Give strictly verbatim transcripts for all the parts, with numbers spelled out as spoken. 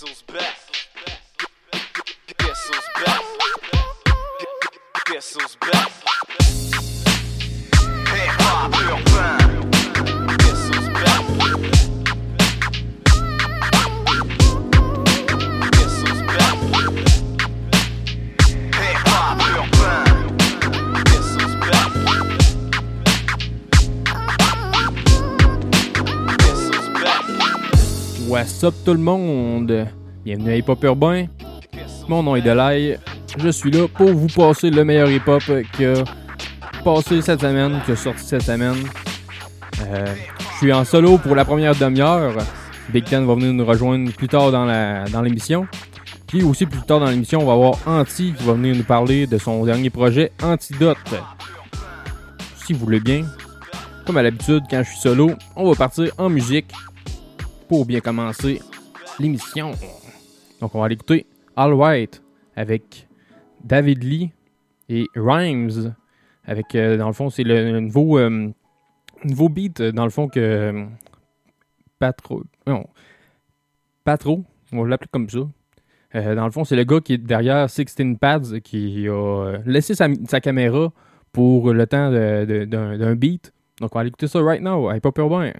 Guess who's back? Guess who's back? Guess who's back? Hip Hop Urbain. Guess who's back? Guess who's back? Hip Hop Urbain. Guess who's back? Guess who's back? What's up tout le monde? Bienvenue à Hip Hop Urbain. Mon nom est Delay. Je suis là pour vous passer le meilleur hip-hop qui a passé cette semaine, qui a sorti cette semaine. Euh, je suis en solo pour la première demi-heure. Big Ten va venir nous rejoindre plus tard dans, la, dans l'émission. Puis aussi plus tard dans l'émission, on va avoir Anti qui va venir nous parler de son dernier projet, Antidote. Si vous voulez bien, comme à l'habitude, quand je suis solo, on va partir en musique pour bien commencer l'émission. Donc on va aller écouter All Right avec David Lee et Rhymes avec euh, dans le fond c'est le, le nouveau euh, nouveau beat dans le fond que euh, Patro non Patro on l'appelle comme ça euh, dans le fond c'est le gars qui est derrière sixteen pads qui a euh, laissé sa, sa caméra pour le temps de, de, d'un, d'un beat, donc on va aller écouter ça right now à Hip Hop Urbain.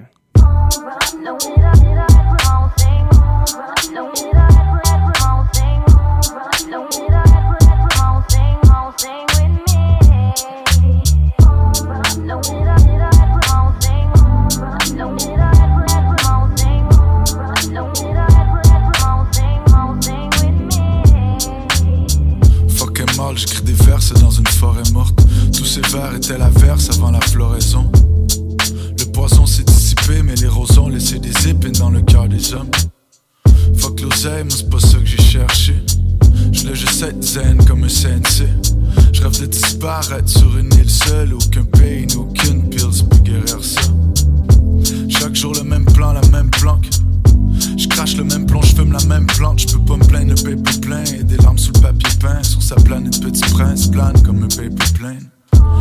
J'écris des versets dans une forêt morte. Tous ces vers étaient la verse avant la floraison. Le poison s'est dissipé, mais les roses ont laissé des épines dans le cœur des hommes. Fuck l'oseille, mais c'est pas ça que j'ai cherché. J'l'ai juste être zen comme un sensei. J'rêve de disparaître sur une île seule. Aucun pays, aucune pile, c'est pour guérir ça. Chaque jour le même plan, la même planque. J'crache le même plomb, j'fume la même plante. J'peux pas me plaindre, le paper plein. Et des larmes sous le papier peint. Sur sa planète, petit prince plane comme un paper plein.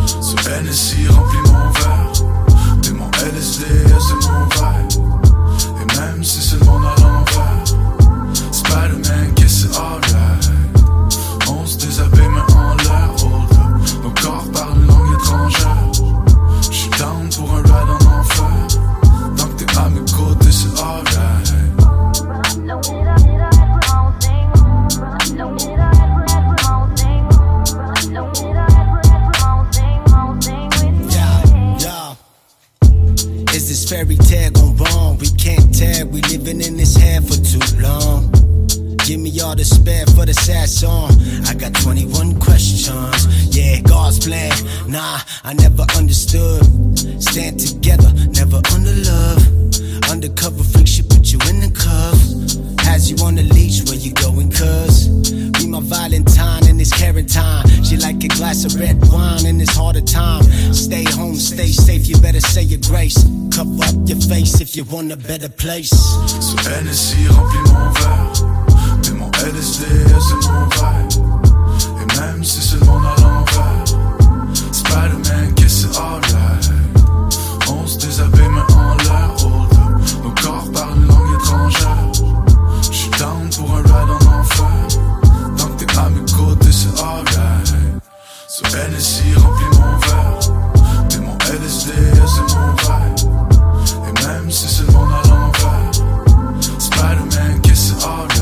Ce N S I remplit mon verre. T'es mon L S D, c'est mon verre. Et même si c'est le monde à l'envers, Spider-Man, guess it's alright. On se déshabille, mais en l'air, oh là. Nos corps parlent une langue étrangère. J'suis down pour un ride en enfer. Tant que t'es à mes côtés, c'est alright. No need I, need I ever own thing, oh, no need I ever, ever own thing, oh, no need I ever, ever own thing, own thing with me. Yeah, yeah. Is this fairy tale gone wrong? We can't tell, we living in this head for too long. Give me all the spare for the sad song. I got twenty-one questions. Yeah, God's plan. Nah, I never understood. Stand together, never under love. Undercover freak shit, put you in the cuff. Has you on the leash, where you going, cuz? Be my Valentine in this Carentine. She like a glass of red wine in this harder time. Stay home, stay safe, you better say your grace. Cover up your face if you want a better place. So N S I remplit mon verre. T'es mon L S D, c'est mon vibe. Et même si c'est le monde à l'envers, Spider-Man, guess it's alright. On se déshabille mais en l'air, oh là. Nos corps parlent une langue étrangère. J'suis down pour un ride en enfer. Tant que t'es à mes côtés, c'est alright. So N S I remplit mon verre. T'es mon L S D, c'est mon vibe. Et même si c'est le monde à l'envers, Spider-Man, guess it's alright.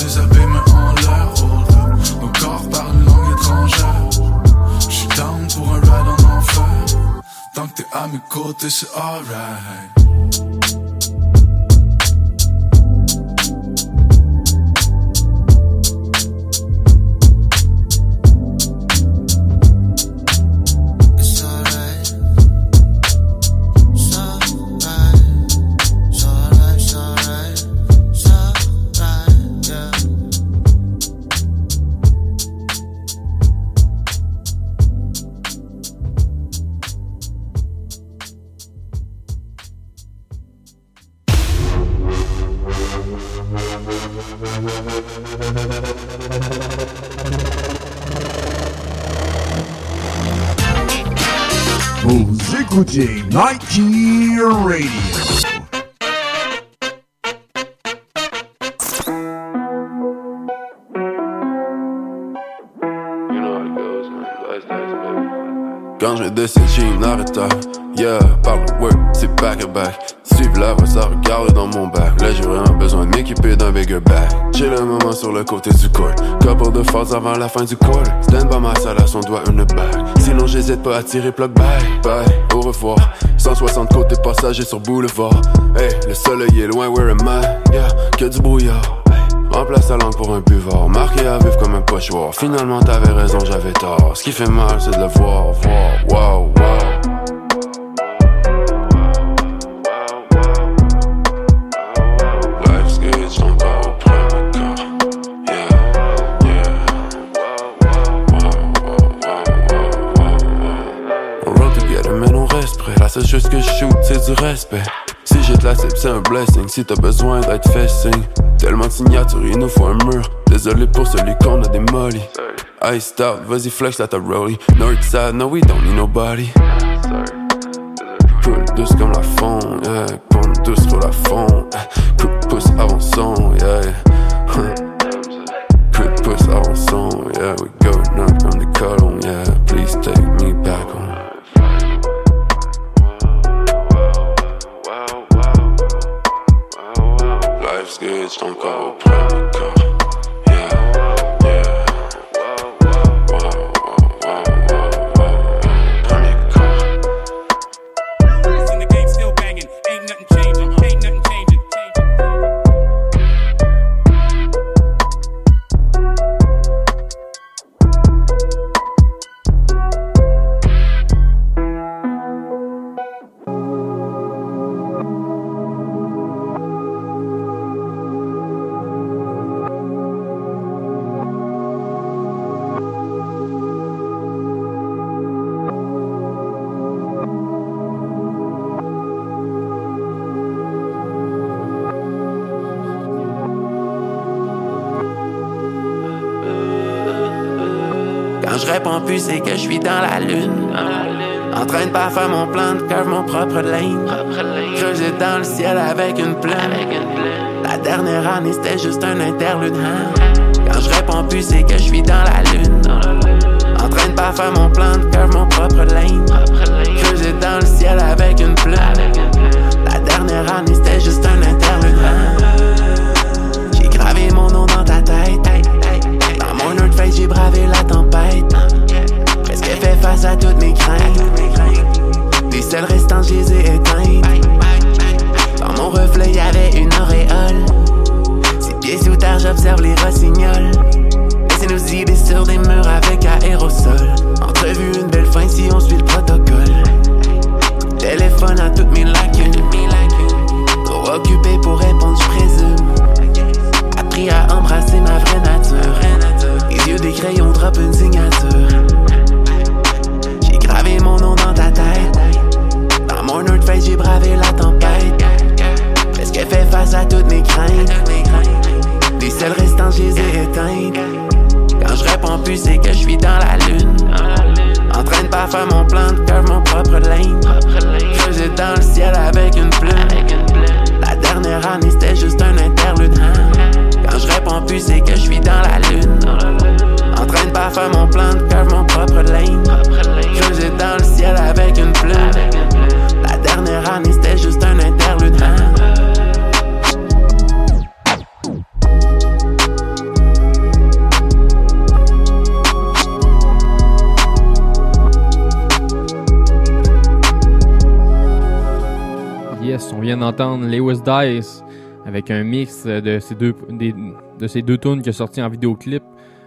Déshabille mais en l'air, oh là. Nos corps parlent une langue étrangère. J'suis down pour un ride en enfer. Tant que t'es à mes côtés, c'est alright. Vous écoutez Niky Radio. Quand je décide, j'ai une arrêta. Yeah, parle work, c'est back à back. Suivre l'œuvre, ça regarde dans mon bac. Là j'ai vraiment besoin de m'équiper d'un bigger bag. J'ai le moment sur le côté du court. Couple de force avant la fin du call. Stand by ma salle à son doigt une bague. Sinon j'hésite pas à tirer plug bye. Bye, au revoir. cent soixante côté passager sur boulevard. Hey, le soleil est loin, where am I? Yeah, que du brouillard. Remplace la langue pour un buvard. Marqué à vivre comme un pochoir. Finalement t'avais raison, j'avais tort. Ce qui fait mal c'est de le voir, voir. Wow, wow. C'est juste que je shoot, c'est du respect. Si j'ai de la cible, c'est un blessing. Si t'as besoin d'être facing. Tellement de signatures, il nous faut un mur. Désolé pour celui qu'on a démoli. Ice out, vas-y flex là ta rollie. Northside, no we don't need nobody. Cool douce comme la fond, yeah. Pomme douce pour la fond. Coup de pouce avançons, yeah. Coup de pouce avançons, yeah. We go knock on the column, yeah. Please take me back home. Good, j'suis encore au premier corps. Yeah, yeah. Wow, wow, wow, wow, wow, wow. Premier corps. Boys in the game still banging. Ain't nothing changing, ain't nothing changing, plus c'est que je vis dans la lune, en train de pas faire mon plan de curve, mon propre lane, creuser dans le ciel avec une plaine. La dernière année c'était juste un interlude, hein? Quand je réponds plus c'est que je vis dans la lune, en train de pas faire mon plan de curve, mon propre lane, creuser dans le ciel avec une plaine. La dernière année c'était juste un interlude, hein? J'ai gravé mon nom dans ta tête. Dans mon nerd face j'ai bravé la tempête. Presque fait face à toutes mes craintes. Les seuls restants je les ai éteintes. Dans mon reflet y'avait une auréole. Six pieds sous terre j'observe les rossignols. Laissez-nous y sur des murs avec aérosol. Entrevue une belle fin si on suit le protocole. Téléphone à toutes mes lacunes. Trop occupé pour répondre je présume. Appris à embrasser ma vraie nature. Les yeux des crayons drop une signature. J'ai gravé mon nom dans ta tête. Dans mon nerd face j'ai bravé la tempête. Presque fait face à toutes mes craintes. Les seuls restants je les ai éteintes. Quand je réponds plus c'est que je suis dans la lune, en train de pas faire mon plan de curve, mon propre lane, creuser dans le ciel avec une plume. La dernière année c'était juste un interlude, hein? Quand je réponds plus c'est que je suis dans la lune, en train de pas faire mon plan de curve, mon propre lane, creuser dans le ciel avec une plume. La dernière année c'était juste un interlude, hein? Yes, on vient d'entendre Lewis Dice avec un mix de ces deux, des, de ces deux tunes qui a sorti en vidéoclip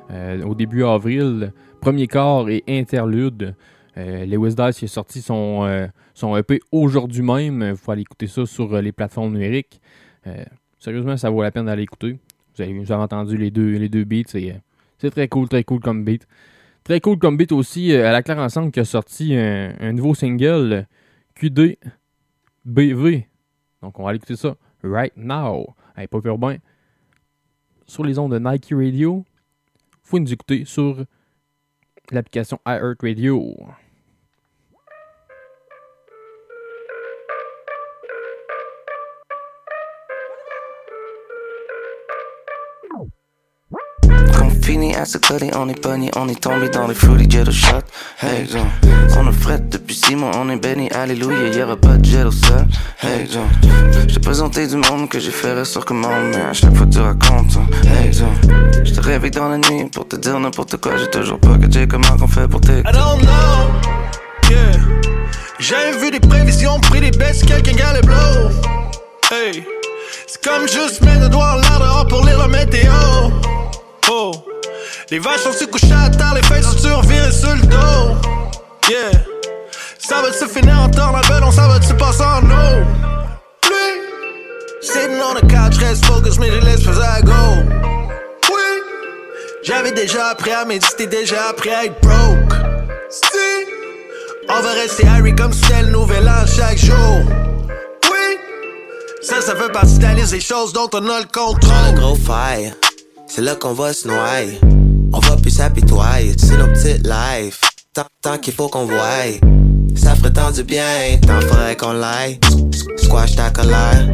euh, au début avril, Premier Corps et Interlude. Euh, Lewis Dice a sorti son, euh, son E P aujourd'hui même. Vous pouvez aller écouter ça sur euh, les plateformes numériques. Euh, sérieusement, ça vaut la peine d'aller écouter. Vous avez, vous avez entendu les deux, les deux beats. Et, euh, c'est très cool, très cool comme beat. Très cool comme beat aussi euh, à la Claire Ensemble qui a sorti un, un nouveau single, euh, Q D B V. Donc on va aller écouter ça. Right now, hey, Hip Hop Urbain, sur les ondes de Niky Radio, faut nous écouter sur l'application iHeartRadio. fini à se coller, on est pogné, on est tombé dans les fruity jello shots. Hey John, on est fret depuis six mois, on est béni, alléluia, y'aura pas de jello seul. Hey John, j'ai présenté du monde que j'ai fait sur commande, mais à chaque fois tu racontes. Hey John, je te réveille dans la nuit pour te dire n'importe quoi, j'ai toujours pas catché comment qu'on fait pour t'écouter. I don't know, yeah. J'ai vu des prévisions, pris des baisses, quelqu'un gars les blow. Hey, c'est comme juste mettre le doigt là dehors pour lire la météo. Oh, les vaches sont-tu couchées à terre, les feuilles sont-tu revirées sur le dos. Yeah, ça va-tu finir en temps la belle, on s'en va-tu passer en eau. Lui, sitting on the couch, reste focus, mais je laisse passer à go. Oui, j'avais déjà appris à méditer, déjà appris à être broke. Si, on va rester Harry comme si c'était le nouvel an chaque jour. Ça, ça fait partie de la liste des choses dont on a le contrôle. Prends le gros fire, c'est là qu'on va se noyer. On va plus s'apitoyer, c'est nos petites lives. Tant, tant qu'il faut qu'on voie, ça ferait tant du bien, tant ferait qu'on l'aille. Squash ta colère,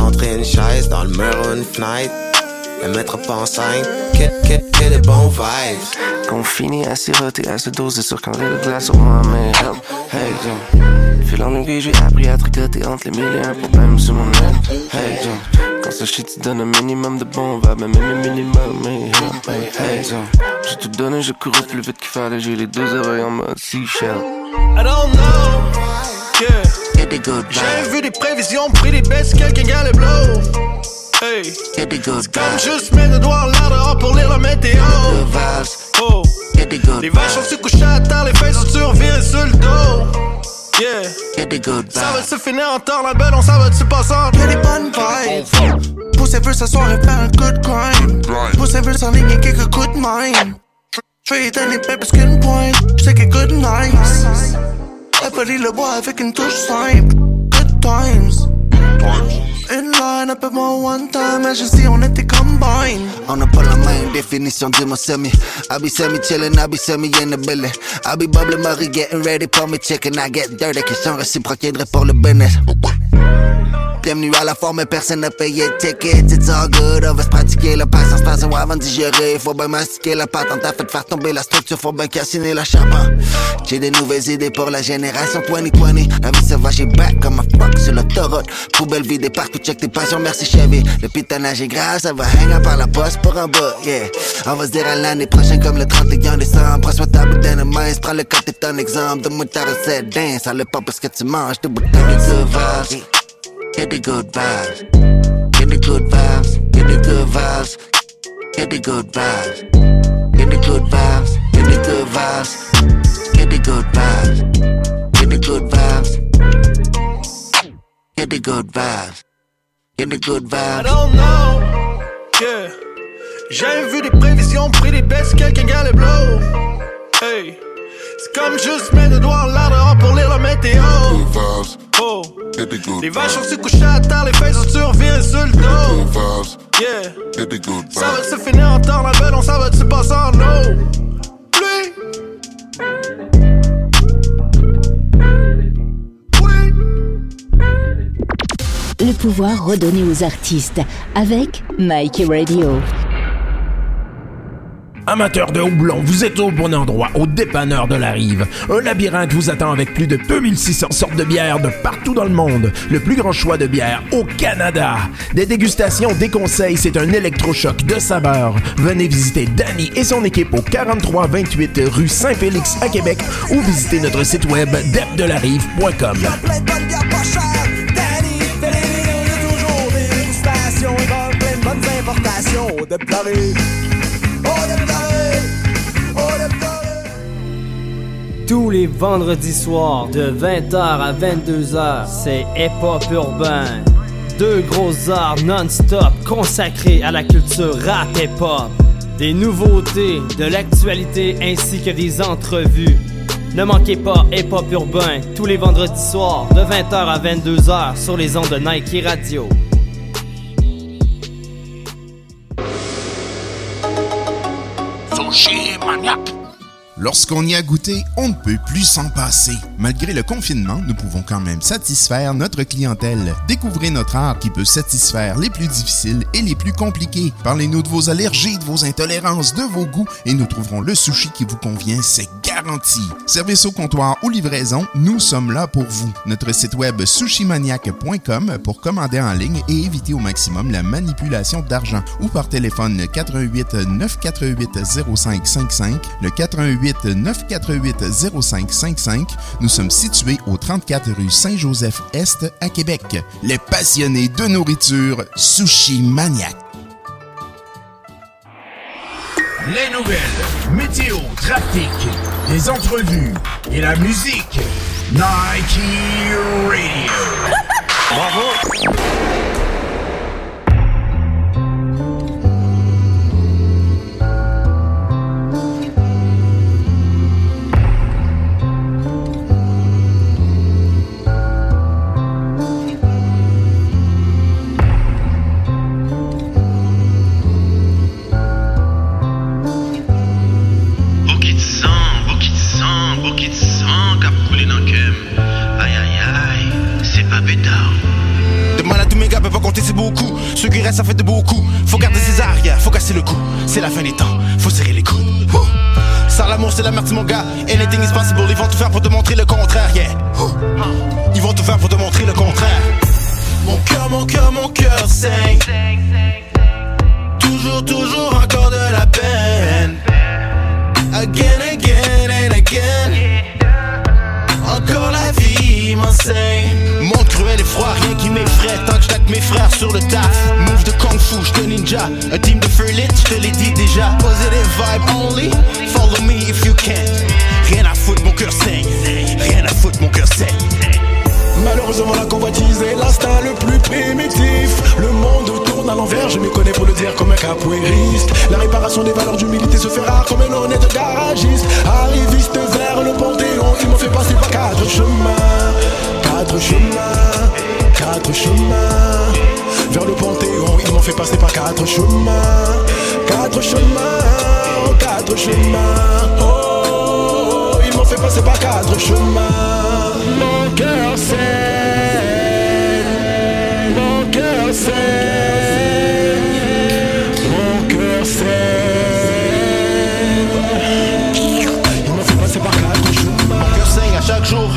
rentrer une chaise dans le mur ou une fenêtre, la mettre pas enceinte, que, que, que des bons vibes. Qu'on finit à siroter, à se doser sur quand les glaces auront un meilleur. Hey, John. Fil en aiguille, j'ai appris à tricoter entre les mille et un problème sur mon aile. Hey John, quand ça chie, tu donnes un minimum de bon vibe, même un minimum. Hey John, j'ai tout donné, j'ai couru plus vite qu'il fallait, j'ai les deux oreilles en mode seashell. I don't know, yeah. J'ai vu des prévisions, pris des baisses, quelqu'un gars les blow. Hey, c'est comme juste mettre le doigt là dehors pour lire la météo. Oh, les vaches sont-tu couchées à terre, les feuilles sont-tu revirées sur le dos. Yeah, ça va-tu finir en temps la belle, on s'en va-tu passer en... Y'a des bonnes vibes. Poussez plus ce soir et faire un coup de crime. Poussez plus en ligne et quelques coups de mine. Je vais y donner paix parce qu'une pointe. J'sais que good nights, elle polie le bois avec une touche simple. Good times, une line un peu moins one time. Mais je dis on était combine. On n'a pas la même définition, dis-moi semi. I be semi chillin', I be semi in the building. I be bubbling, Murray getting ready pour me chicken. I get dirty, question réciproque, y'aiderait pour le business. Bienvenue à la forme, personne n'a payé le ticket. It's all good, on va se pratiquer la patience, passe ou avant de digérer. Faut bien mastiquer la patente, t'as fait faire tomber la structure, faut bien cassiner la chape. J'ai des nouvelles idées pour la génération vingt vingt. La vie sauvage est back comme un fuck sur l'autoroute. Poubelle vide et partout, check tes passions, merci Chevy. Le pitanage est grave, ça va hang par la poste pour un bas, yeah. On va se dire à l'année prochaine comme le trente et un décembre. Prends soin ta boudin de mince, prends le côté ton exemple. Donne-moi ta recette d'un, ça le pas parce que tu manges de boudin de sauvage. Get the good vibes, get the good vibes, get the good vibes, get the good vibes, get the good vibes, get the good vibes, get the good vibes, get the good vibes, get the good vibes, get the good vibes. I don't know, yeah. J'ai vu des prévisions, pris des baisses, quelqu'un gars les blow. Hey, c'est comme juste mettre le doigt là dehors pour lire la météo. Oh, les vaches sont-tu couchées à terre, les feuilles sont-tu revirées sur le dos. Yeah, ça va-tu finir en temps la belle, on s'en va-tu passer en eau. Pluie. Pluie. Le pouvoir redonné aux artistes avec Niky Radio. Amateurs de houblon, vous êtes au bon endroit, au dépanneur de la rive. Un labyrinthe vous attend avec plus de deux mille six cents sortes de bières de partout dans le monde. Le plus grand choix de bières au Canada. Des dégustations, des conseils, c'est un électrochoc de saveur. Venez visiter Danny et son équipe au quarante-trois vingt-huit rue Saint-Félix à Québec ou visitez notre site web dep de la rive point com. Tous les vendredis soirs, de vingt heures à vingt-deux heures, c'est Hip Hop Urbain. Deux grosses heures non-stop consacrées à la culture rap hip hop. Des nouveautés, de l'actualité ainsi que des entrevues. Ne manquez pas Hip Hop Urbain, tous les vendredis soirs, de vingt heures à vingt-deux heures, sur les ondes de Niky Radio. Lorsqu'on y a goûté, on ne peut plus s'en passer. Malgré le confinement, nous pouvons quand même satisfaire notre clientèle. Découvrez notre art qui peut satisfaire les plus difficiles et les plus compliqués. Parlez-nous de vos allergies, de vos intolérances, de vos goûts et nous trouverons le sushi qui vous convient, c'est garanti. Service au comptoir ou livraison, nous sommes là pour vous. Notre site web sushi maniac point com pour commander en ligne et éviter au maximum la manipulation d'argent ou par téléphone quatre un huit, neuf quatre huit, zéro cinq cinq cinq, le quatre un huit, neuf quatre huit, zéro cinq cinq cinq. Nous sommes situés au trente-quatre rue Saint-Joseph-Est à Québec. Les passionnés de nourriture, Sushi Maniac. Les nouvelles, météo, trafic, des entrevues et la musique. Niky Radio. Bravo. Ceux qui restent, ça fait de beaux coups. Faut garder ses arrières, faut casser le cou. C'est la fin des temps, faut serrer les coudes. Ouh. Sans l'amour, c'est la merde, mon gars. Anything is possible, ils vont tout faire pour te montrer le contraire, yeah. Ouh. Ils vont tout faire pour te montrer le contraire. Mon cœur, mon cœur, mon cœur saigne. Toujours, toujours encore de la peine. Again, again and again. Encore la vie m'enseigne. Monde cruel et froid, rien qui m'effraie. Tant que j'taque mes frères sur le taf. Move de Kung Fu, j'te ninja. A team de feu lit, j'te l'ai dit déjà. Positive vibe only, follow me if you can. Rien à foutre, mon cœur saigne. Rien à foutre, mon cœur saigne. Malheureusement la convoitise est l'instinct le plus primitif. Le monde tourne à l'envers, je m'y connais pour le dire comme un capoeiriste. La réparation des valeurs d'humilité se fait rare comme un honnête garagiste. Arriviste vers le Panthéon, il m'en fait passer par quatre chemins. Quatre chemins, quatre chemins. Vers le Panthéon, il m'en fait passer par quatre chemins. Quatre chemins, quatre chemins. Oh, il m'en fait passer par quatre chemins. Mon cœur saigne, mon cœur saigne, mon cœur saigne. On en fait passer par quatre jours. Mon cœur saigne à chaque jour.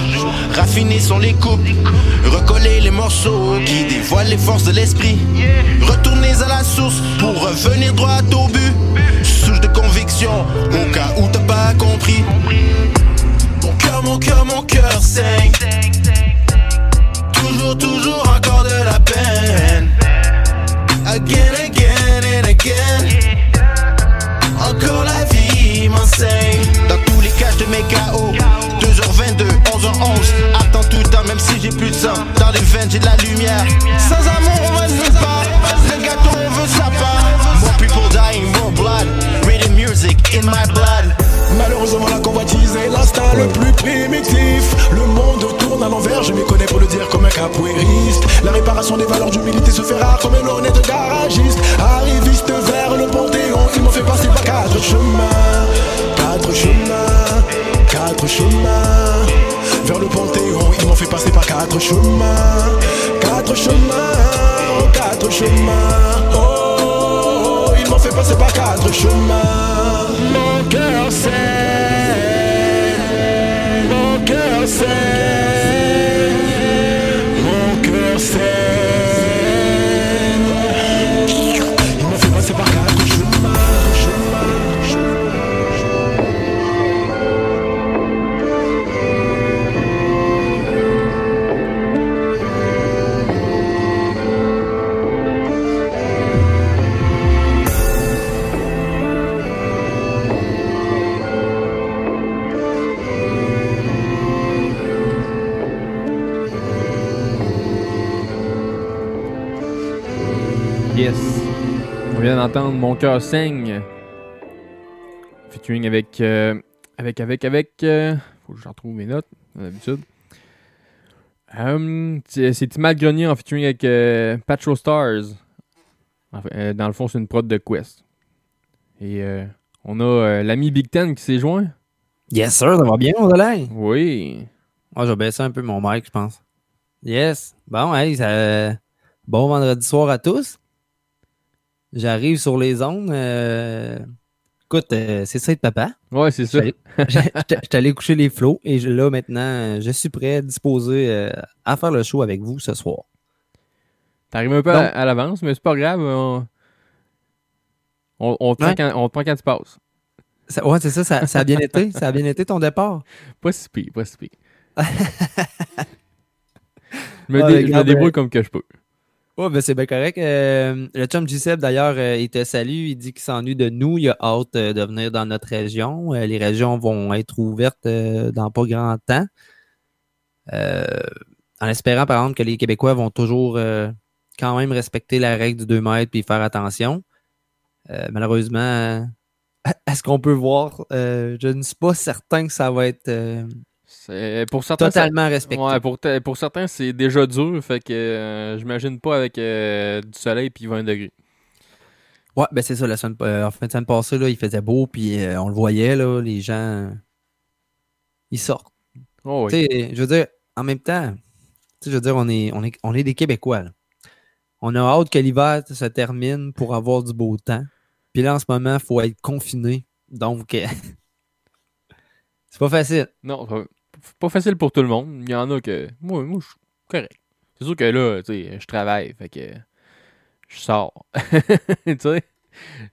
Raffinés sont les coupes, recoller les morceaux qui dévoilent les forces de l'esprit. Retournez à la source pour revenir droit au but. Souche de conviction au cas où t'as pas compris. Mon cœur, mon cœur saigne. Toujours, toujours encore de la peine. Again, again and again. Encore la vie m'enseigne. Dans tous les cas de mes K O. deux heures vingt-deux, onze heures onze. Attends tout le temps même si j'ai plus de sang. Dans les veines j'ai de la lumière. Sans amour on va nulle part. Le gâteau on veut sa part. More people dying, more blood. Reading music in my blood. Malheureusement la convoitise est l'instinct le plus primitif. Le monde tourne à l'envers, je m'y connais pour le dire comme un capoeiriste. La réparation des valeurs d'humilité se fait rare comme un honnête garagiste. Arriviste vers le Panthéon, il m'en fait passer par quatre chemins. Quatre chemins, quatre chemins. Vers le Panthéon, il m'en fait passer par quatre chemins. Quatre chemins, quatre chemins. Oh, il m'en fait passer par quatre chemins. Mon cœur saigne, mon cœur saigne, mon cœur saigne. Il m'a fait passer par quatre d'entendre Mon cœur saigne. Featuring avec euh, avec avec avec euh, faut que je retrouve mes notes comme d'habitude. Um, c'est, c'est Timal Grenier en featuring avec euh, Patro Stars. Enfin, euh, dans le fond c'est une prod de Quest. Et euh, on a euh, l'ami Big Ten qui s'est joint. Yes, sir, ça va bien, mon Delay? Oui. Moi, j'ai baissé un peu mon mic, je pense. Yes. Bon, hey, ça... bon vendredi soir à tous. J'arrive sur les ondes. Euh... Écoute, euh, c'est ça de papa. Ouais, c'est ça. Je suis allé coucher les flots et je, là, maintenant, je suis prêt, disposé euh, à faire le show avec vous ce soir. T'arrives un peu Donc, à, à l'avance, mais c'est pas grave. On, on, on, te, ouais. prend quand, on te prend quand tu passes. Ça, ouais, c'est ça, ça, ça a bien été. Ça a bien été ton départ. Pas si pire, pas si pire. Je me, ah, dé, je me débrouille comme que je peux. Ouais, ben c'est bien correct. Euh, le chum G sept, d'ailleurs, euh, il te salue. Il dit qu'il s'ennuie de nous. Il a hâte euh, de venir dans notre région. Euh, les régions vont être ouvertes euh, dans pas grand temps. Euh, en espérant, par exemple, que les Québécois vont toujours euh, quand même respecter la règle du deux mètres puis faire attention. Euh, malheureusement... Euh, Est-ce qu'on peut voir? Euh, je ne suis pas certain que ça va être euh, c'est, pour certains, totalement ça, respecté. Ouais, pour, t- pour certains, c'est déjà dur. Fait que euh, j'imagine pas avec euh, du soleil puis vingt degrés. Ouais, ben c'est ça. La semaine, euh, en fin de semaine passée, là, il faisait beau puis euh, on le voyait. Là, les gens, euh, ils sortent. Oh oui. Tu sais, je veux dire, en même temps, tu sais, je veux dire, on est, on est, on est des Québécois. Là. On a hâte que l'hiver se termine pour avoir du beau temps. Puis là, en ce moment, il faut être confiné. Donc, euh, c'est pas facile. Non, c'est pas facile pour tout le monde. Il y en a que... Moi, moi je suis correct. C'est sûr que là, tu sais, je travaille. Fait que je sors. Tu sais?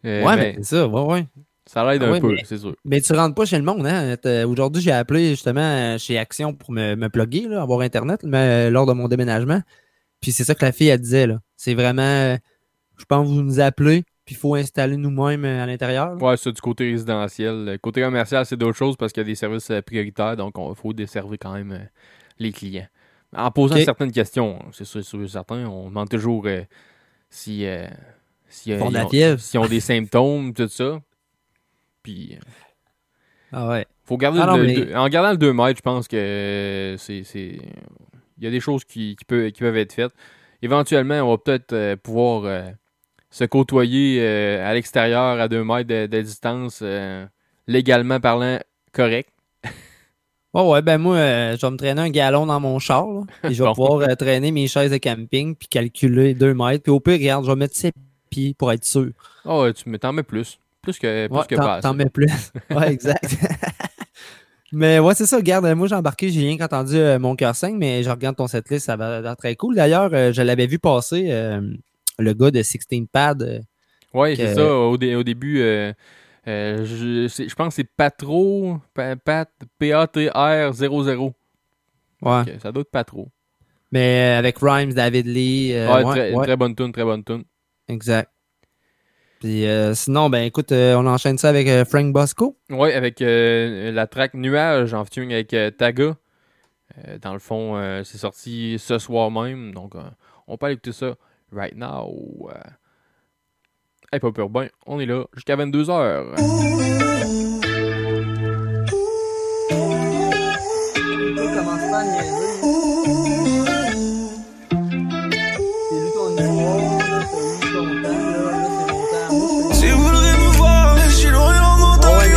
Euh, ouais, mais c'est ça. Ouais, ouais. Ça l'aide ah, un ouais, peu, mais, c'est sûr. Mais tu rentres pas chez le monde, hein? T'as, aujourd'hui, j'ai appelé justement chez Action pour me, me plugger, là, avoir Internet mais, lors de mon déménagement. Puis c'est ça que la fille, elle disait, là. C'est vraiment... Je pense que vous nous appelez. Puis il faut installer nous-mêmes à l'intérieur. Là. Ouais, ça, du côté résidentiel. Le côté commercial, c'est d'autres choses parce qu'il y a des services prioritaires, donc il faut desservir quand même euh, les clients. En posant okay. certaines questions, c'est sûr, sûr certain, on demande toujours euh, si, euh, si, euh, ils ont, si ils ont des symptômes, tout ça. Puis. Euh, ah ouais. Faut garder ah non, le, mais... le, en gardant le deux mètres, je pense que euh, c'est, c'est. Il y a des choses qui, qui, peut, qui peuvent être faites. Éventuellement, on va peut-être euh, pouvoir. Euh, se côtoyer euh, à l'extérieur à deux mètres de, de distance, euh, légalement parlant, correct. Oh ouais, ben moi, euh, je vais me traîner un galon dans mon char, là, et je vais bon. pouvoir euh, traîner mes chaises de camping, puis calculer deux mètres, puis au pire, regarde, je vais mettre ses pieds pour être sûr. Oh ouais, tu t'en mets plus, plus que plus ouais, que t'en, pas assez. T'en mets plus, ouais, exact. Mais ouais, c'est ça, regarde, moi j'ai embarqué, j'ai rien qu'entendu euh, mon cœur cinq, mais je regarde ton setlist, ça va être très cool. D'ailleurs, euh, je l'avais vu passer... Euh, le gars de seize Pad. Euh, oui, c'est ça. Au, dé- au début, euh, euh, je, c'est, je pense que c'est Patro, pa- pat, P A T R zéro zéro. Ouais. Donc, ça doit être Patro. Mais euh, avec Rhymes, David Lee. Euh, ouais, ouais, très, ouais, très bonne tune, très bonne tune. Exact. Puis euh, sinon, ben écoute, euh, on enchaîne ça avec euh, Frank Bosco. Oui, avec euh, la track Nuage en featuring avec euh, Taga. Euh, dans le fond, euh, c'est sorti ce soir même. Donc, euh, on peut aller écouter ça. Right now, Hip Hop Urbain, on est là jusqu'à vingt-deux heures. Si vous voudrez me voir, je suis loin en montagne.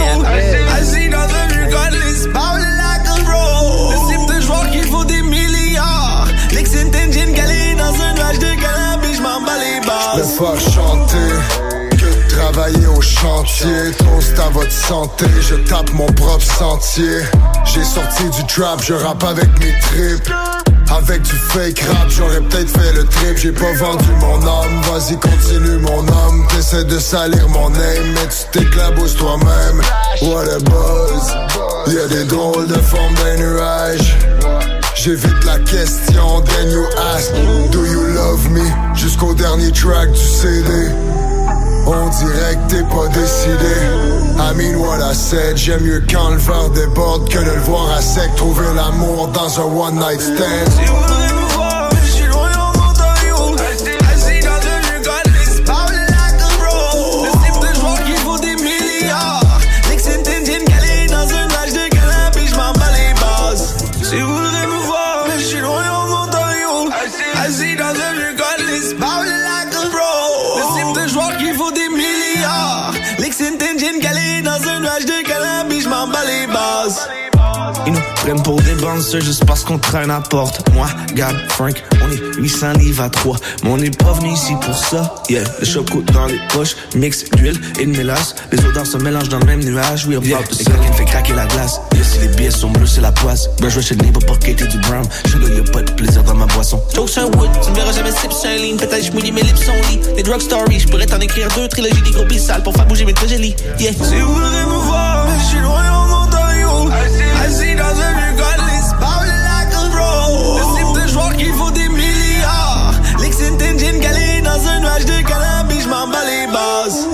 Assis dans un vieux godless, parle like a bro. Le type de joueur qui vaut des milliards. L'excellent engine calé dans un nuage de galère. Je préfère chanter que travailler au chantier. Toast à votre santé, je tape mon propre sentier. J'ai sorti du trap, je rappe avec mes tripes. Avec du fake rap, j'aurais peut-être fait le trip. J'ai pas vendu mon âme, vas-y continue mon homme. T'essaies de salir mon name, mais tu t'éclabousses toi-même. What a buzz, y'a des drôles de formes d'un nuage. J'évite la question, then you ask, do you love me? Jusqu'au dernier track du C D. On dirait que t'es pas décidé. I mean what I said, j'aime mieux quand le verre déborde que de le voir à sec. Trouver l'amour dans un one night stand. Dans un nuage de cannabis, j'm'en bats les bases. prennent pour des bouncers juste parce qu'on traîne à porte. Moi, Gab, Frank, on est huit cents livres à trois. Mais on est pas venu ici pour ça. Yeah, le choc coûte dans les poches. Mix d'huile et de mélasse. Les odeurs se mélangent dans le même nuage. Oui, on parle de ça. Les fait craquer la glace. Yeah, si les billets sont bleus, c'est la poisse. Ben, je vais chez le neighbor pour quitter du brown. Chez le y'a pas de plaisir dans ma boisson. Jokes are wood, tu me verras jamais sip sur un ligne. Peut-être je mouille mes lips sont lit. Les drug stories, je pourrais t'en écrire deux trilogies des gros sales pour faire bouger mes tragédies. Yeah, si vous voulez me voir, je suis loin en Ontario. Assis dans un vieux godless, parle like a bro. Le type de joueur qui vaut des milliards. L'excite engine calé dans un nuage de cannabis, je m'en bats les bases.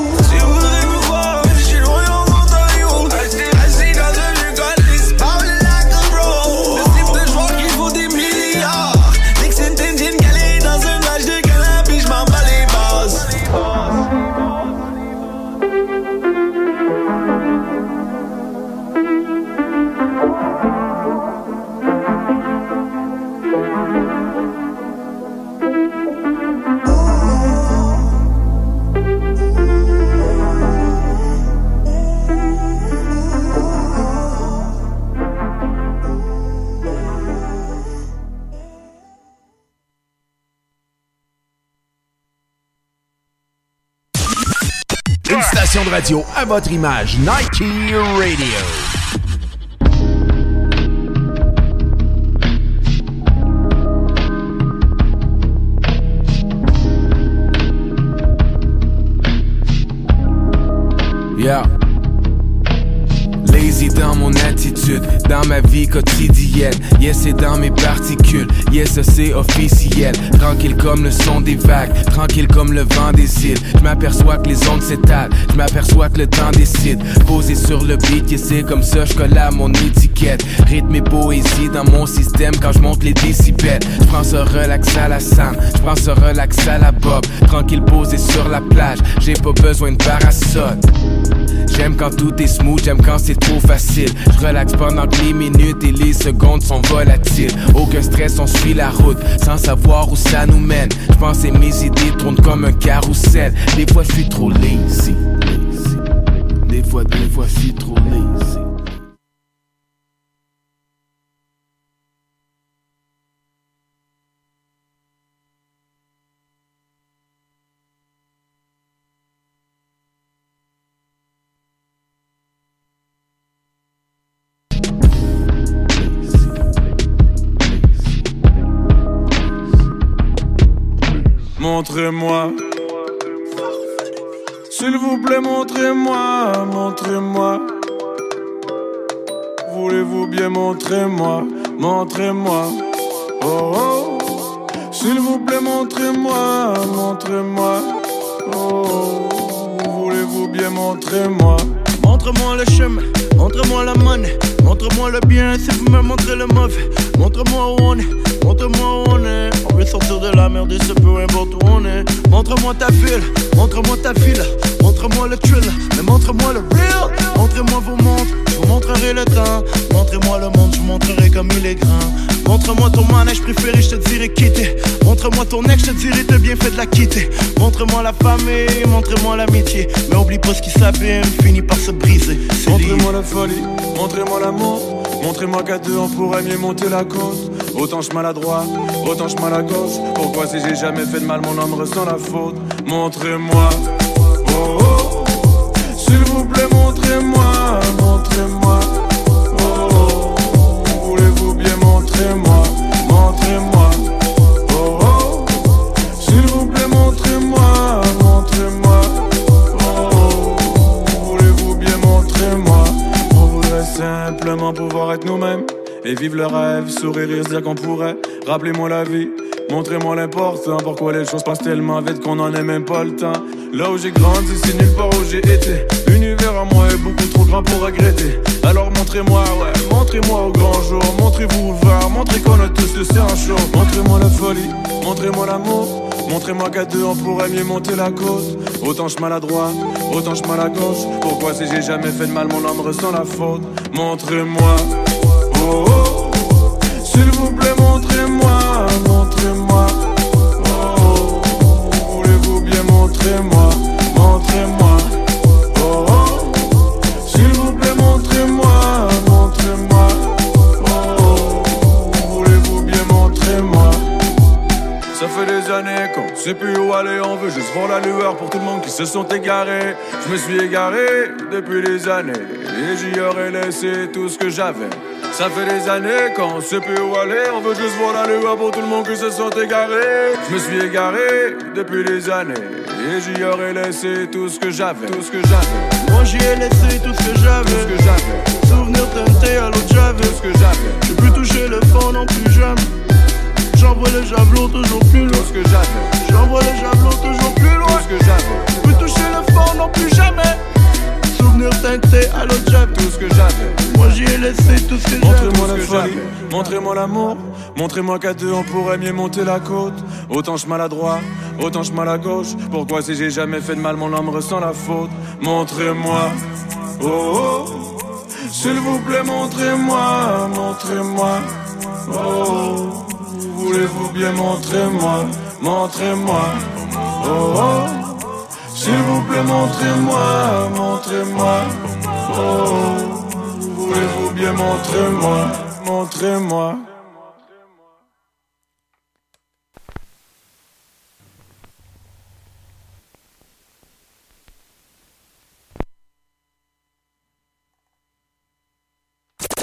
De radio à votre image, Niky Radio. Dans mon attitude, dans ma vie quotidienne. Yes, c'est dans mes particules. Yes, c'est officiel. Tranquille comme le son des vagues, tranquille comme le vent des îles. Je m'aperçois que les ondes s'étalent, je m'aperçois que le temps décide. Posé sur le beat, et c'est comme ça je colle à mon étiquette. Rythme et poésie dans mon système quand je monte les décibels. Je prends ce relax à la Sam, je prends ce relax à la Bob. Tranquille posé sur la plage, j'ai pas besoin de parasol. J'aime quand tout est smooth, j'aime quand c'est trop facile. Je relaxe pendant que les minutes et les secondes sont volatiles. Aucun stress, on suit la route, sans savoir où ça nous mène. Je pense et mes idées tournent comme un carrousel. Des fois je suis trop lazy. Des fois, des fois je suis trop lazy. Montrez-moi, s'il vous plaît, montrez-moi, montrez-moi. Voulez-vous bien montrez-moi, montrez-moi. Oh oh, s'il vous plaît, montrez-moi, montrez-moi. Oh oh, voulez-vous bien montrez-moi. Montre-moi le chemin, montre-moi la monnaie. Montre-moi le bien, si vous me montrez le mauvais. Montre-moi où on est, montre-moi où on est. On veut sortir de la merde et se peu importe où on est. Montre-moi ta ville, montre-moi ta ville. Montre-moi le thrill, mais montre-moi le real. Montrez-moi vos montres, je vous montrerai le temps. Montrez-moi le monde, je vous montrerai comme il est grand. Montre-moi ton manège préféré, je te dirai quitter. Montre-moi ton ex, je te dirai t'es bien fait de la quitter. Montre-moi la famille, montre-moi l'amitié. Mais oublie pas ce qui s'abîme, finit par se briser. C'est montrez-moi lié. La folie, montrez-moi l'amour. Montrez-moi qu'à deux on pourrait mieux monter la côte. Autant je maladroit, autant je malagose. Pourquoi si j'ai jamais fait de mal, mon homme ressent la faute. Montrez-moi, oh oh, s'il vous plaît montrez-moi, montrez-moi. Oh oh, voulez-vous bien montrez-moi, montrez-moi. Oh oh, s'il vous plaît montrez-moi, montrez-moi. Oh oh, voulez-vous bien montrez-moi. On voudrait simplement pouvoir être nous-mêmes et vivre le rêve, sourire et se dire qu'on pourrait. Rappelez-moi la vie, montrez-moi l'important. Pourquoi les choses passent tellement vite qu'on en ait même pas le temps. Là où j'ai grandi, c'est nulle part où j'ai été. L'univers à moi est beaucoup trop grand pour regretter. Alors montrez-moi, ouais, montrez-moi au grand jour. Montrez-vous ouvert, montrez qu'on a tous le sang chaud. Montrez-moi la folie, montrez-moi l'amour. Montrez-moi qu'à deux on pourrait mieux monter la côte. Autant je maladroit, autant je malagose. Pourquoi si j'ai jamais fait de mal, mon âme ressent la faute. Montrez-moi. Oh oh, s'il vous plaît montrez-moi, montrez-moi. Oh oh, voulez-vous bien montrez-moi, montrez-moi. Oh oh, s'il vous plaît montrez-moi, montrez-moi. Oh fait des années qu'on sait plus où aller. On veut juste voir la lueur pour tout le monde qui se sont égarés. Je me suis égaré depuis des années et j'y aurais laissé tout ce que j'avais. Ça fait des années qu'on sait plus où aller. On veut juste voir la lueur pour tout le monde qui se sont égarés. Je me suis égaré depuis des années et j'y aurais laissé tout ce que j'avais. Tout ce que j'avais. Moi j'y ai laissé tout ce que j'avais. Tout ce que j'avais. Souvenir tenté à l'autre j'avais. Tout ce que j'avais. J'ai plus touché le fond non plus jamais. J'envoie le javelot toujours plus loin. Tout ce que j'avais. J'envoie le javelot toujours plus loin. Tout ce que j'avais. Plus toucher le fond non plus jamais. Teinté à l'autre j'avais. Tout ce que j'avais. Moi j'y ai laissé tout ce que j'avais. Montrez-moi la folie, montrez-moi l'amour. Montrez-moi qu'à deux on pourrait mieux monter la côte. Autant je mal à droite, autant je mal à gauche. Pourquoi si j'ai jamais fait de mal, mon âme ressent la faute. Montrez-moi, oh, oh. S'il vous plaît montrez-moi, montrez-moi, oh, oh. Voulez-vous bien montrez-moi, montrez-moi, oh, oh. S'il vous plaît, montrez-moi, montrez-moi, oh, oh. Voulez-vous bien montrez-moi, montrez-moi.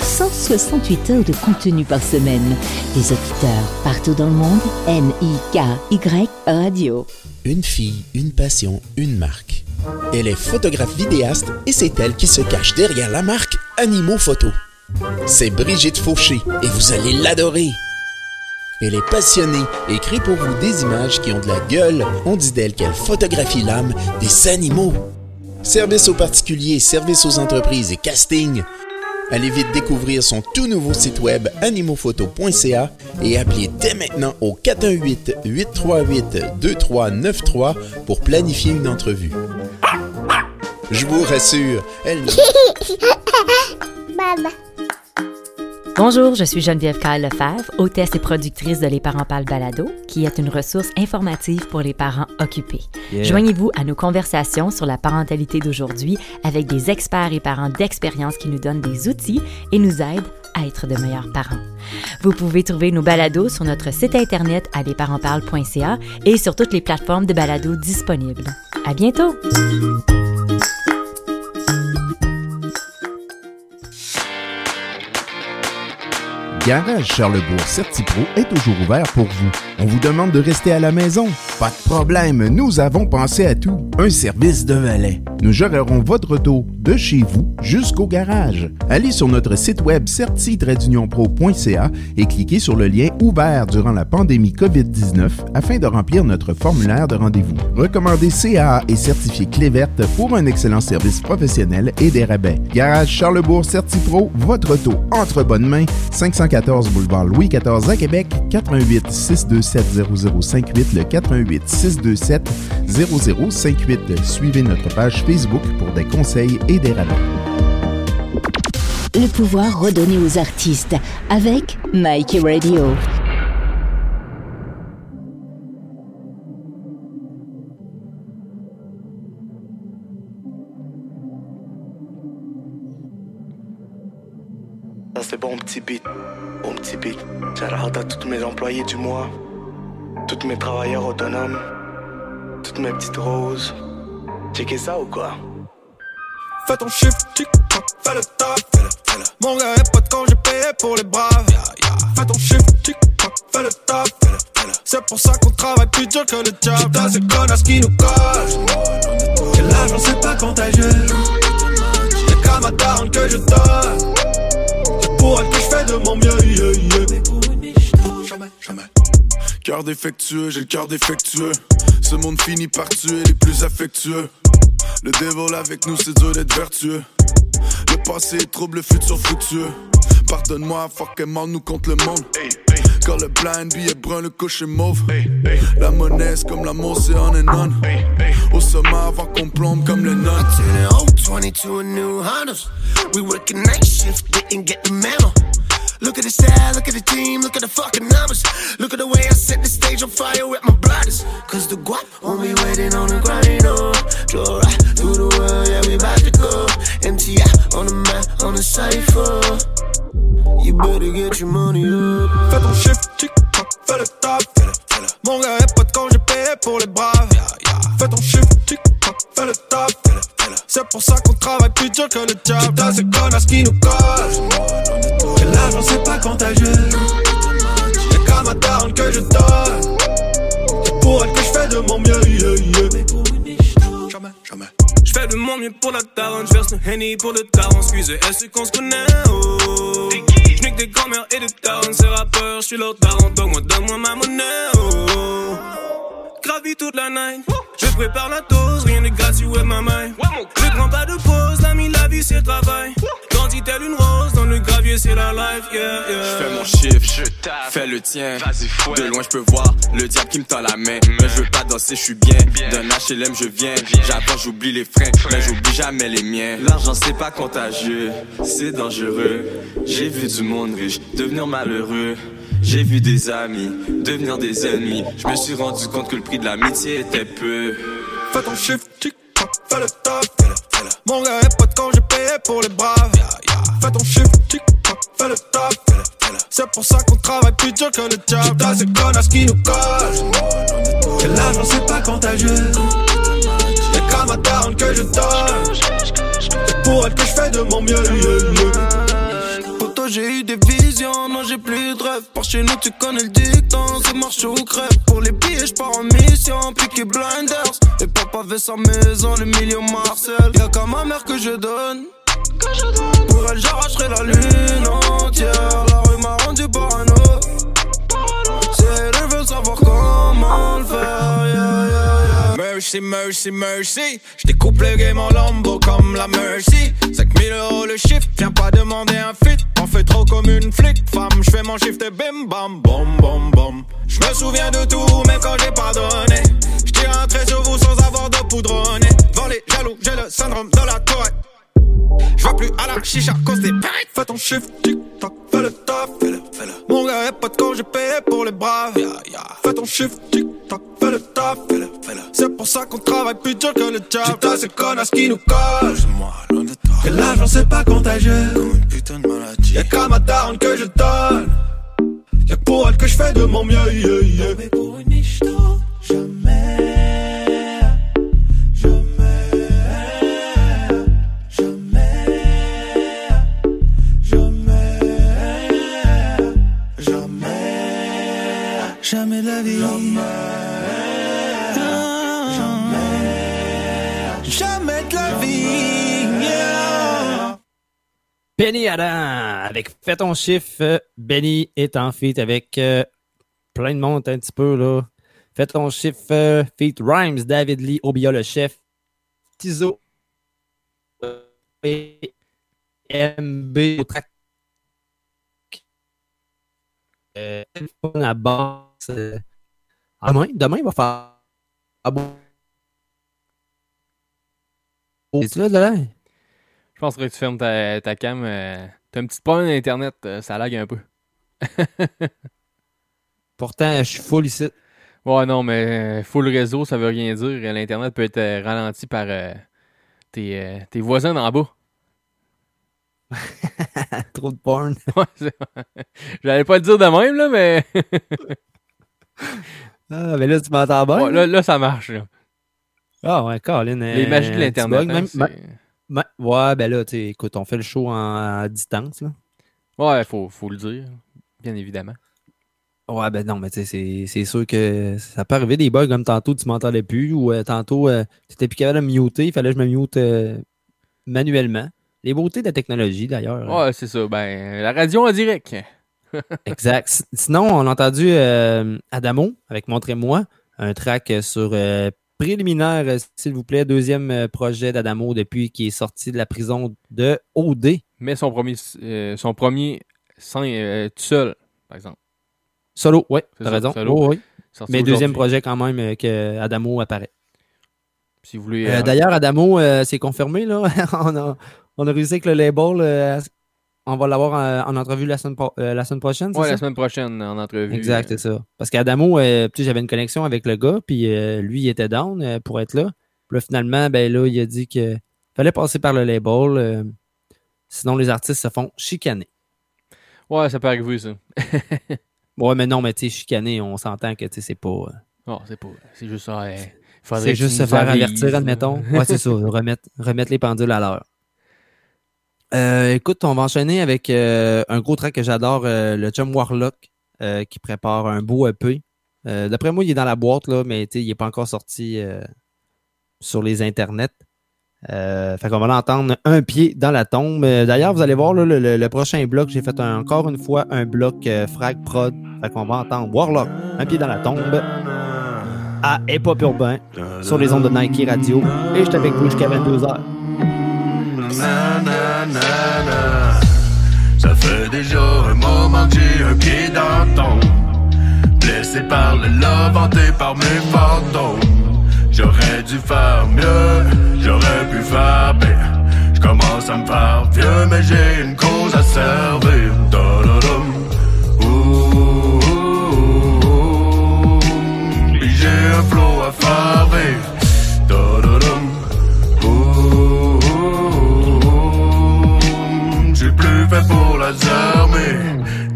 cent soixante-huit heures de contenu par semaine. Des auditeurs partout dans le monde. N I K Y Radio. Une fille, une passion, une marque. Elle est photographe vidéaste et c'est elle qui se cache derrière la marque Animaux Photo. C'est Brigitte Fauché et vous allez l'adorer. Elle est passionnée et crée pour vous des images qui ont de la gueule. On dit d'elle qu'elle photographie l'âme des animaux. Service aux particuliers, service aux entreprises et casting. Allez vite découvrir son tout nouveau site web animaux photo point c a et appelez dès maintenant au quatre un huit, huit trois huit, deux trois neuf trois pour planifier une entrevue. Je vous rassure, elle... Maman. Bonjour, je suis Geneviève Kyle-Lefebvre, hôtesse et productrice de Les Parents parlent balado, qui est une ressource informative pour les parents occupés. Yeah. Joignez-vous à nos conversations sur la parentalité d'aujourd'hui avec des experts et parents d'expérience qui nous donnent des outils et nous aident à être de meilleurs parents. Vous pouvez trouver nos balados sur notre site internet à les parents parlent point c a et sur toutes les plateformes de balados disponibles. À bientôt! Garage Charlebourg Certipro est toujours ouvert pour vous. On vous demande de rester à la maison. Pas de problème, nous avons pensé à tout. Un service de valet. Nous gérerons votre auto de chez vous jusqu'au garage. Allez sur notre site web certi tiret union pro point c a et cliquez sur le lien ouvert durant la pandémie covid dix-neuf afin de remplir notre formulaire de rendez-vous. Recommandez C A A et certifié clé verte pour un excellent service professionnel et des rabais. Garage Charlebourg Certipro, votre auto entre bonnes mains. cinq cent quatorze boulevard Louis quatorze à Québec, quatre un huit, six deux sept, zéro zéro cinq huit, le quatre un huit, six deux sept, zéro zéro cinq huit. Suivez notre page Facebook pour des conseils et des rabais. Le pouvoir redonné aux artistes avec Niky Radio. Ça c'est bon petit beat, bon petit beat. Shout out à tous mes employés du mois, tous mes travailleurs autonomes, toutes mes petites roses. Checker ça ou quoi? Fais ton chiffre, tic tac, fais le taf. Mon gars est pote quand j'ai payé pour les braves. Yeah, yeah. Fais ton chiffre, tic tac, fais le taf. C'est pour ça qu'on travaille plus dur que le diable. Putain c'est connasse qui nous colle. Que l'argent c'est pas contagieux. Y'a qu'à ma daronne que je donne. Pour elle que je fais de mon mieux, yeah, yeah. Mais pour une biche, non, jamais, jamais. Cœur défectueux, j'ai le cœur défectueux. Ce monde finit par tuer les plus affectueux. Le devil avec nous, c'est dur d'être vertueux. Le passé est trouble, le futur fructueux. Pardonne-moi, fortement nous contre le monde. Hey, hey. Quand le blind billet brun, le coche est mauve. Hey, hey. La monnaie c'est comme l'amour, c'est on and on. Hey, hey. Au sommet avant qu'on plombe comme les nonnes. twenty-two new Hondas. We work a night shift, didn't get the memo. Look at the style, look at the team, look at the fucking numbers. Look at the way I set the stage on fire with my brothers. Cause the guap won't be waiting on the grind, oh. Draw right through the world, yeah, we about to go. M T I on the map, on the cypher. You better get your money up. Fais ton chiffre, tic-tac, fais le taf. là. Mon gars, pas de con, j'ai payé pour les braves. Yeah, yeah. Fais ton chiffre, tic-tac, fais le taf. C'est pour ça qu'on travaille plus dur que le diable. J'ai dans ces connasses qui nous collent. Et l'argent c'est pas contagieux. C'est comme ma daronne que je donne. C'est pour elle que je fais de mon mieux. Yeah, yeah. Mais pour une niche, jamais, jamais. Je fais de mon mieux pour la daronne. Je verse le henny pour le daron. Excusez, est-ce qu'on se connaît? Oh. Je nique des grand-mères et des darons. Ces rappeurs, je suis leur daron. Donc moi, donne-moi ma monnaie. Oh. Gravis toute la night. Je prépare la dose, rien de gratuit, ouais ma maille. Je prends pas de pause, l'ami, la vie c'est le travail. Grandis telle une rose, dans le gravier c'est la life, yeah, yeah. Je fais mon chiffre, je tape, fais le tien. De loin je peux voir le diable qui me tend la main. Mais je veux pas danser, je suis bien. D'un H L M je viens, j'avance, j'oublie les freins. Mais j'oublie jamais les miens. L'argent c'est pas contagieux, c'est dangereux. J'ai vu du monde riche devenir malheureux. J'ai vu des amis devenir des ennemis. Je me suis rendu compte que le prix de l'amitié était peu. Fais ton chiffre, tic-tac, fais le taf. Mon gars, pas de con, j'ai payé pour les braves. Yeah, yeah. Fais ton chiffre, tic-tac, fais le taf. C'est pour ça qu'on travaille plus dur que le diable. T'as ces connasses qui nous collent. Et l'argent c'est pas contagieux. C'est comme ma daronne que je donne. C'est pour elle que je fais de mon mieux. Yeah, yeah. J'ai eu des visions, non j'ai plus de rêve. Par chez nous tu connais le dicton, c'est marche ou crève. Pour les billets j'pars en mission, piqué blinders. Et papa veut sa maison, le milieu Marcel. Y'a qu'à ma mère que je donne, que je donne. Pour elle j'arracherai la lune entière. La rue m'a rendu parano, parano. Si elle veut savoir comment le faire, yeah, yeah, yeah. Mercy, mercy, mercy. J'découpe le game en lambeau comme la Mercy. Cinq mille euros le chiffre, viens pas demander un fit. On fait trop comme une flic, femme, j'fais mon shift et bim bam, bom bom bom. J'me souviens de tout, même quand j'ai pardonné. J'tire un trait sur vous sans avoir de poudronné. Devant les jaloux, j'ai le syndrome de la tourette. J'vois plus à la chicha, cause des pérites. Fais ton chiffre, tic-tac, fais le taf, fais-le, fais-le. Mon gars, y'a pas de con, j'ai payé pour les braves. Yeah, yeah. Fais ton chiffre, tic-tac, fais le taf, fais-le, fais-le. C'est pour ça qu'on travaille plus dur que le diable. J'ai tassé connasse qui nous colle. Que l'argent c'est pas contagieux. Comme une putain de maladie. Y'a qu'à ma daronne que je donne. Y'a que pour elle que je fais de mon mieux, yeah, yeah. Mais pour une michto, jamais. Jamais. Jamais. Jamais. Jamais. Jamais la vie. Jamais. Benny Adam avec Fais ton chiffre. Benny est en feat avec euh, plein de monde un petit peu là. Fais ton chiffre, euh, feat Rhymes, David Lee, Obia le chef, Tizo, et M B au track. Euh, la boxe. Demain, demain il va faire. Ah bon. Es-tu là, Delay? Je pense que tu fermes ta, ta cam. Euh, t'as un petit problème d'internet, euh, ça lag un peu. Pourtant, je suis full ici. Ouais, non, mais full réseau, ça veut rien dire. L'internet peut être euh, ralenti par euh, tes, euh, tes voisins d'en bas. Trop de porn. Ouais, j'allais pas le dire de même, là, mais... Ah, mais là, tu m'entends bien? Ouais, là, là, ça marche, là. Ah ouais, Colin. Les euh, magies de l'Internet. Bug, hein, même, même... Ben, ouais, ben là, t'sais, écoute, on fait le show en, en distance, là. Ouais, faut, faut le dire, bien évidemment. Ouais, ben non, mais tu sais, c'est, c'est sûr que ça peut arriver des bugs comme tantôt, tu m'entendais plus, ou euh, tantôt, euh, t'étais plus capable de me muter, il fallait que je me mute euh, manuellement. Les beautés de la technologie, d'ailleurs. Ouais, euh. c'est ça, ben, la radio en direct. Exact. Sinon, on a entendu euh, Adamo, avec Montrez-moi, un track sur... Euh, préliminaire, s'il vous plaît, deuxième projet d'Adamo depuis qu'il est sorti de la prison de O D. Mais son premier, euh, son premier sans, euh, tout seul, par exemple. Solo, oui, t'as raison. Solo, oh, oui. Mais deuxième projet quand même euh, que Adamo apparaît. Si vous voulez, euh, euh, d'ailleurs, Adamo, euh, c'est confirmé, là. on, a, on a réussi avec le label. Euh, on va l'avoir en, en entrevue la semaine, pro- euh, la semaine prochaine, c'est ouais, ça? Oui, la semaine prochaine, en entrevue. Exact, c'est ça. Parce qu'Adamo, euh, j'avais une connexion avec le gars, puis euh, lui, il était down euh, pour être là. Puis là, finalement, ben là, il a dit qu'il fallait passer par le label, euh, sinon les artistes se font chicaner. Ouais, ça peut arriver, ça. Ouais, mais non, mais tu sais, chicaner, on s'entend que c'est pas... Euh... Oh, c'est pas... C'est juste ça. Euh... C'est juste se faire avertir, admettons. Ouais, c'est ça. Remettre, remettre les pendules à l'heure. Euh, écoute, on va enchaîner avec euh, un gros track que j'adore, euh, le chum Warlock, euh, qui prépare un beau E P. Euh, d'après moi, il est dans la boîte, là, mais il n'est pas encore sorti euh, sur les internets. Euh, fait qu'on va l'entendre un pied dans la tombe. D'ailleurs, vous allez voir là, le, le, le prochain bloc, j'ai fait un, encore une fois un bloc euh, frag prod. Fait qu'on va entendre Warlock, un pied dans la tombe, à Hip Hop Urbain, sur les ondes de Niky Radio. Et je suis avec vous jusqu'à vingt-deux heures. Ça fait déjà un moment que j'ai un pied dans le tombe, blessé par le love, hanté par mes fantômes. J'aurais dû faire mieux, j'aurais pu faire pire. J'commence à me faire vieux, mais j'ai une cause à servir. Da-da-dum, ouh, ouh, ouh, ouh. Pis j'ai un flow à faire vivre. Da-da-dum, ouh, ouh, ouh, ouh. J'suis plus fait pour la armées.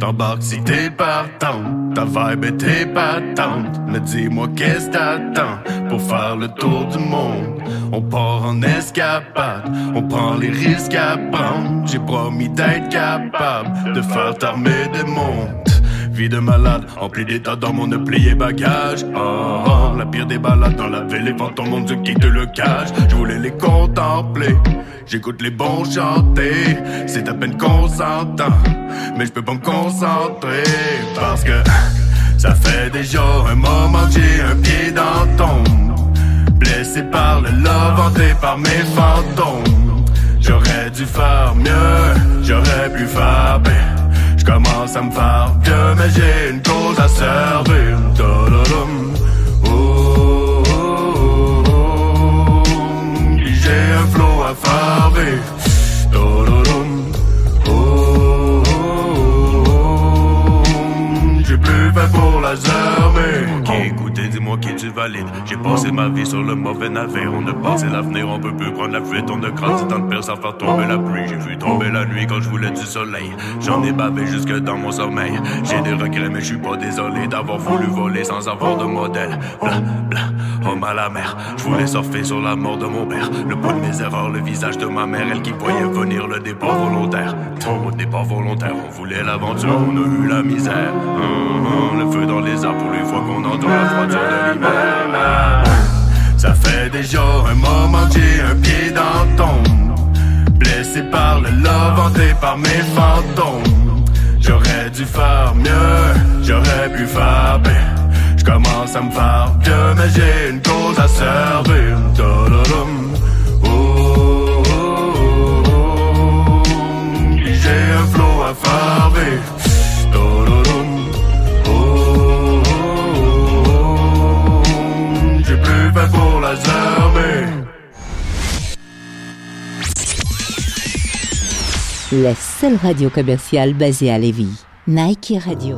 T'embarques si t'es partante, ta vibe est épatante. Mais dis-moi qu'est-ce t'attends pour faire le tour du monde. On part en escapade, on prend les risques à prendre. J'ai promis d'être capable de faire t'armer des montes. Vie de malade, empli d'état dans mon plié bagage. Oh, oh, la pire des balades dans la ville, les fantômes mon Dieu qui te le cache. Je voulais les contempler, j'écoute les bons chanter. C'est à peine qu'on s'entend, mais je peux pas me concentrer. Parce que ça fait déjà un moment que j'ai un pied dans le tombe, blessé par le love, hanté par mes fantômes. J'aurais dû faire mieux, j'aurais pu faire bien. J'commence à me faire vieux, mais j'ai une cause à servir. Da-da-dum, oh, oh, oh, oh, oh. Puis j'ai un flow à faire vivre. Da-da-dum, oh, oh, oh, oh, oh. J'ai plus fait pour la germer. Qui écoutait, dis-moi qui tu valides. J'ai passé ma vie sur le mauvais navire. On a passé l'avenir, on peut plus prendre la fuite. On a grandi tant de pères sans faire tomber la pluie. J'ai vu tomber la nuit quand je voulais du soleil. J'en ai bavé jusque dans mon sommeil. J'ai des regrets mais je suis pas désolé d'avoir voulu voler sans avoir de modèle. Bla, bla, homme à la mer. Je voulais surfer sur la mort de mon père. Le poids de mes erreurs, le visage de ma mère. Elle qui voyait venir le départ volontaire. Au départ volontaire, on voulait l'aventure, on a eu la misère. Hum, hum, le feu dans les arbres pour les fois qu'on entend la froideur de l'hiver. Ça fait déjà un moment que j'ai un pied dans le tombe, blessé par le love, hanté par mes fantômes. J'aurais dû faire mieux, j'aurais pu faire bien. J'commence à me faire vieux, mais j'ai une cause à servir. Da-da-dum, oh, oh, oh, oh, oh. Puis j'ai un flow à faire vivre. Pour la germer. La seule radio commerciale basée à Lévis, Niky Radio.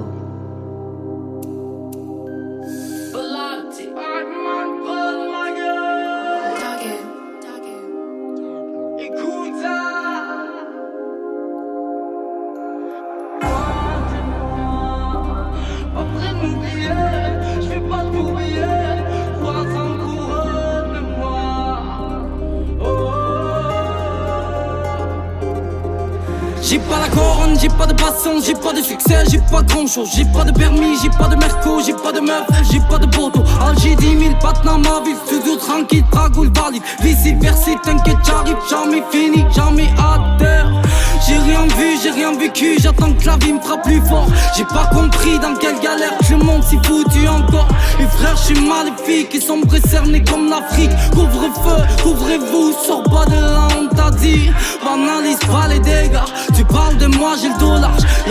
J'ai pas de patience, j'ai pas de succès, j'ai pas grand chose. J'ai pas de permis, j'ai pas de merco, j'ai pas de meuf, j'ai pas de poteau. Alger dix mille pattes dans ma ville, studio tranquille, tragoule valide. Vici, versé, t'inquiète, j'arrive, jamais fini, jamais à terre. J'ai rien vu, j'ai rien vécu, j'attends que la vie me frappe plus fort. J'ai pas compris dans quelle galère je monte si foutu encore. Les frères, je suis maléfique, ils sont précernés comme l'Afrique. Couvre-feu, couvrez-vous, sors pas de là, on t'a dit. Banalise pas les dégâts, tu parles de moi, j'ai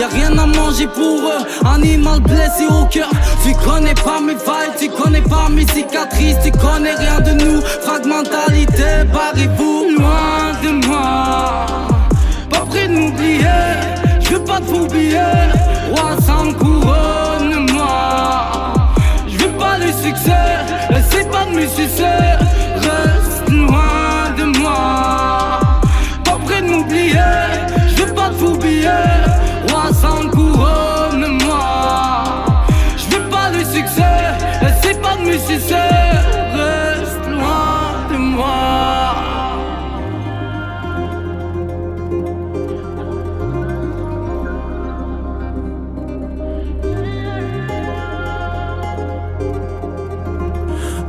y'a rien à manger pour eux, animal blessé au cœur. Tu connais pas mes vibes, tu connais pas mes cicatrices, tu connais rien de nous. Fragmentalité, barrez-vous loin de moi. Pas près de m'oublier, je veux pas t'oublier. Roi sans couronne, moi. Je veux pas le succès, laissez pas de me sucer. Reste loin de moi. Pas près de m'oublier, je veux pas t'oublier. Sans couronne, moi.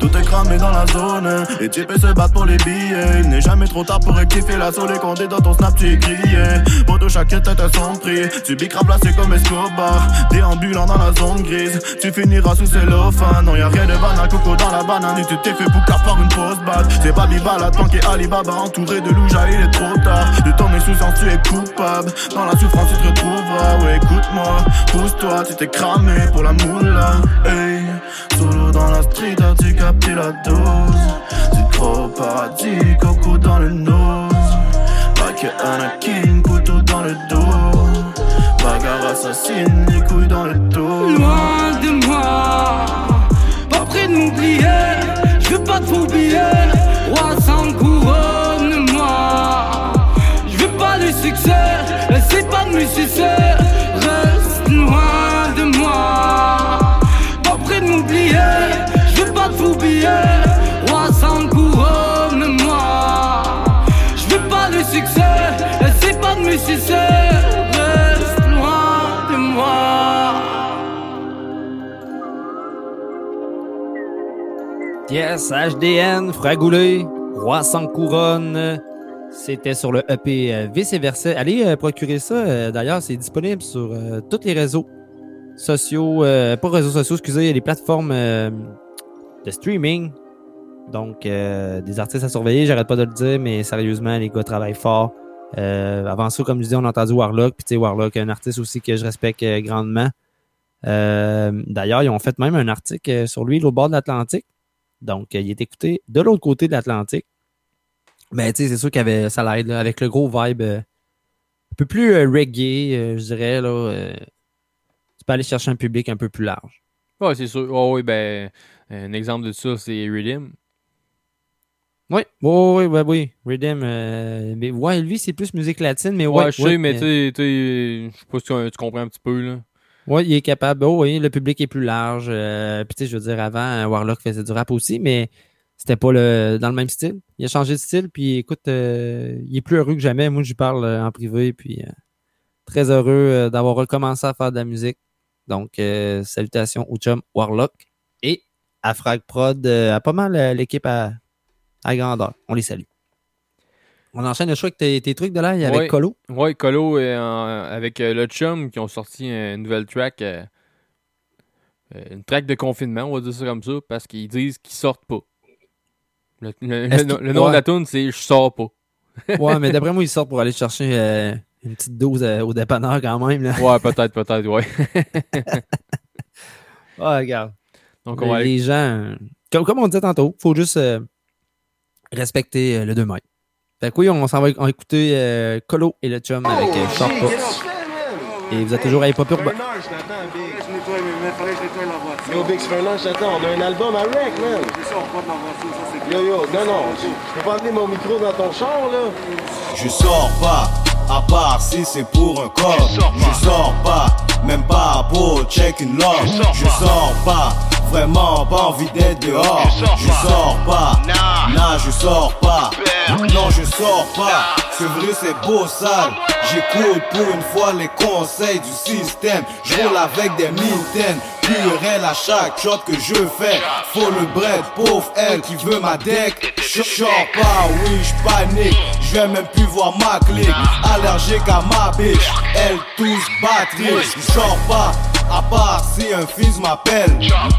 Tout est cramé dans la zone. Les types se battent pour les billets. Il n'est jamais trop tard pour rectifier la soleil qu'on est dans ton snap, tu es grillé. Pour de chaque tête à son prix. Tu bicras placé comme Escobar. Déambulant dans la zone grise. Tu finiras sous cellophane. Non, y'a rien de banal, coco dans la banane. Et tu t'es fait boucler par une fausse batte. C'est pas Bibala, tanké Alibaba. Entouré de loups, il est trop tard. De ton insouciance, tu es coupable. Dans la souffrance, tu te retrouveras. Ouais, écoute-moi, pousse-toi, tu t'es cramé pour la moula. Hey, solo dans la street, as-tu capté la dose? Tu crois au paradis, coco dans le nose. Pas que Anakin, couteau dans le dos. Bagarre assassine, les couilles dans le dos. Loin de moi, pas près de m'oublier. Je veux pas te oublier, roi sans couronne, moi. Je veux pas du succès, laissez pas de musicien. Reste loin de moi, pas près de m'oublier. Je veux pas te oublier, roi sans couronne, moi. Je veux pas du succès, laissez pas de musicien. Reste loin de moi. Yes, H D N, Fragoulé, Roi sans couronne, c'était sur le E P Vice Versa. Allez euh, procurer ça, euh, d'ailleurs, c'est disponible sur euh, tous les réseaux sociaux, euh, pas réseaux sociaux, excusez, les plateformes euh, de streaming, donc euh, des artistes à surveiller, j'arrête pas de le dire, mais sérieusement, les gars travaillent fort. Euh, avant ça, comme je disais, on a entendu Warlock, puis tu sais, Warlock, un artiste aussi que je respecte euh, grandement. Euh, d'ailleurs, ils ont fait même un article sur lui, l'autre bord de l'Atlantique. Donc, il est écouté de l'autre côté de l'Atlantique. Mais tu sais, c'est sûr qu'il y avait ça l'aide là, avec le gros vibe euh, un peu plus euh, reggae, euh, je dirais. Là, euh, tu peux aller chercher un public un peu plus large. Oui, c'est sûr. Oh, oui, ben, un exemple de ça, c'est Redeem. Oui, oh, oui, oui, oui. Redeem, euh, mais ouais, lui, c'est plus musique latine, mais ouais. Ouais, je sais, mais tu sais, je sais pas si tu, tu comprends un petit peu, là. Oui, il est capable. Oh, oui, le public est plus large. Euh, Puis, tu sais, je veux dire, avant, Warlock faisait du rap aussi, mais c'était pas le dans le même style. Il a changé de style, puis écoute, euh, il est plus heureux que jamais. Moi, je lui parle en privé, puis euh, très heureux euh, d'avoir recommencé à faire de la musique. Donc, euh, salutations au chum Warlock et à Frag Prod, euh, à pas mal euh, l'équipe à, à grandeur. On les salue. On enchaîne le choix avec tes, tes trucs de l'ail avec ouais, Colo. Oui, Colo et, euh, avec euh, le Chum qui ont sorti une nouvelle track. Euh, une track de confinement, on va dire ça comme ça, parce qu'ils disent qu'ils sortent pas. Le, le, le, le nom ouais. de la tune, c'est « Je sors pas ». Ouais, mais d'après moi, ils sortent pour aller chercher euh, une petite dose euh, au dépanneur quand même. Là. Ouais, peut-être, peut-être, ouais. Ouais, regarde. Donc, on va les aller... gens, comme, comme on disait tantôt, il faut juste euh, respecter euh, le deux mai. Fait que oui, on s'en va on écouter euh, Colo et le Chum avec euh, Short Pop. Et vous êtes toujours à Hip Hop Urbain. Yo, Big, ça fait un an que j'attends. On a un album à rec, man. C'est ça, on prend dans la voiture, ça c'est clair. Yo, yo, non, non, je peux pas amener mon micro dans ton char, là. Je sors pas, à part si c'est pour un corps. Je sors pas, même pas pour check une log. Je sors pas. Vraiment pas envie d'être dehors. Je sors pas, non je sors pas, non je sors pas. C'est vrai c'est beau sale. J'écoute pour une fois les conseils du système. Je roule avec des mitaines. Purel à chaque shot que je fais. Faut le bread, pauvre elle qui veut ma deck. Je sors pas, oui je panique. Je vais même plus voir ma clique. Allergique à ma biche. Elle touche batterie. Je sors pas. À part si un fils m'appelle,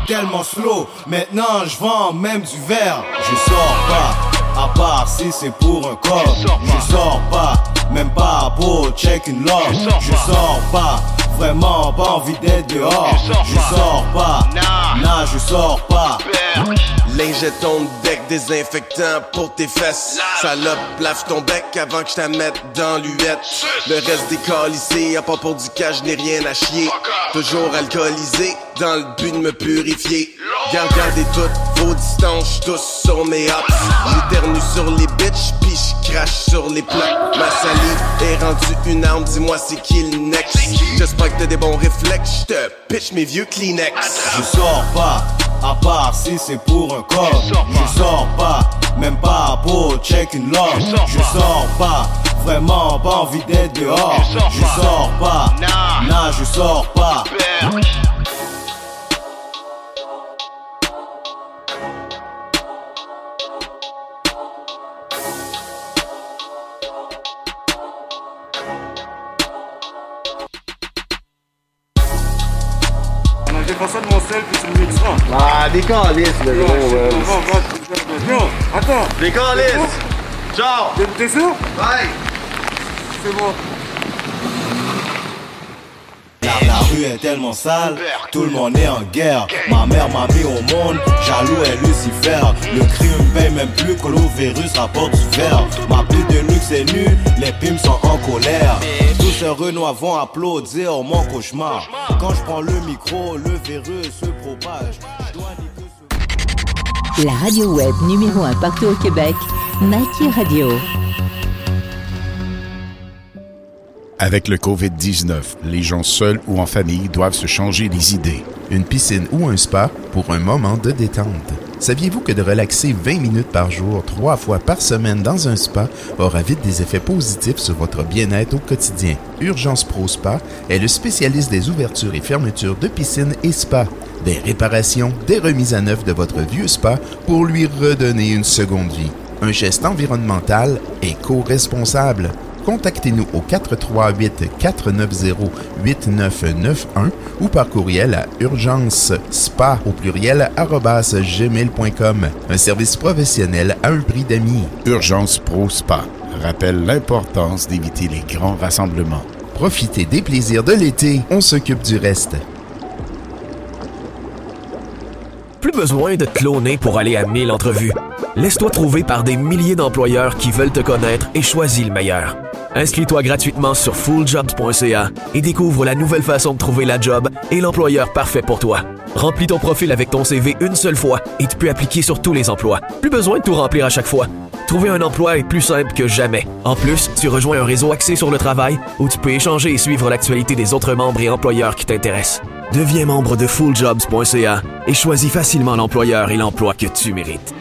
tellement slow, maintenant je vends même du verre. Je sors pas, à part si c'est pour un corps. Je sors pas, même pas pour check une log. Je sors pas, vraiment pas envie d'être dehors. Je sors pas, nah je sors pas. L'injeton de bec, désinfectant pour tes fesses. Salope, lave ton bec avant que je t'en mette dans l'huette. Le reste des ici, à part pour du cash, n'ai rien à chier. Toujours alcoolisé, dans le but de me purifier. Garde, gardez toutes vos distances, tous sur mes hops. J'éternue sur les bitches, pis j'crache sur les plats. Ma salive est rendue une arme, dis-moi c'est qui le next. J'espère que t'as des bons réflexes, j'te pitch mes vieux Kleenex. Je sors pas, à part si c'est pour un corps. Je sors pas, même pas pour check une log. Je sors pas, vraiment pas envie d'être dehors. Je sors pas, non je sors pas. je déconseille mon sel puis tu me mets du sang. Ah, décalisse, le gros, ouais. Yo, attends. Décalisse. Ciao. T'es sûr? Bye. C'est bon. La, la rue est tellement sale, tout le monde est en guerre. Ma mère m'a mis au monde, jaloux est Lucifer. Le crime paye même plus, Colo virus rapporte du verre. Ma pute de luxe est nue, les pimes sont en colère. Tous heureux nous avons applaudir mon cauchemar. Quand je prends le micro, le virus se propage. La radio web numéro un partout au Québec, Niky Radio. Avec le covid dix-neuf, les gens seuls ou en famille doivent se changer les idées. Une piscine ou un spa pour un moment de détente. Saviez-vous que de relaxer vingt minutes par jour, trois fois par semaine dans un spa, aura vite des effets positifs sur votre bien-être au quotidien? Urgence Pro Spa est le spécialiste des ouvertures et fermetures de piscines et spas. Des réparations, des remises à neuf de votre vieux spa pour lui redonner une seconde vie. Un geste environnemental éco-responsable. Contactez-nous au quatre trois huit, quatre neuf zéro, huit neuf neuf un ou par courriel à urgence spa au pluriel arobase gmail point com. Un service professionnel à un prix d'amis. Urgence Pro Spa rappelle l'importance d'éviter les grands rassemblements. Profitez des plaisirs de l'été, on s'occupe du reste. Plus besoin de te cloner pour aller à mille entrevues. Laisse-toi trouver par des milliers d'employeurs qui veulent te connaître et choisis le meilleur. Inscris-toi gratuitement sur full jobs point c a et découvre la nouvelle façon de trouver la job et l'employeur parfait pour toi. Remplis ton profil avec ton C V une seule fois et tu peux appliquer sur tous les emplois. Plus besoin de tout remplir à chaque fois. Trouver un emploi est plus simple que jamais. En plus, tu rejoins un réseau axé sur le travail où tu peux échanger et suivre l'actualité des autres membres et employeurs qui t'intéressent. Deviens membre de full jobs point c a et choisis facilement l'employeur et l'emploi que tu mérites.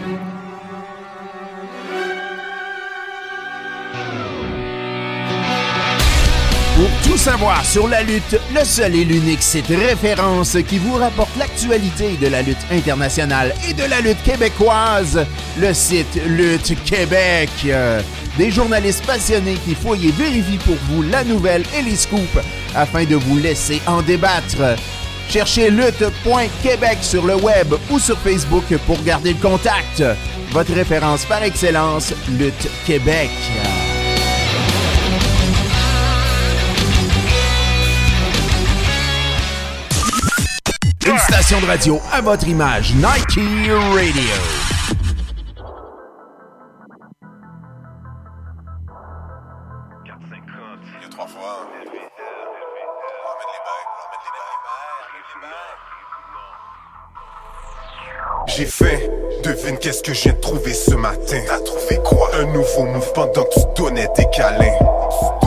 Pour tout savoir sur la lutte, le seul et l'unique site référence qui vous rapporte l'actualité de la lutte internationale et de la lutte québécoise, le site Lutte-Québec. Des journalistes passionnés qui fouillent et vérifient pour vous la nouvelle et les scoops afin de vous laisser en débattre. Cherchez lutte point québec sur le web ou sur Facebook pour garder le contact. Votre référence par excellence, Lutte-Québec. Une station de radio à votre image, Niky Radio. J'ai fait, devine qu'est-ce que j'ai trouvé ce matin. T'as trouvé quoi? Un nouveau move pendant que tu donnais tes câlins.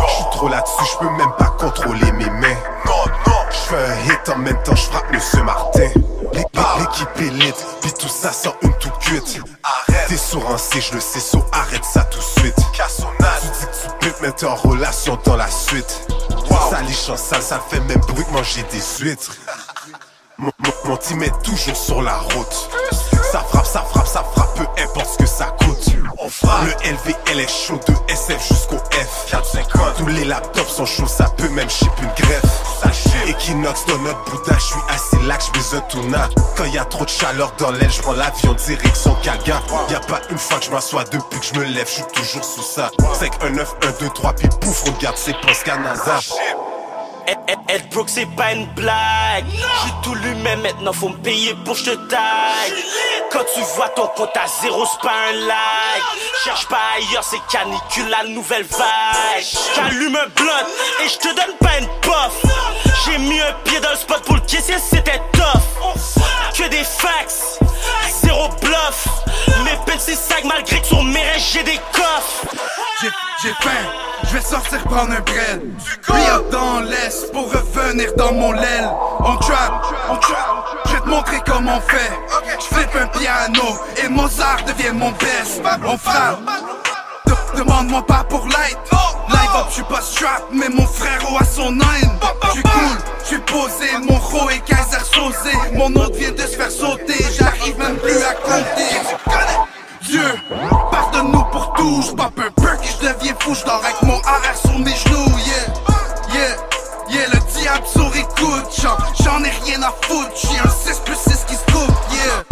J'suis trop là-dessus, j'peux même pas contrôler mes mains. Non, non, j'fais un hit en même temps, j'frappe le ce matin. L'équipe élite, pis tout ça sans une tout cuite. Arrête, t'es sourancé, j'le sais, so arrête ça tout de suite. Cassonade, tu dis que tu pipes, mais t'es en relation dans la suite. Wow. Ça les chansales, ça fait même bruit que manger des huîtres. Mon, mon, mon team est toujours sur la route. Ça frappe, ça frappe, ça frappe, peu importe ce que ça coûte. On frappe. Le L V L est chaud de S F jusqu'au F. quatre cent cinquante. Tous les laptops sont chauds, ça peut même ship une greffe. Ça ship. Equinox dans notre Bouddha, je suis assez lax, je un tournant. Quand y'a trop de chaleur dans l'aile, je prends l'avion direction Calgary. Y'a pas une fois que je m'assois depuis que je me lève, je suis toujours sous ça. cinq un neuf un deux trois, puis pouf, regarde, c'est presque à NASA. Ed Brooks, c'est pas une blague. J'ai tout lu, mais maintenant faut me payer pour que je te taille. Quand tu vois ton compte à zéro, c'est pas un like. Cherche pas ailleurs, c'est canicule, la nouvelle vague. J'allume un blunt et je te donne pas une puff. J'ai mis un pied dans le spot pour le caissier, c'était tough. Que des fax, zéro bluff. Mes peines c'est sag malgré que sur mes restes j'ai des coffres. J'ai, j'ai faim, je vais sortir prendre un bread. Puis dans l'est pour revenir dans mon l'aile. On trap, on trap, je vais te montrer comment on fait. Je flippe un piano et Mozart devient mon best. On frappe, demande-moi pas pour light. Live up, j'suis pas strap, mais mon frérot a son nine. J'suis cool, j'suis posé, mon ro est Kaiser sausé. Mon autre vient de se faire sauter, j'arrive même plus à compter. Dieu, pardonne-nous pour tout, j'pop un perk et j'deviens fou. J'dors avec mon arrière sur mes genoux, yeah. Yeah, yeah, le diable sourit, écoute, chante, chante. j'en ai rien à foutre, j'ai un six plus six qui se coupe, yeah.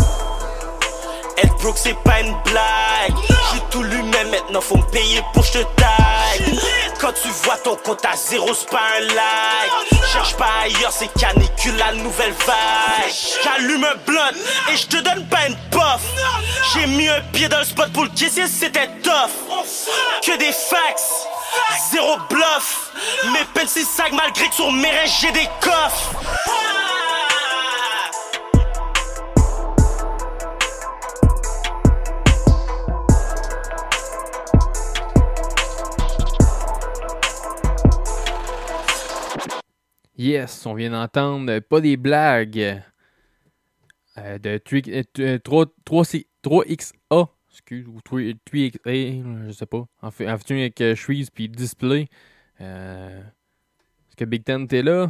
Ed Brooks, c'est pas une blague, j'ai tout lu, mais maintenant faut me payer pour que je te taille. Quand tu vois ton compte à zéro, c'est pas un like. Cherche pas ailleurs, c'est canicule, la nouvelle vague. J'allume un blunt et je te donne pas une puff. J'ai mis un pied dans le spot pour le caissier, c'était tough. Que des fax, zéro bluff. Mes pencils saguent malgré que sur mes restes j'ai des coffres. Yes, on vient d'entendre pas des blagues euh, de trois X A, excuse, ou trois X A, je sais pas, en fait, en fait avec euh, Shreeze puis Display. Euh, est-ce que Big Ten t'es là?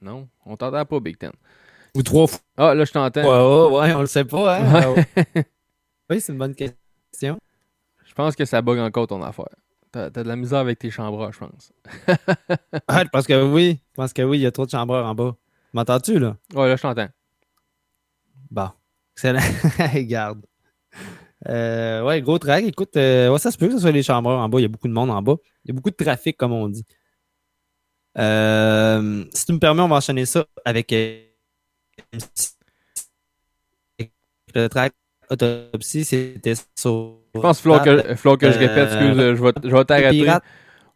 Non, on t'entend pas, Big Ten. Ou trois fois. Ah, là je t'entends. Ouais, ouais, ouais, on le sait pas, hein? Oui, c'est une bonne question. Je pense que ça bug encore ton affaire. T'as, t'as de la misère avec tes chambreurs, je pense. Ah, je pense que oui. Je pense que oui, il y a trop de chambreurs en bas. M'entends-tu, là? Ouais, là, je t'entends. Bon. Excellent. Regarde. Euh, ouais, gros track. Écoute, euh, ouais, ça se peut que ce soit les chambreurs en bas. Il y a beaucoup de monde en bas. Il y a beaucoup de trafic, comme on dit. Euh, si tu me permets, on va enchaîner ça avec, euh, avec le track Autopsie. C'était sur... Je pense, Flo, que, Flo, que je répète, excuse, euh, je, vais, je vais t'arrêter. Pirate.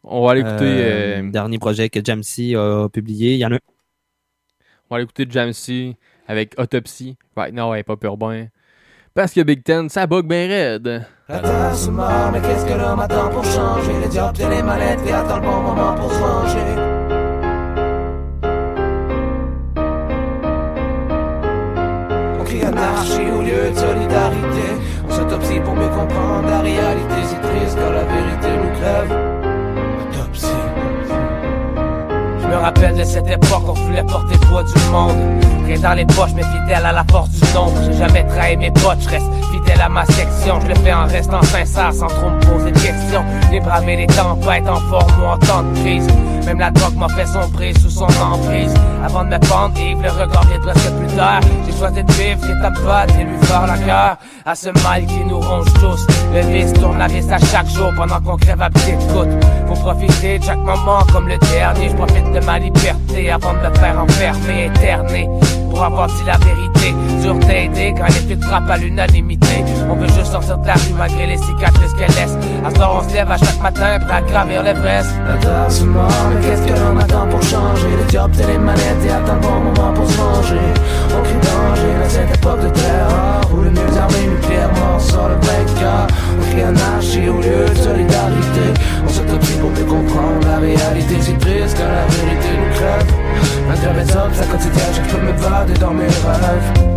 On va aller écouter... Euh, euh... dernier projet que Jamsey a publié, il y en a un. On va aller écouter Jamsey avec Autopsie, Right Now, Hip Hop Urbain. Parce que Big Ten, ça bug bien raide. Attends, c'est mort, mais qu'est-ce que l'homme attend pour changer? Les diables et les mallettes, et attends le bon moment pour se venger. Anarchie au lieu de solidarité. On s'autopsie pour mieux comprendre la réalité. C'est triste quand la vérité nous crève. Autopsie. Je me rappelle de cette époque, on voulait porter poids du monde. Rien dans les poches, mais fidèle à la force du nombre. J'ai jamais trahi mes potes, je reste fidèle à ma section. Je le fais en restant sincère, sans trop me poser de questions. J'ai bravé les tempêtes en forme ou en temps de crise. Même la drogue m'a fait sombrer sous son emprise. Avant de me pendre, vivre le regard viendrait plus tard. J'ai choisi de vivre, j'ai tapé, j'ai lui faire la guerre à ce mal qui nous ronge tous. Le vice tourne la vis à chaque jour pendant qu'on crève à petite goutte. Faut profiter de chaque moment comme le dernier. Je profite de ma liberté avant de me faire enfermer, éterner. Pour avoir dit la vérité, dur d'aider quand les trucs frappent à l'unanimité. On veut juste sortir de la rue malgré les cicatrices qu'elle laisse. À ce soir on se lève à chaque matin prêt à gravir les presses. Attends ce moment, mais qu'est-ce que l'on attend pour changer? Les diables et les manettes et attend le bon moment pour se venger. On crie danger dans cette époque de terreur où le mieux armé nucléairement sort le vainqueur. On crie anarchie au lieu de solidarité. On s'autopsie pour mieux comprendre la réalité. C'est triste quand la vérité nous crève. Malgré mes hommes, ça quotidien, je peux me voir.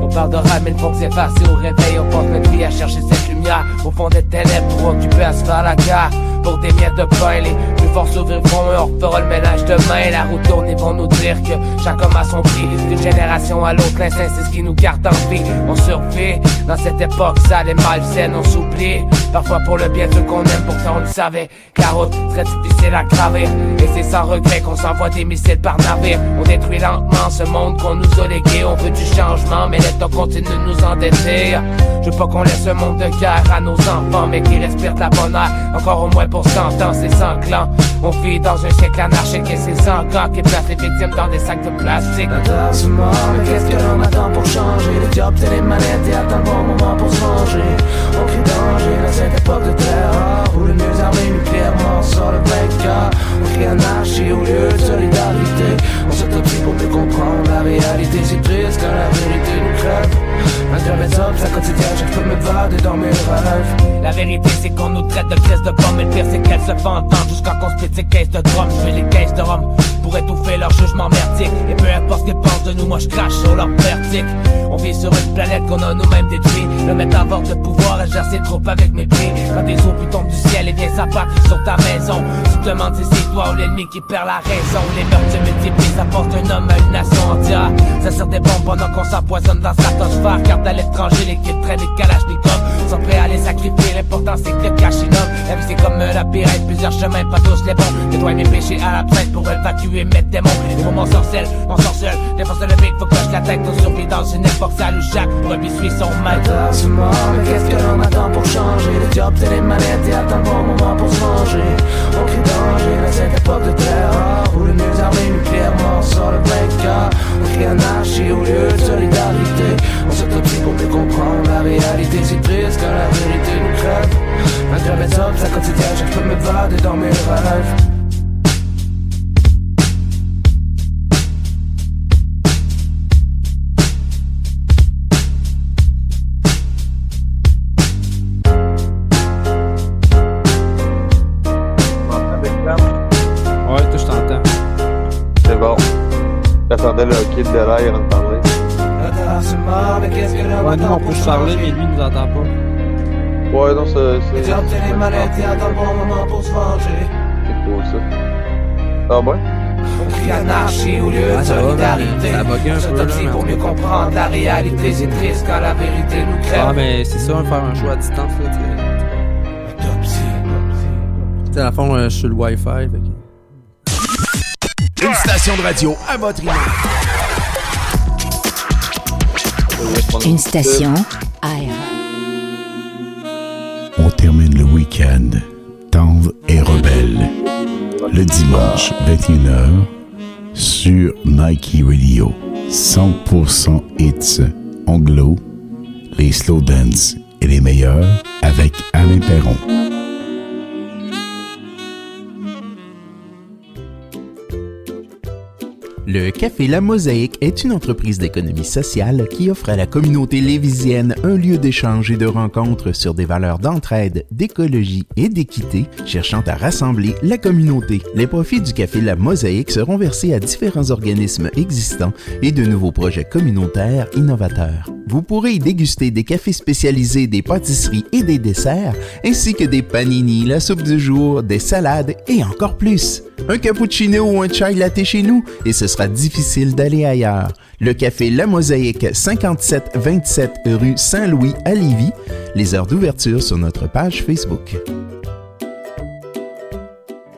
On parle de rap mais le fond que c'est passé au réveil. On porte notre vie à chercher cette lumière au fond des ténèbres, trop occupé à se faire la gare. Pour des miettes de pain, les plus forts s'ouvriront et on refera le ménage demain. La route tourne, ils vont nous dire que chaque homme a son prix. D'une génération à l'autre, l'instinct c'est ce qui nous garde en vie. On survit dans cette époque sale et malsaine, on s'oublie. Parfois pour le bien de ceux qu'on aime, pourtant on le savait. La route très difficile à gravir. Et c'est sans regret qu'on s'envoie des missiles par navire. On détruit lentement ce monde qu'on nous a légué. On veut du changement, mais le temps continue de nous endetter. Je veux pas qu'on laisse ce monde de guerre à nos enfants, mais qui respirent la bonne air. Encore au moins pour cent ans, c'est sanglant. On vit dans un siècle anarchique et c'est sanglant qui place les victimes dans des sacs de plastique. Attends ce moment, mais qu'est-ce que l'on attend pour changer? Les diables et les manettes et attend le bon moment pour se venger. On crie danger dans cette époque de terreur où le mieux armé nucléairement sort le vainqueur. On crie anarchie au lieu de solidarité. On s'autopsie pour mieux comprendre la réalité. C'est triste quand la vérité nous crève. Malgré mes hommes, ça quotidien, je peux me voir de dormir rêve. La vérité c'est qu'on nous traite de crise de pomme. Le pire c'est qu'elle se fait entendre jusqu'en qu'on split ses caisses de drum. Je fais les caisses de rhum pour étouffer leur jugement merdique. Et peu importe ce qu'ils pensent de nous, moi je crache sur leur verdict. On vit sur une planète qu'on a nous-mêmes détruit. Le métavore de pouvoir est gercé trop avec mépris. Quand des eaux plus tombent du ciel et bien s'abattent sur ta maison. Tu te demandes si c'est toi ou l'ennemi qui perd la raison. Les meurtres se multiplient, ça porte un homme à une nation entière. Ça sert des bombes pendant qu'on s'empoisonne dans sa toche phare. Garde à l'étranger, l'équipe traîne des kalachnikovs. Sont prêts à les sacrifier, l'important c'est que le cash innove. La vie c'est comme un labyrinthe, plusieurs chemins, pas tous les bons. Nettoyer mes péchés à la traite pour évacuer mes démons. Les moments sorcellent, mon sorcelle, défense de la vie, faut que tête aux survie dans une époque sale où chaque brebis suit son maître. C'est mort, mais qu'est-ce que l'on attend pour changer? Les diopes et les manettes et attend le bon moment pour se manger. On crie danger dans cette époque de terreur où les mieux armés nucléairement sont le vainqueur. On crie anarchie au lieu de solidarité. On s'autopsie pour mieux comprendre la réalité. C'est triste quand la vérité nous crève. Malgré mes hommes, ça quotidien, je peux me voir de dormir le rêve. J'entendais le kid de l'air avant de parler. Ouais, nous on peut se parler, mais lui nous entend pas. Ouais, non, c'est... c'est... c'est cool, ça. Ah bon? On crie anarchie au lieu de solidarité. Ça buguait un peu, là, pour mieux comprendre la réalité, c'est triste quand la vérité nous crève. Ah, mais c'est ça, faire un choix à distance, là, tu sais. Autopsie. Tu sais, à fond, je suis sur le Wi-Fi, fait que... Une station de radio à votre image. Une station air. On termine le week-end tendre et rebelle le dimanche vingt et une heures sur Niky Radio. cent pour cent hits anglo, les slow dance et les meilleurs avec Alain Perron. Le Café La Mosaïque est une entreprise d'économie sociale qui offre à la communauté lévisienne un lieu d'échange et de rencontre sur des valeurs d'entraide, d'écologie et d'équité, cherchant à rassembler la communauté. Les profits du Café La Mosaïque seront versés à différents organismes existants et de nouveaux projets communautaires innovateurs. Vous pourrez y déguster des cafés spécialisés, des pâtisseries et des desserts, ainsi que des paninis, la soupe du jour, des salades et encore plus. Un cappuccino ou un chai latte chez nous et ce sera difficile d'aller ailleurs. Le Café La Mosaïque, cinquante-sept vingt-sept rue Saint-Louis à Lévis. Les heures d'ouverture sur notre page Facebook.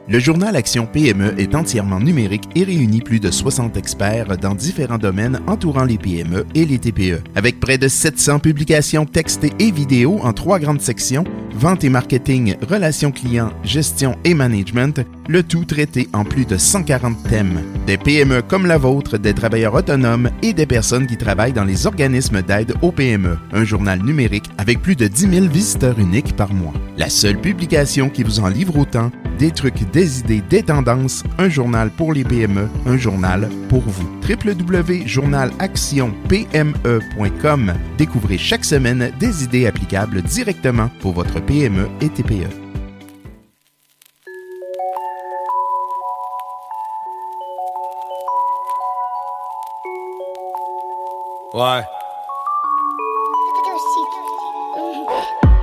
Le journal Action P M E est entièrement numérique et réunit plus de soixante experts dans différents domaines entourant les P M E et les T P E. Avec près de sept cents publications textes et vidéos en trois grandes sections, vente et marketing, relations clients, gestion et management, le tout traité en plus de cent quarante thèmes. Des P M E comme la vôtre, des travailleurs autonomes et des personnes qui travaillent dans les organismes d'aide aux P M E. Un journal numérique avec plus de dix mille visiteurs uniques par mois. La seule publication qui vous en livre autant, des trucs, des idées, des tendances, un journal pour les P M E, un journal pour vous. w w w point journal action p m e point com. Découvrez chaque semaine des idées applicables directement pour votre P M E et T P E. Ouais.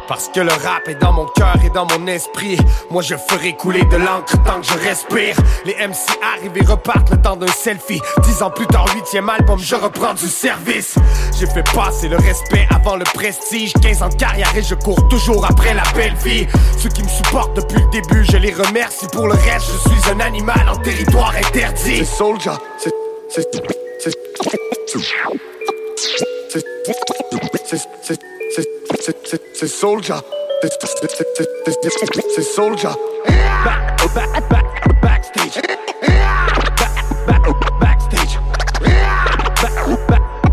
Parce que le rap est dans mon cœur et dans mon esprit. Moi je ferai couler de l'encre tant que je respire. Les M C arrivent et repartent le temps d'un selfie. Dix ans plus tard, huitième album, je reprends du service. J'ai fait passer le respect avant le prestige. Quinze ans de carrière et je cours toujours après la belle vie. Ceux qui me supportent depuis le début, je les remercie. Pour le reste, je suis un animal en territoire interdit. C'est Soulja, c'est... c'est... c'est... c'est... c'est... c'est... c'est... c'est... C'est, c'est, c'est Soulja. C'est, c'est, c'est, c'est, c'est, c'est Soulja. Back, back, back, backstage. Back, back, backstage. Back, back,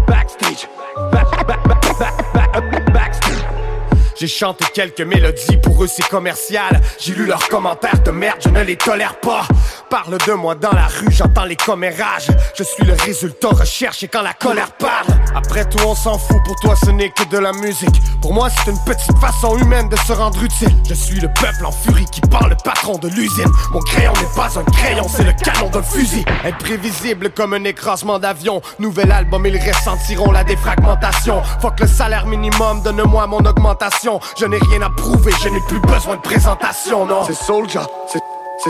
backstage. Back, back, back, back, back, backstage. J'ai chanté quelques mélodies, pour eux c'est commercial. J'ai lu leurs commentaires de merde, je ne les tolère pas. Parle de moi dans la rue, j'entends les commérages. Je suis le résultat recherché quand la colère parle. Après tout on s'en fout, pour toi ce n'est que de la musique. Pour moi c'est une petite façon humaine de se rendre utile. Je suis le peuple en furie qui parle, le patron de l'usine. Mon crayon n'est pas un crayon, c'est le canon d'un fusil. Imprévisible comme un écrasement d'avion. Nouvel album, ils ressentiront la défragmentation. Fuck le salaire minimum, donne-moi mon augmentation. Je n'ai rien à prouver, je n'ai plus besoin de présentation, non. C'est Soulja, c'est... c'est...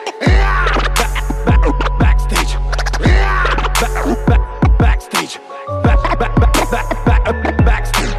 Back, back, backstage. Back, back, backstage. Back, back, back, backstage.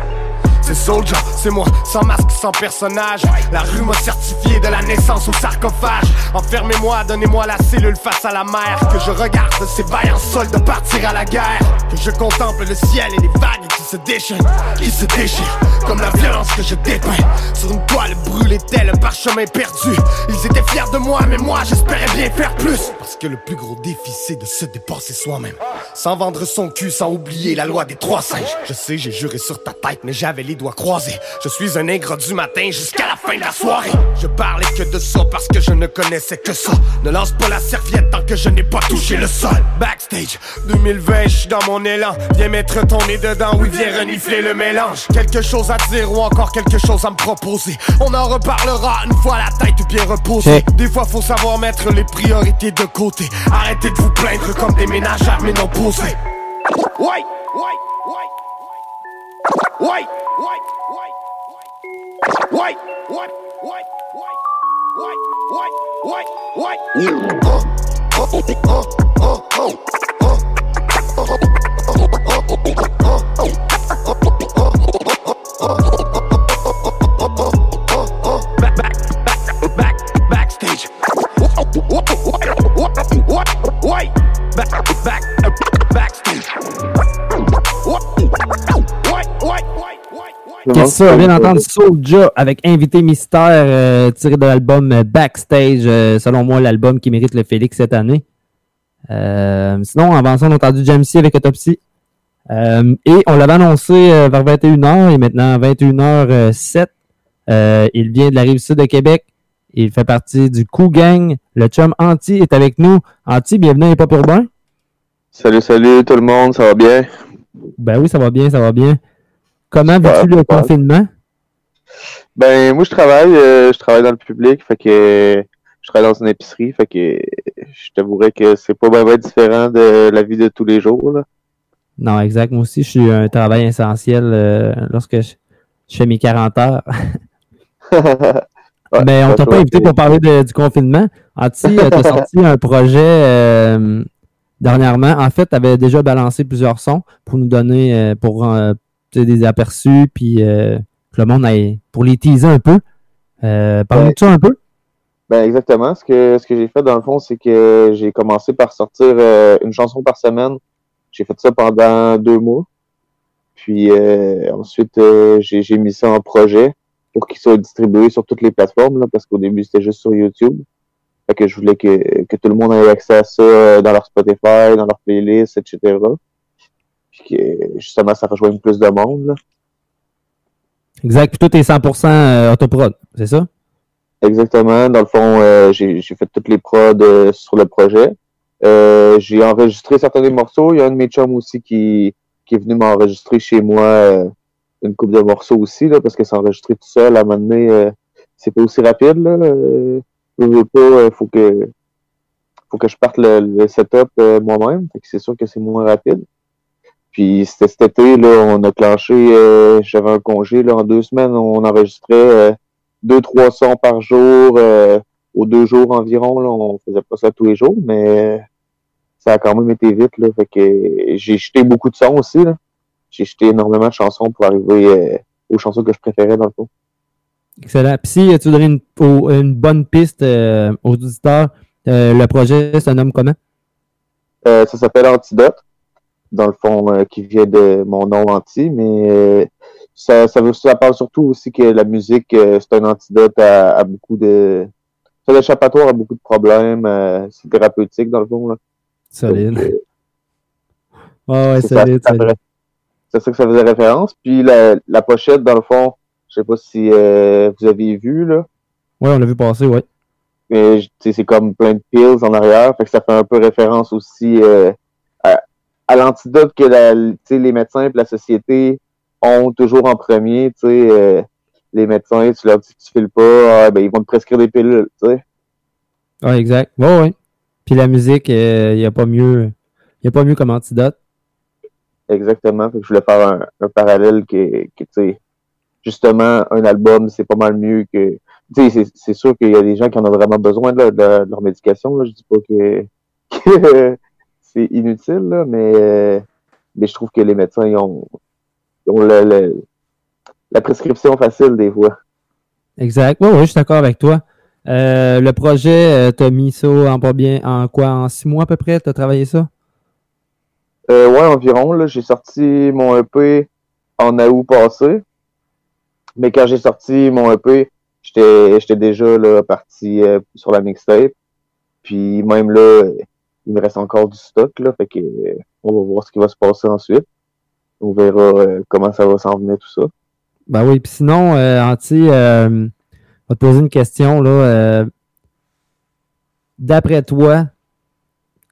c'est Soulja, c'est moi, sans masque, sans personnage. La rue m'a certifié de la naissance au sarcophage. Enfermez-moi, donnez-moi la cellule face à la mer. Que je regarde ces vaillants soldats partir à la guerre. Que je contemple le ciel et les vagues qui se déchaînent, qui se déchirent, comme la violence que je dépeins. Sur une toile brûlée tel un parchemin perdu. Ils étaient fiers de moi, mais moi j'espérais bien faire plus. Parce que le plus gros défi c'est de se dépasser soi-même. Sans vendre son cul, sans oublier la loi des trois singes. Je sais, j'ai juré sur ta tête, mais j'avais les doigts croisés. Je suis un ingrat du matin jusqu'à la fin de la soirée. Je parlais que de ça parce que je ne connaissais que ça. Ne lance pas la serviette tant que je n'ai pas touché le sol. Backstage, deux mille vingt, j'suis dans mon élan. Viens mettre ton nez dedans, oui, viens renifler le mélange. Quelque chose à dire ou encore quelque chose à me proposer. On en reparlera une fois la tête bien reposée. Des fois faut savoir mettre les priorités de côté. Arrêtez de vous plaindre comme des ménagères mais non posées. Ouais, ouais, ouais, ouais, ouais, ouais, ouais, ouais, ouais, ouais, ouais, ouais, ouais. Oh, oh, oh, oh, oh, oh, oh, oh, oh, oh, oh, oh. Qu'est-ce que ça? On vient d'entendre Soulja avec Invité Mystère euh, tiré de l'album Backstage. Euh, selon moi, l'album qui mérite le Félix cette année. Euh, sinon, avant ça, on a entendu Jamsey avec Autopsie. Euh, et on l'avait annoncé euh, vers vingt et une heures et maintenant vingt et une heures sept. Euh, il vient de la Rive-Sud de Québec. Il fait partie du Coup Gang. Le chum Anti est avec nous. Anti, bienvenue à Hip Hop Urbain. Salut, salut tout le monde, ça va bien? Ben oui, ça va bien, ça va bien. Comment vis-tu le confinement? Ben moi je travaille, euh, je travaille dans le public, fait que je travaille dans une épicerie, fait que je t'avouerais que c'est pas vraiment différent de la vie de tous les jours. Là. Non, exact. Moi aussi, je suis un travail essentiel euh, lorsque je, je fais mes quarante heures. Ouais, mais on t'a pas invité pour parler de, du confinement. Anti, t'as sorti un projet euh, dernièrement. En fait, t'avais déjà balancé plusieurs sons pour nous donner euh, pour euh, des aperçus, puis euh, que le monde aille pour les teaser un peu. Euh, Parle-nous de ça un peu. Ben exactement. Ce que, ce que j'ai fait, dans le fond, c'est que j'ai commencé par sortir euh, une chanson par semaine. J'ai fait ça pendant deux mois. Puis euh, ensuite, euh, j'ai, j'ai mis ça en projet pour qu'il soit distribué sur toutes les plateformes, là, parce qu'au début, c'était juste sur YouTube. Fait que je voulais que, que tout le monde ait accès à ça dans leur Spotify, dans leur playlist, et cetera. Puis que, justement, ça rejoigne plus de monde. Là. Exact. Puis toi, t'es cent pour cent autoprod, c'est ça? Exactement. Dans le fond, euh, j'ai, j'ai fait toutes les prods euh, sur le projet. Euh, j'ai enregistré certains des morceaux. Il y a un de mes chums aussi qui, qui est venu m'enregistrer chez moi euh, une couple de morceaux aussi, là, parce que s'enregistrer tout seul, à un moment donné, euh, c'est pas aussi rapide. Là. Euh, je veux pas, euh, faut que, faut que je parte le, le setup euh, moi-même. Fait que c'est sûr que c'est moins rapide. Puis c'était cet été, là, on a clenché, euh, j'avais un congé, là, en deux semaines, on enregistrait euh, deux, trois sons par jour, euh, aux deux jours environ, là, on faisait pas ça tous les jours, mais ça a quand même été vite, là, fait que j'ai jeté beaucoup de sons aussi, là. J'ai jeté énormément de chansons pour arriver euh, aux chansons que je préférais, dans le fond. Excellent. Puis si tu donnerais une, une bonne piste euh, aux auditeurs, euh, le projet se nomme comment? Euh, ça s'appelle Antidote. Dans le fond, euh, qui vient de mon nom Anti, mais euh, ça, ça, veut, ça parle surtout aussi que la musique, euh, c'est un antidote à, à beaucoup de... C'est l'échappatoire à beaucoup de problèmes, euh, c'est thérapeutique dans le fond. Là. Solide. Donc, euh, oh, ouais, c'est solide. Ça, solide. Ça, c'est ça que ça faisait référence. Puis la, la pochette, dans le fond, je sais pas si euh, vous aviez vu, là. Ouais, on l'a vu passer, ouais. Mais c'est comme plein de pills en arrière, fait que ça fait un peu référence aussi euh, à... à l'antidote que la, les médecins et la société ont toujours en premier. Euh, les médecins, tu leur dis que tu files pas, ah, ben, ils vont te prescrire des pilules. Oui, exact. Oui, oui. Puis la musique, il euh, n'y a pas mieux y a pas mieux comme antidote. Exactement. Fait que je voulais faire un, un parallèle que, que justement, un album, c'est pas mal mieux que... C'est, c'est sûr qu'il y a des gens qui en ont vraiment besoin là, de, de leur médication. Là. Je dis pas que... que c'est inutile, là, mais, euh, mais je trouve que les médecins, ils ont, ils ont le, le, la prescription facile des fois. Exact. Oui, oui, je suis d'accord avec toi. Euh, le projet, euh, t'as mis ça en pas bien en quoi? En six mois à peu près, t'as travaillé ça? Euh, ouais, environ. Là, j'ai sorti mon E P en août passé. Mais quand j'ai sorti mon E P, j'étais, j'étais déjà là, parti euh, sur la mixtape. Puis même là, il me reste encore du stock, là. Fait que euh, on va voir ce qui va se passer ensuite. On verra euh, comment ça va s'en venir, tout ça. Ben oui, puis sinon, euh, Anti, euh, on va te poser une question, là. Euh, d'après toi,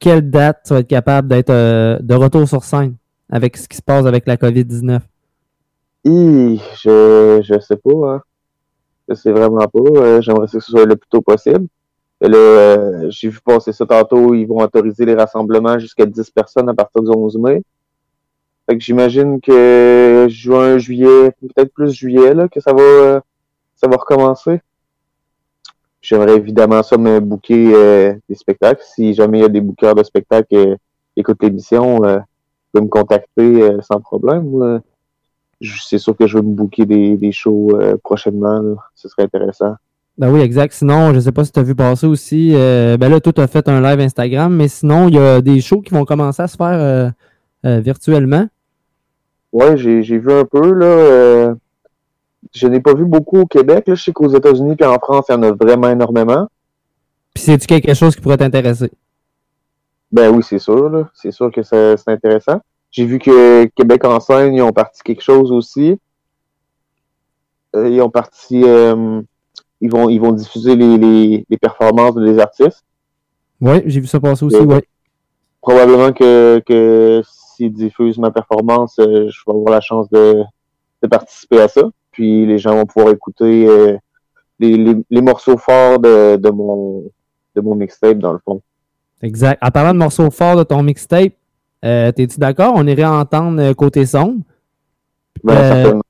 quelle date tu vas être capable d'être euh, de retour sur scène avec ce qui se passe avec la covid dix-neuf? Hi, je je sais pas, hein. Je sais vraiment pas. Euh, j'aimerais que ce soit le plus tôt possible. Là, euh, j'ai vu passer ça tantôt, ils vont autoriser les rassemblements jusqu'à dix personnes à partir du onze mai. Fait que j'imagine que juin, juillet, peut-être plus juillet, là, que ça va euh, ça va recommencer. J'aimerais évidemment ça me booker euh, des spectacles. Si jamais il y a des bookers de spectacles qui euh, écoutent l'émission, euh, vous pouvez me contacter euh, sans problème. Là. Je, c'est sûr que je vais me booker des, des shows euh, prochainement. Là. Ce serait intéressant. Ben oui, exact. Sinon, je sais pas si tu as vu passer aussi. Euh, ben là, toi, tu as fait un live Instagram, mais sinon, il y a des shows qui vont commencer à se faire euh, euh, virtuellement. Ouais, j'ai, j'ai vu un peu, là. Euh, je n'ai pas vu beaucoup au Québec. Là, je sais qu'aux États-Unis et en France, il y en a vraiment énormément. Puis c'est-tu quelque chose qui pourrait t'intéresser? Ben oui, c'est sûr, là. C'est sûr que ça, c'est intéressant. J'ai vu que Québec en scène, ils ont parti quelque chose aussi. Euh, ils ont parti. Euh, Ils vont, ils vont diffuser les, les, les performances des artistes. Oui, j'ai vu ça passer aussi, oui. Probablement que, que s'ils diffusent ma performance, je vais avoir la chance de, de participer à ça. Puis les gens vont pouvoir écouter euh, les, les, les morceaux forts de, de, mon, de mon mixtape, dans le fond. Exact. En parlant de morceaux forts de ton mixtape, euh, t'es-tu d'accord? On irait entendre côté sombre. Ben, euh, certainement.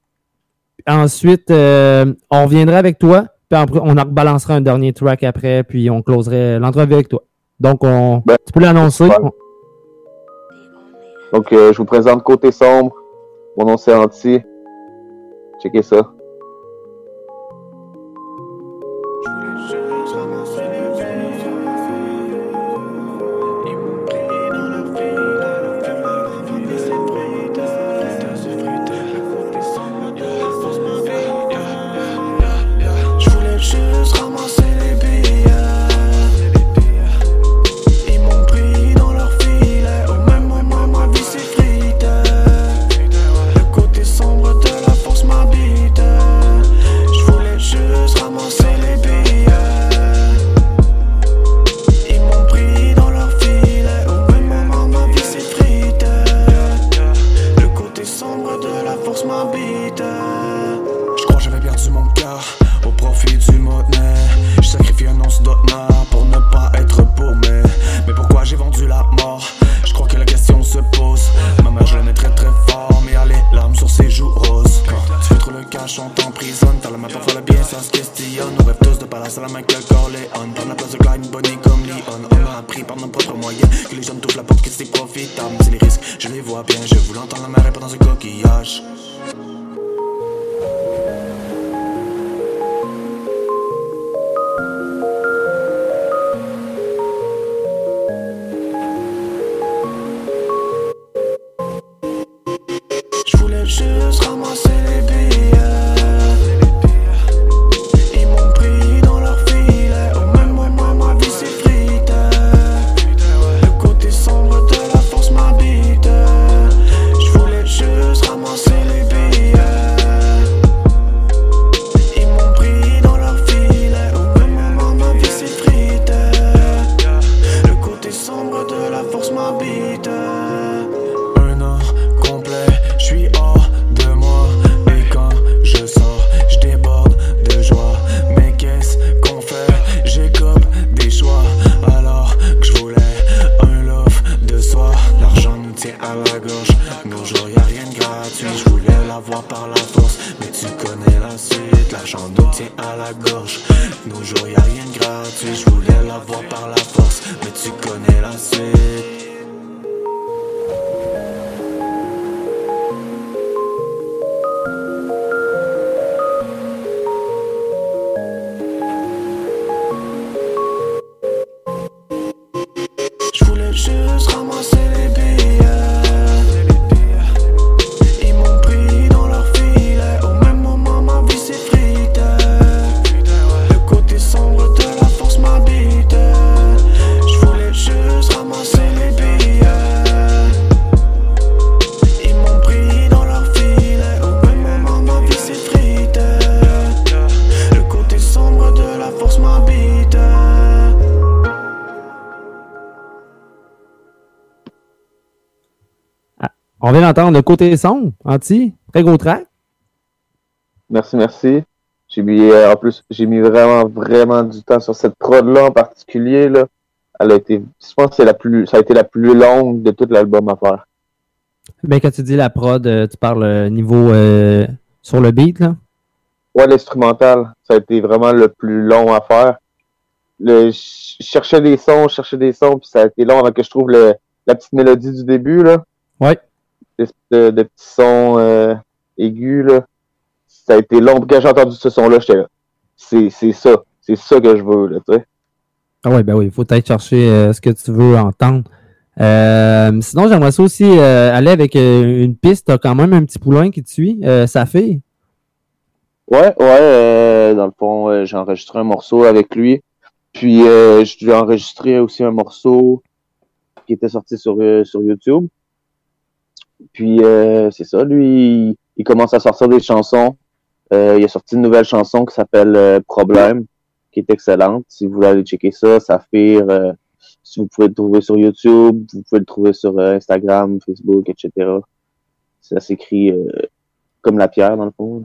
Ensuite, euh, on reviendra avec toi. Puis on en rebalancera un dernier track après, puis on closerait l'entrevue avec toi. Donc, on, ben, tu peux l'annoncer. On... Donc, euh, je vous présente Côté Sombre. Mon nom, c'est Anti. Checkez ça. On vient d'entendre le côté son, Anti, très gros track. Merci, merci. J'ai mis, euh, en plus, j'ai mis vraiment, vraiment du temps sur cette prod-là en particulier, là. Elle a été, je pense que c'est la plus, ça a été la plus longue de tout l'album à faire. Mais quand tu dis la prod, tu parles niveau euh, sur le beat, là? Ouais, l'instrumental, ça a été vraiment le plus long à faire. Le, je cherchais des sons, je cherchais des sons, puis ça a été long avant que je trouve le, la petite mélodie du début, là. Ouais. De, de petits sons euh, aigus, là. Ça a été long. Quand j'ai entendu ce son-là, j'étais là. C'est, c'est ça. C'est ça que je veux, là, tu sais. Ah ouais, ben oui, il faut peut-être chercher euh, ce que tu veux entendre. Euh, sinon, j'aimerais ça aussi euh, aller avec euh, une piste. T'as quand même un petit poulain qui te suit, euh, sa fille. Ouais, ouais. Euh, dans le fond, euh, j'ai enregistré un morceau avec lui. Puis, euh, j'ai enregistré aussi un morceau qui était sorti sur, euh, sur YouTube. Puis, euh, c'est ça, lui, il commence à sortir des chansons. Euh, il a sorti une nouvelle chanson qui s'appelle euh, « Problème », qui est excellente. Si vous voulez aller checker ça, ça fait... Euh, si vous pouvez le trouver sur YouTube, vous pouvez le trouver sur euh, Instagram, Facebook, et cetera. Ça s'écrit euh, comme la pierre, dans le fond.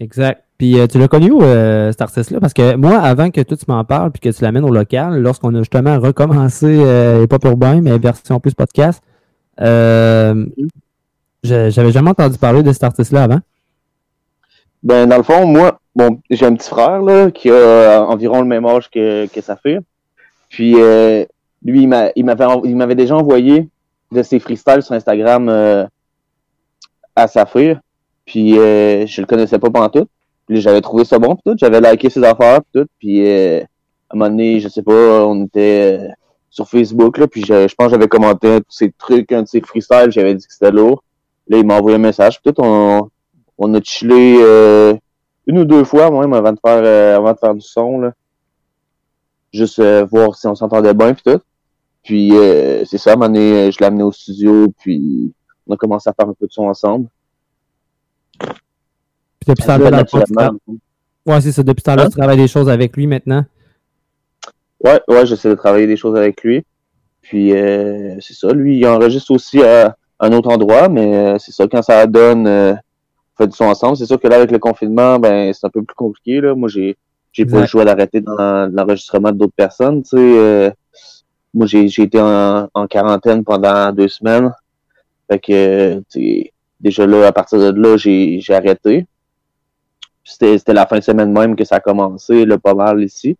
Exact. Puis, euh, tu l'as connu où, euh, cet artiste-là? Parce que moi, avant que toi, tu m'en parles puis que tu l'amènes au local, lorsqu'on a justement recommencé euh, Hip Hop Urbain, mais version plus podcast, euh, j'avais jamais entendu parler de cet artiste-là avant. Ben, dans le fond, moi, bon, j'ai un petit frère, là, qui a environ le même âge que, que sa fille. Puis, euh, lui, il, m'a, il, m'avait, il m'avait déjà envoyé de ses freestyles sur Instagram euh, à sa fille. Puis, euh, je le connaissais pas pendant tout. Puis, j'avais trouvé ça bon, puis tout. J'avais liké ses affaires, puis tout. Puis, euh, à un moment donné, je sais pas, on était euh, sur Facebook, là. Puis, je, je pense que j'avais commenté un de ses trucs, un de ses freestyles. J'avais dit que c'était lourd. Là, il m'a envoyé un message, puis tout. On, on a chillé euh, une ou deux fois, moi, avant de faire, euh, avant de faire du son, là. Juste euh, voir si on s'entendait bien puis tout. Puis euh, c'est ça, à un moment donné, je l'ai amené au studio, puis on a commencé à faire un peu de son ensemble. Puis depuis ce temps-là, tra... ouais, c'est ça, depuis ce temps-là, hein? Tu travailles des choses avec lui maintenant? Ouais, ouais, j'essaie de travailler des choses avec lui. Puis euh, c'est ça, lui, il enregistre aussi à un autre endroit, mais euh, c'est ça, quand ça donne, euh, on fait du son ensemble. C'est sûr que là, avec le confinement, ben c'est un peu plus compliqué, là. Moi, j'ai J'ai exact. Pas le choix d'arrêter dans l'enregistrement d'autres personnes, tu sais. Euh, moi, j'ai, j'ai été en, en quarantaine pendant deux semaines. Fait que, tu sais, déjà là, à partir de là, j'ai, j'ai arrêté. Puis c'était, c'était la fin de semaine même que ça a commencé, là, pas mal ici.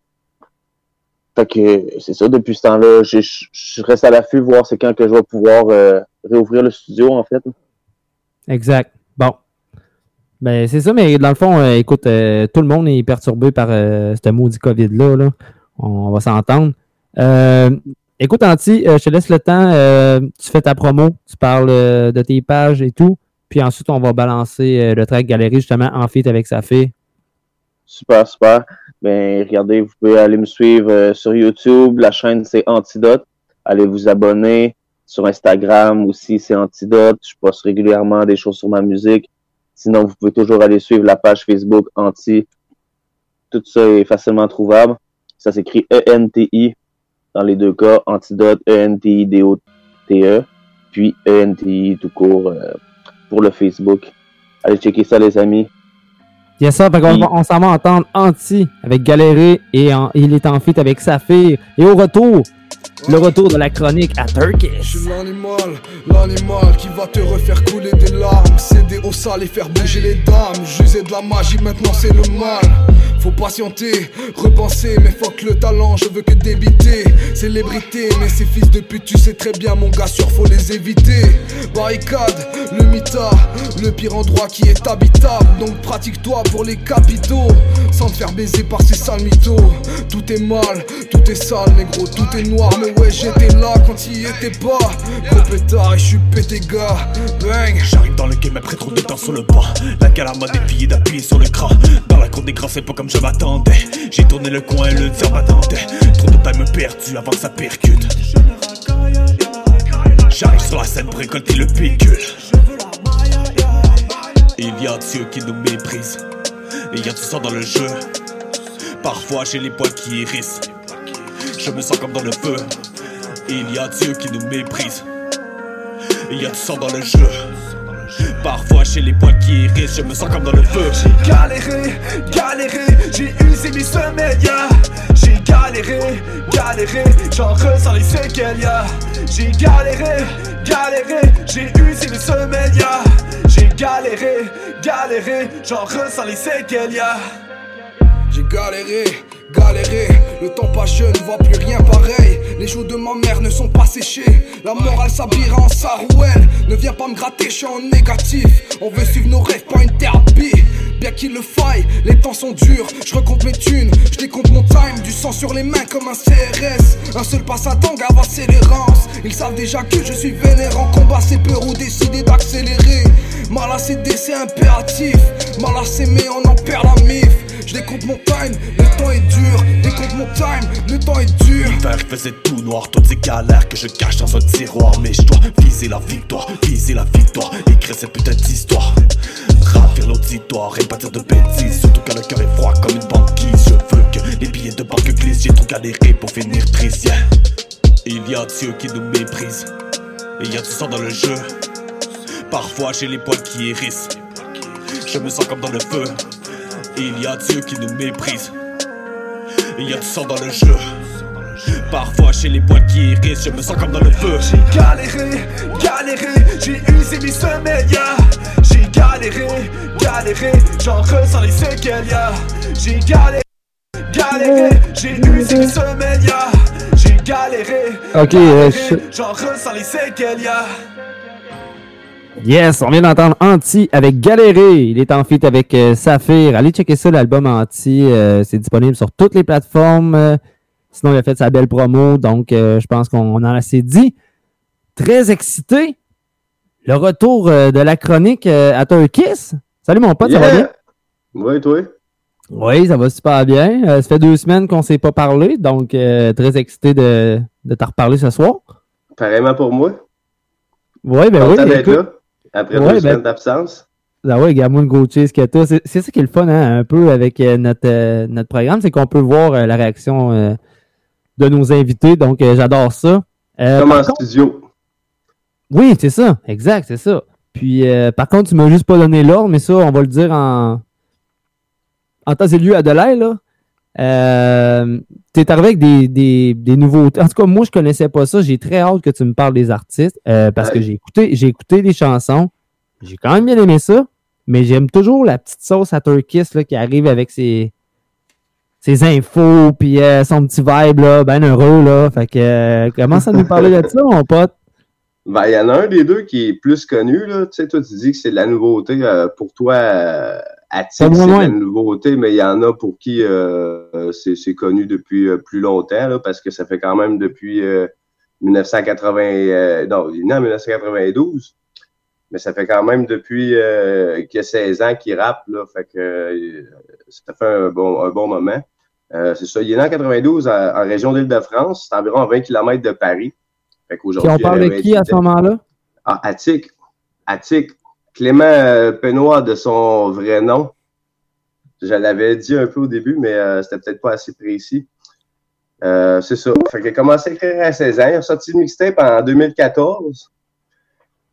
Fait que, c'est ça, depuis ce temps-là, je, je, je reste à l'affût, voir c'est quand que je vais pouvoir euh, réouvrir le studio, en fait. Exact. Bon. Ben, c'est ça, mais dans le fond, euh, écoute, euh, tout le monde est perturbé par euh, ce maudit COVID-là, là. On va s'entendre. Euh, écoute, Anti, euh, je te laisse le temps. Euh, tu fais ta promo, tu parles euh, de tes pages et tout. Puis ensuite, on va balancer euh, le track Galerie, justement, en feat avec sa fille. Super, super. Ben, regardez, vous pouvez aller me suivre euh, sur YouTube. La chaîne, c'est Antidote. Allez vous abonner. Sur Instagram aussi, c'est Antidote. Je poste régulièrement des choses sur ma musique. Sinon, vous pouvez toujours aller suivre la page Facebook Anti. Tout ça est facilement trouvable. Ça s'écrit E N T I dans les deux cas. Antidote, E N T I D O T E. Puis E N T I tout court euh, pour le Facebook. Allez checker ça, les amis. Yes, ça. Puis... On, on s'en va entendre Anti avec Galéré et en, il est en feat avec sa fille. Et au retour... Le retour de la chronique à Turkiss. Je suis l'animal, l'animal qui va te refaire couler des larmes, céder au sale et faire bouger les dames. J'usais de la magie, maintenant c'est le mal. Faut patienter, repenser, mais fuck le talent, je veux que débiter. Célébrité, mais ces fils de pute, tu sais très bien mon gars sûr, faut les éviter. Barricade, le mitard, le pire endroit qui est habitable. Donc pratique-toi pour les capitaux, sans te faire baiser par ces sales mythos. Tout est mal, tout est sale, négro, tout est noir. Mais ouais, j'étais là quand il était pas. Gros pétard et je suis pété gars. Bang. J'arrive dans le game après trop de temps sur le pas. La galama des pieds d'appuyer sur le cran. Dans la cour des grands, c'est pas comme je m'attendais. J'ai tourné le coin et le diable m'attendait. Trop de time perdu avant que ça percute. J'arrive sur la scène pour récolter le pécule. Il y a Dieu qui nous méprise. Et il y a du sang dans le jeu. Parfois j'ai les poils qui hérissent. Je me sens comme dans le feu. Il y a Dieu qui nous méprise. y a du sang dans le jeu. Parfois chez les potes qui irrissent, je me sens comme dans le feu. J'ai galéré, galéré, j'ai usé mes semelles, yeah. J'ai galéré, galéré, j'en ressens les séquelles, yeah. J'ai galéré, galéré, j'ai usé mes semelles, yeah. J'ai galéré, galéré, j'en ressens les séquelles, yeah. J'ai galéré, galéré, le temps pas chaud, ne voit plus rien pareil. Les joues de ma mère ne sont pas séchées, la morale s'habillera en sarouel. Ne viens pas me gratter, je suis en négatif. On veut suivre nos rêves, pas une thérapie. Bien qu'il le faille, les temps sont durs. Je recompte mes thunes, je décompte mon time. Du sang sur les mains comme un C R S. Un seul passe à tang avant scélérance. Ils savent déjà que je suis vénère. En combat c'est peur ou décider d'accélérer. Mal à céder c'est impératif, mal à s'aimer on en perd la mif. Je décompte mon time, le temps est dur. Décompte mon time, le temps est dur. L'hiver faisait tout noir, toutes ces galères que je cache dans un tiroir. Mais je dois viser la victoire, viser la victoire. Écrire cette putain d'histoire, ravir l'auditoire et bâtir de bêtises. Surtout quand le cœur est froid comme une banquise. Je veux que les billets de banque glissent. J'ai trop galéré pour finir triste, yeah. Il y a Dieu qui nous méprise et il y a du sang dans le jeu. Parfois j'ai les poils qui hérissent, je me sens comme dans le feu. Il y a Dieu qui nous méprise, il y a du sang dans le jeu. Parfois chez les poils qui hérissent, je me sens comme dans le feu. J'ai galéré, galéré, j'ai usé mes semelles, yeah. J'ai galéré, galéré, j'en ressens les séquelles, yeah. J'ai galéré, galéré, j'ai usé mes semelles, yeah. J'ai galéré, galéré, j'en ressens les séquelles, yeah. Yes, on vient d'entendre Anti avec Galéré. Il est en feat avec euh, Saphir. Allez checker ça, l'album Anti. Euh, c'est disponible sur toutes les plateformes. Euh, sinon, il a fait sa belle promo. Donc, euh, je pense qu'on en a assez dit. Très excité. Le retour euh, de la chronique euh, à Turkiss. Salut mon pote, yeah. Ça va bien? Oui, toi? Oui, ça va super bien. Euh, ça fait deux semaines qu'on ne s'est pas parlé. Donc, euh, très excité de, de t'en reparler ce soir. Pareillement pour moi. Ouais, ben oui, ben oui. Après ouais, deux semaines ben, d'absence. Ah ouais, Gamoun Gauthier, ce que t'as. C'est, c'est ça qui est le fun, hein, un peu avec euh, notre, euh, notre programme, c'est qu'on peut voir euh, la réaction euh, de nos invités, donc euh, j'adore ça. Euh, Comme en contre... studio. Oui, c'est ça, exact, c'est ça. Puis euh, par contre, tu m'as juste pas donné l'ordre, mais ça, on va le dire en, en temps et lieu à Delay, là. Euh, t'es arrivé avec des, des, des nouveautés. En tout cas, moi, je connaissais pas ça. J'ai très hâte que tu me parles des artistes euh, parce ouais. que j'ai écouté, j'ai écouté des chansons. J'ai quand même bien aimé ça, mais j'aime toujours la petite sauce à Turkiss là, qui arrive avec ses, ses infos puis euh, son petit vibe, là, ben heureux. Là. Fait que, euh, commence à nous parler de ça, mon pote. Ben, il y en a un des deux qui est plus connu. Là. Tu sais, toi, tu dis que c'est de la nouveauté euh, pour toi. Euh... Atik, c'est une nouveauté, mais il y en a pour qui euh, c'est, c'est connu depuis euh, plus longtemps, là, parce que ça fait quand même depuis euh, dix-neuf cent quatre-vingts. Euh, non, il est né en dix-neuf cent quatre-vingt-douze, mais ça fait quand même depuis euh, qu'il y a seize ans qu'il rappe, là, fait que euh, ça fait un bon, un bon moment. Euh, c'est ça, il est né en quatre-vingt-douze en, en région d'Île-de-France, c'est environ vingt kilomètres de Paris. Fait qu'aujourd'hui, on parle de qui à ce moment-là? Ah, Atik. Atik. Clément Penoir de son vrai nom, je l'avais dit un peu au début, mais euh, c'était peut-être pas assez précis. Euh, c'est ça. Fait qu'il a commencé à écrire à seize ans. Il a sorti le mixtape en deux mille quatorze.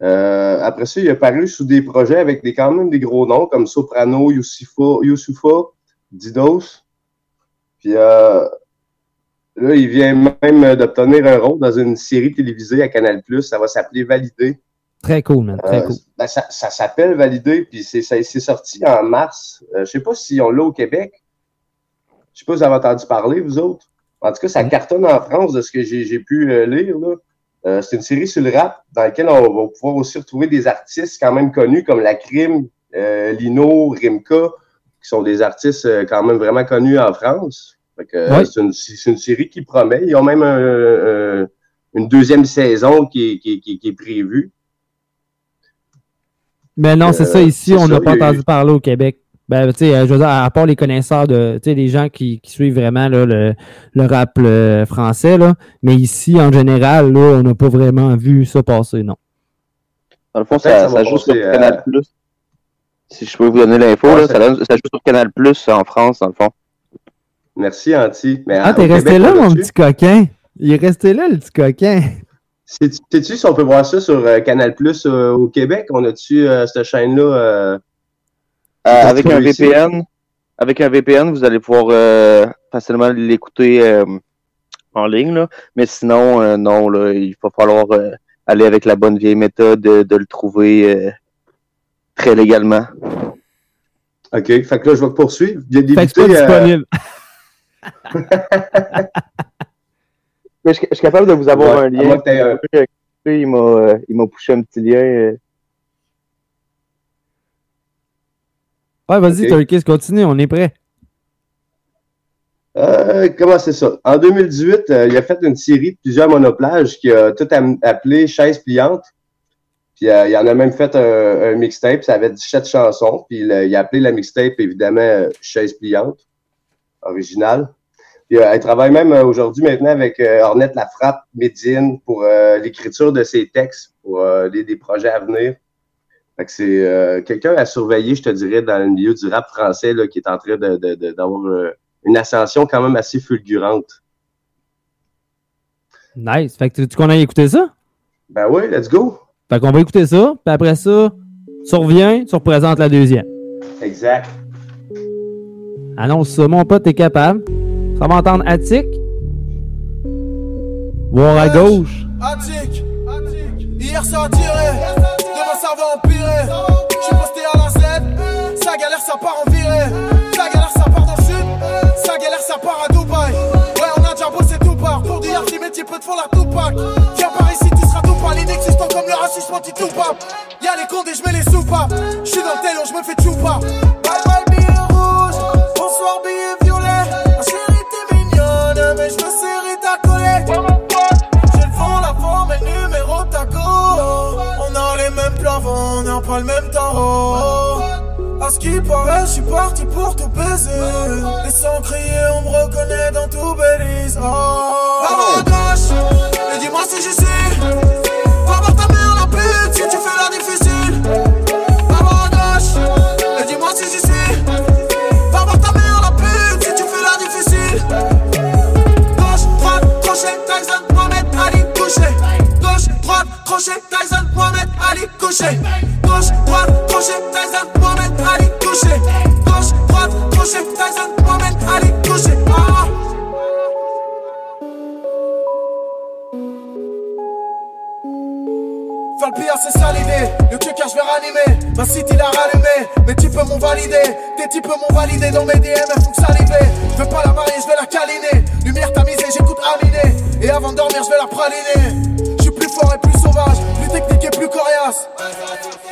Euh, après ça, il a paru sous des projets avec des, quand même des gros noms comme Soprano, Youssoufa, Youssoufa Didos. Puis euh, là, il vient même d'obtenir un rôle dans une série télévisée à Canal+. Ça va s'appeler Validé. Très cool, man. Très euh, cool. Ben, ça, ça s'appelle Validé, puis c'est, c'est sorti en mars. Euh, je ne sais pas si on l'a au Québec. Je ne sais pas si vous avez entendu parler, vous autres. En tout cas, ça cartonne en France de ce que j'ai, j'ai pu euh, lire. Là. Euh, c'est une série sur le rap dans laquelle on va pouvoir aussi retrouver des artistes quand même connus comme Lakrim, euh, Lino, Rimka, qui sont des artistes euh, quand même vraiment connus en France. Fait que, ouais. c'est, une, c'est une série qui promet. Ils ont même un, euh, une deuxième saison qui est, qui, qui, qui est prévue. Mais non, c'est euh, ça. Ici, c'est on n'a pas entendu eu... parler au Québec. Ben, tu sais, je veux dire, à part les connaisseurs de, tu sais, les gens qui, qui suivent vraiment là, le, le rap le français, là. Mais ici, en général, là, on n'a pas vraiment vu ça passer, non. Dans le fond, ça, ça, ça joue sur euh... Canal+. Si je peux vous donner l'info, ouais, là, ça, donne, ça joue sur Canal+, en France, dans le fond. Merci, Anti. Mais ah, t'es resté là, mon petit coquin. Il est resté là, le petit coquin. Sais-tu si on peut voir ça sur euh, Canal+, euh, au Québec? On a-tu euh, cette chaîne-là? Euh, euh, avec un V P N, avec un V P N, vous allez pouvoir euh, facilement l'écouter euh, en ligne, là. Mais sinon, euh, non, là, il va falloir euh, aller avec la bonne vieille méthode euh, de le trouver euh, très légalement. OK, fait que là, je vais poursuivre. Il y a des fait débutés, pas disponible. Euh... Mais je, je suis capable de vous avoir ouais, un lien. Un... Il, m'a, il m'a poussé un petit lien. Ouais, vas-y, okay. Turkiss, continue, on est prêt. Euh, comment c'est ça? En deux mille dix-huit, euh, il a fait une série de plusieurs monoplages qu'il a tout am- appelé Chaises Pliantes. Puis euh, il en a même fait un, un mixtape, ça avait dix-sept chansons. Puis il, il a appelé la mixtape, évidemment, Chaises Pliantes, originale. Puis, euh, elle travaille même euh, aujourd'hui maintenant avec euh, Ornette Lafrappe, Médine, pour euh, l'écriture de ses textes, pour euh, les, des projets à venir. Fait que c'est euh, quelqu'un à surveiller, je te dirais, dans le milieu du rap français, là, qui est en train de, de, de, d'avoir euh, une ascension quand même assez fulgurante. Nice. Fait que tu, tu qu'on a écouté ça? Ben oui, let's go. Fait qu'on va écouter ça, puis après ça, tu reviens, tu représentes la deuxième. Exact. Annonce ça, mon pote, t'es capable. Ça va entendre Atik. Voir à gauche. Atik, Atik. Hier ça a tiré, demain ça va empirer. J'suis posté à la Z, ça galère, ça part en virée. Ça galère, ça part dans le sud, ça galère, ça part à Dubaï. Ouais, on a déjà bossé tout part. Pour dire qui met petit peu de fond la Tupac. Viens par ici, tu seras tout pas. L'inexistant comme le racisme anti-Tupac. Y'a les condés, j'mets les soupapes. J'suis dans le tel, j'me fais Tupac. Bye bye, billet rouge. Bonsoir, billet violet. Mais je veux serrer ta collègue. J'ai le fond, la forme et le numéro de ta go. On a les mêmes plafonds, on n'a pas le même tarot. À ce qui paraît, je suis parti pour tout baiser. Et sans crier, on me reconnaît dans tout Belize. Avant à gauche, et dis-moi si j'y suis. Va voir ta mère la pute si tu fais la difficile. Avant à gauche, et dis-moi si j'y suis. Va voir ta mère la pute si tu fais la difficile. Tyson, Mohamed Ali, couché. Gauche, droite, crochet, Tyson, Mohamed Ali, couché. Gauche, droite, crochet, Tyson, Mohamed Ali, couché. Gauche, droite, crochet, Tyson, Mohamed Ali, couché. Ah. Faire le pire, c'est ça l'idée. Le cul car je vais ranimer. Ma city l'a rallumé. Mes types m'ont validé. Tes types m'ont validé. Dans mes D M, elles font que saliver. Je veux pas la marier, je vais la câliner. Lumière tamisée, j'écoute Aminé. Et avant de dormir, je vais la praliner. Je suis plus fort et plus sauvage, plus technique et plus coriace.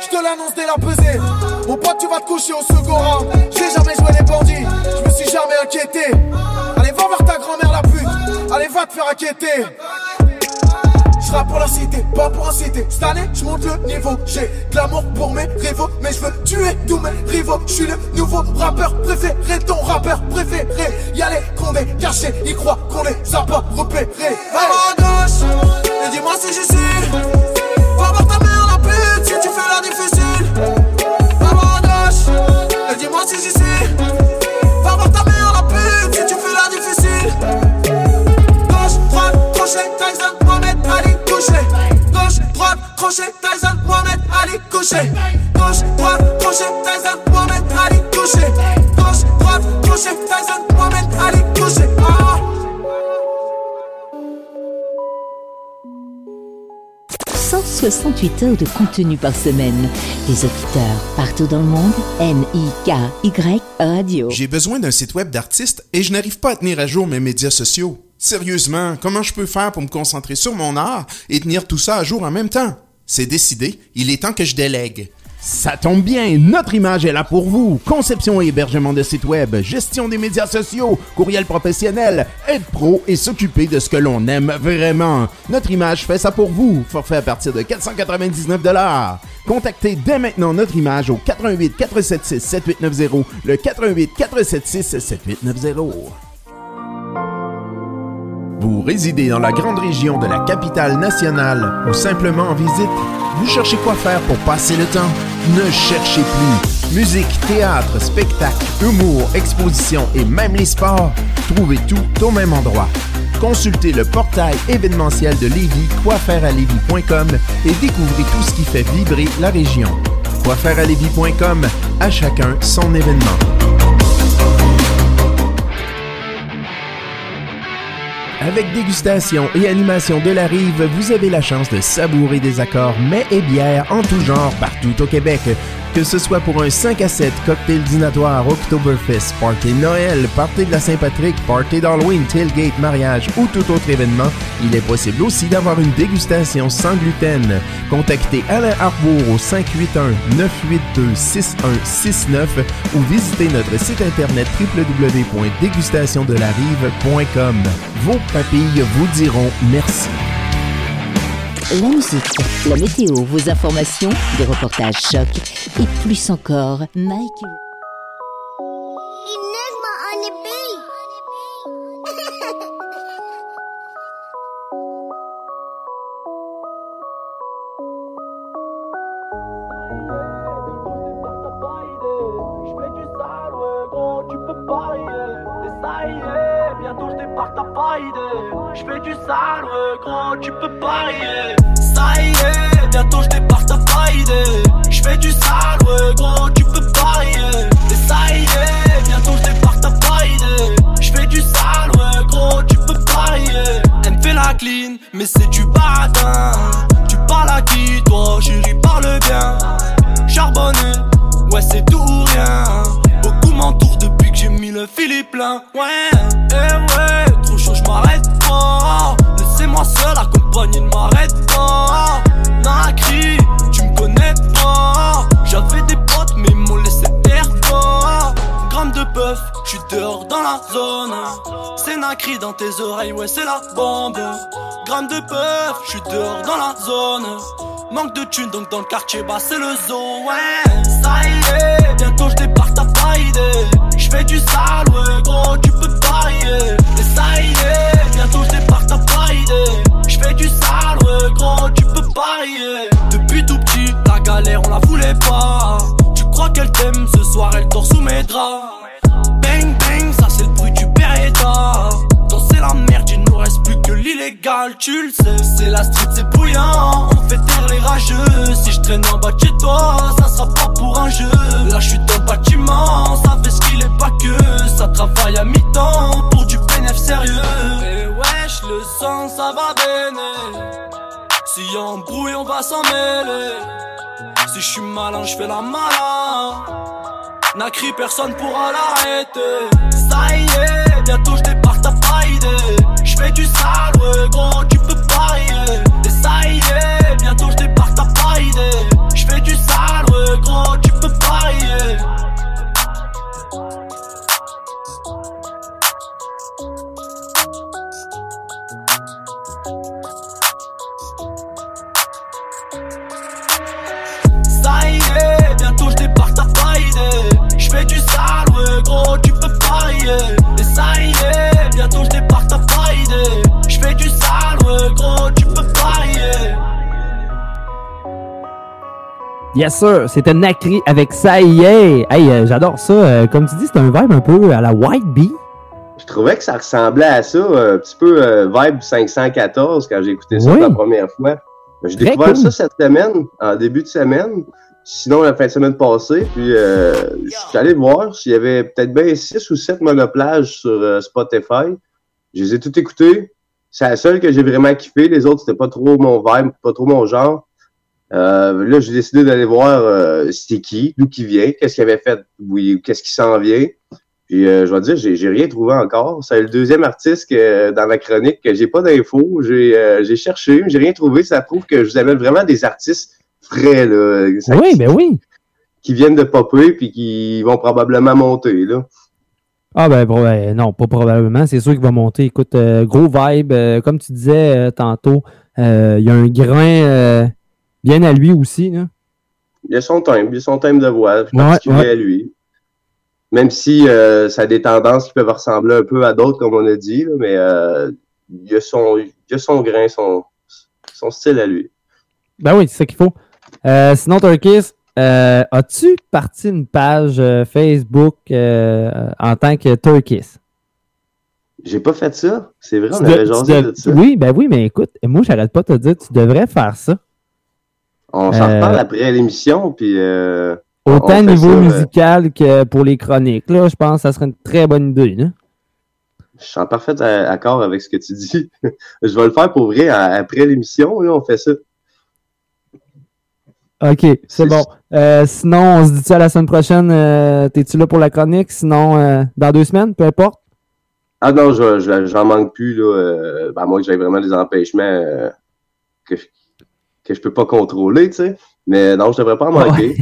Je te l'annonce dès la pesée. Mon pote, tu vas te coucher au second round. J'ai jamais joué les bandits, je me suis jamais inquiété. Allez, va voir ta grand-mère la pute. Allez, va te faire inquiéter. J'rappe pour la cité, pas pour inciter. Cette année, j'monte le niveau. J'ai de l'amour pour mes rivaux, mais j'veux tuer tous mes rivaux. J'suis le nouveau rappeur préféré, ton rappeur préféré. Y'a les condés cachés, ils croient qu'on les a pas repérés. Hey. À gauche, et dis-moi si j'y suis. Va voir ta mère la pute si tu fais la difficile. À gauche, et dis-moi si j'y suis. Va voir ta mère la pute si tu fais la difficile. Gauche, droite, crochet, Tyson, Mohamed Ali. Gauche, droite, crochet, Tyson, Mohamed Ali, couché. Gauche, droite, crochet, Tyson, Mohamed Ali, couché. Gauche, droite, crochet, Tyson, Mohamed Ali, couché. Ah. cent soixante-huit heures de contenu par semaine. Des auditeurs partout dans le monde. N I K Y Radio. J'ai besoin d'un site web d'artiste et je n'arrive pas à tenir à jour mes médias sociaux. Sérieusement, comment je peux faire pour me concentrer sur mon art et tenir tout ça à jour en même temps? C'est décidé, il est temps que je délègue. Ça tombe bien, Notre Image est là pour vous. Conception et hébergement de sites web, gestion des médias sociaux, courriel professionnel, être pro et s'occuper de ce que l'on aime vraiment. Notre Image fait ça pour vous. Forfait à partir de quatre cent quatre-vingt-dix-neuf dollars. Contactez dès maintenant Notre Image au quatre un huit, quatre sept six, sept huit neuf zéro, le quatre un huit, quatre sept six, sept huit neuf zéro. Vous résidez dans la grande région de la capitale nationale ou simplement en visite? Vous cherchez quoi faire pour passer le temps? Ne cherchez plus! Musique, théâtre, spectacle, humour, exposition et même les sports, trouvez tout au même endroit. Consultez le portail événementiel de Lévis, quoi faire à lévis point com, et découvrez tout ce qui fait vibrer la région. quoi faire à lévis point com, à chacun son événement. Avec dégustation et animation de la rive, vous avez la chance de savourer des accords mets et bières en tout genre partout au Québec. Que ce soit pour un cinq à sept, cocktail dînatoire, Oktoberfest, party Noël, party de la Saint-Patrick, party d'Halloween, tailgate, mariage ou tout autre événement, il est possible aussi d'avoir une dégustation sans gluten. Contactez Alain Harbour au cinq huit un, neuf huit deux, six un six neuf ou visitez notre site internet w w w point dégustation de la rive point com. Vos papilles vous diront merci. La musique, la météo, vos informations, des reportages chocs et plus encore, Mike. J'fais du sale, gros, tu peux pas y aller. Ça y est, bientôt j'départe à Validé. J'fais du sale, gros, tu peux pas y aller. Ça y est, bientôt j'départe à Validé. J'fais du sale, gros, tu peux pas y aller. Elle me fait la clean, mais c'est du baratin. Tu parles à qui, toi, chérie, parle bien. Charbonné, ouais, c'est tout ou rien. Beaucoup m'entourent depuis que j'ai mis le Philippe plein. Ouais, eh ouais, trop chaud, j'm'arrête. Laissez-moi seul, accompagné ne m'arrête pas. Nakri, tu me connais pas. J'avais des potes mais ils m'ont laissé taire pas. Gramme de bœuf, j'suis dehors dans la zone. C'est Nakri dans tes oreilles, ouais c'est la bombe. Gramme de bœuf, j'suis dehors dans la zone. Manque de thunes donc dans le quartier, bah c'est le zoo. Ouais, ça y est, bientôt j'départe à Validé. J'fais du sale, ouais gros, tu peux parier. Et ça y est, bientôt j'départe à Validé. J'fais du sale, ouais gros, tu peux parier. Depuis tout petit, la galère on la voulait pas. Tu crois qu'elle t'aime, ce soir elle dort sous mes draps. Bang bang, ça c'est le bruit du Beretta. Danser la merde, il nous reste plus que l'illégal. Tu le sais, c'est la street, c'est bouillant. On fait taire les rageux. Si j'traîne en bas de chez toi, ça sera pas pour un jeu. Là j'suis dans le bâtiment, ça fait ce qu'il est pas que. Ça travaille à mi-temps pour du bénéf sérieux. Et wesh, le sang ça va béner. Si y'a un brouille on va s'en mêler. Si j'suis malin j'fais la malin. Nakri, personne pourra l'arrêter. Ça y est, bientôt j'départe à Validé. J'fais du sale, ouais gros, tu peux parier. Et ça y est, bientôt j'départe à Validé. J'fais du sale, ouais gros, tu peux parier. Ça y est, bientôt j'départe à Validé. J'fais du sale, ouais gros, tu peux parier. Et ça y est, bientôt j'départe à Validé. J'fais du sale, ouais gros, tu peux parier. Yes sir, c'était Nakri avec ça y est. Hey, euh, j'adore ça. Euh, comme tu dis, c'est un vibe un peu à la White Bee. Je trouvais que ça ressemblait à ça, un petit peu euh, vibe cinq cent quatorze quand j'ai écouté ça oui. la première fois. J'ai découvert cool. ça cette semaine, en début de semaine. Sinon, la fin de semaine passée, puis euh, je suis allé voir s'il y avait peut-être bien six ou sept monoplages sur euh, Spotify. Je les ai toutes écoutées. C'est la seule que j'ai vraiment kiffé. Les autres, c'était pas trop mon vibe, pas trop mon genre. Euh, là, j'ai décidé d'aller voir euh, c'était qui, d'où qui vient, qu'est-ce qu'il avait fait, oui, qu'est-ce qui s'en vient. Puis euh, je vais te dire, j'ai, j'ai rien trouvé encore. C'est le deuxième artiste que, dans ma chronique que j'ai pas d'infos. J'ai, euh, j'ai cherché, mais j'ai rien trouvé. Ça prouve que je vous amène vraiment des artistes frais, là. Ça, oui, qui, ben oui. Qui viennent de popper puis qui vont probablement monter, là. Ah ben, bon, ben non, pas probablement. C'est sûr qu'ils vont monter. Écoute, euh, gros vibe. Euh, comme tu disais euh, tantôt, il euh, y a un grain euh, bien à lui aussi, là. Il y a son timbre, il y a son timbre de voix, je pense qu'il est à lui. Même si euh, ça a des tendances qui peuvent ressembler un peu à d'autres, comme on a dit, là, mais euh, il y a son, il y a son grain, son, son style à lui. Ben oui, c'est ça qu'il faut. Euh, sinon, Turkiss, euh, as-tu parti une page euh, Facebook euh, en tant que Turkiss? J'ai pas fait ça. C'est vrai, on avait jasé de ça. Oui, ben oui, mais écoute, moi, j'arrête pas de te dire, tu devrais faire ça. On s'en euh... reparle après l'émission, puis... Euh, autant au niveau ça, musical euh... que pour les chroniques, là, je pense que ça serait une très bonne idée, là. Je suis en parfait accord avec ce que tu dis. Je vais le faire pour vrai après l'émission, là, on fait ça. OK, c'est, c'est bon. Euh, sinon, on se dit ça la semaine prochaine. Euh, t'es-tu là pour la chronique? Sinon, euh, dans deux semaines, peu importe. Ah non, je, je, j'en manque plus, là. Euh, à moins que j'aie vraiment des empêchements euh, que, je, que je peux pas contrôler, tu sais. Mais non, je devrais pas en manquer. Ouais.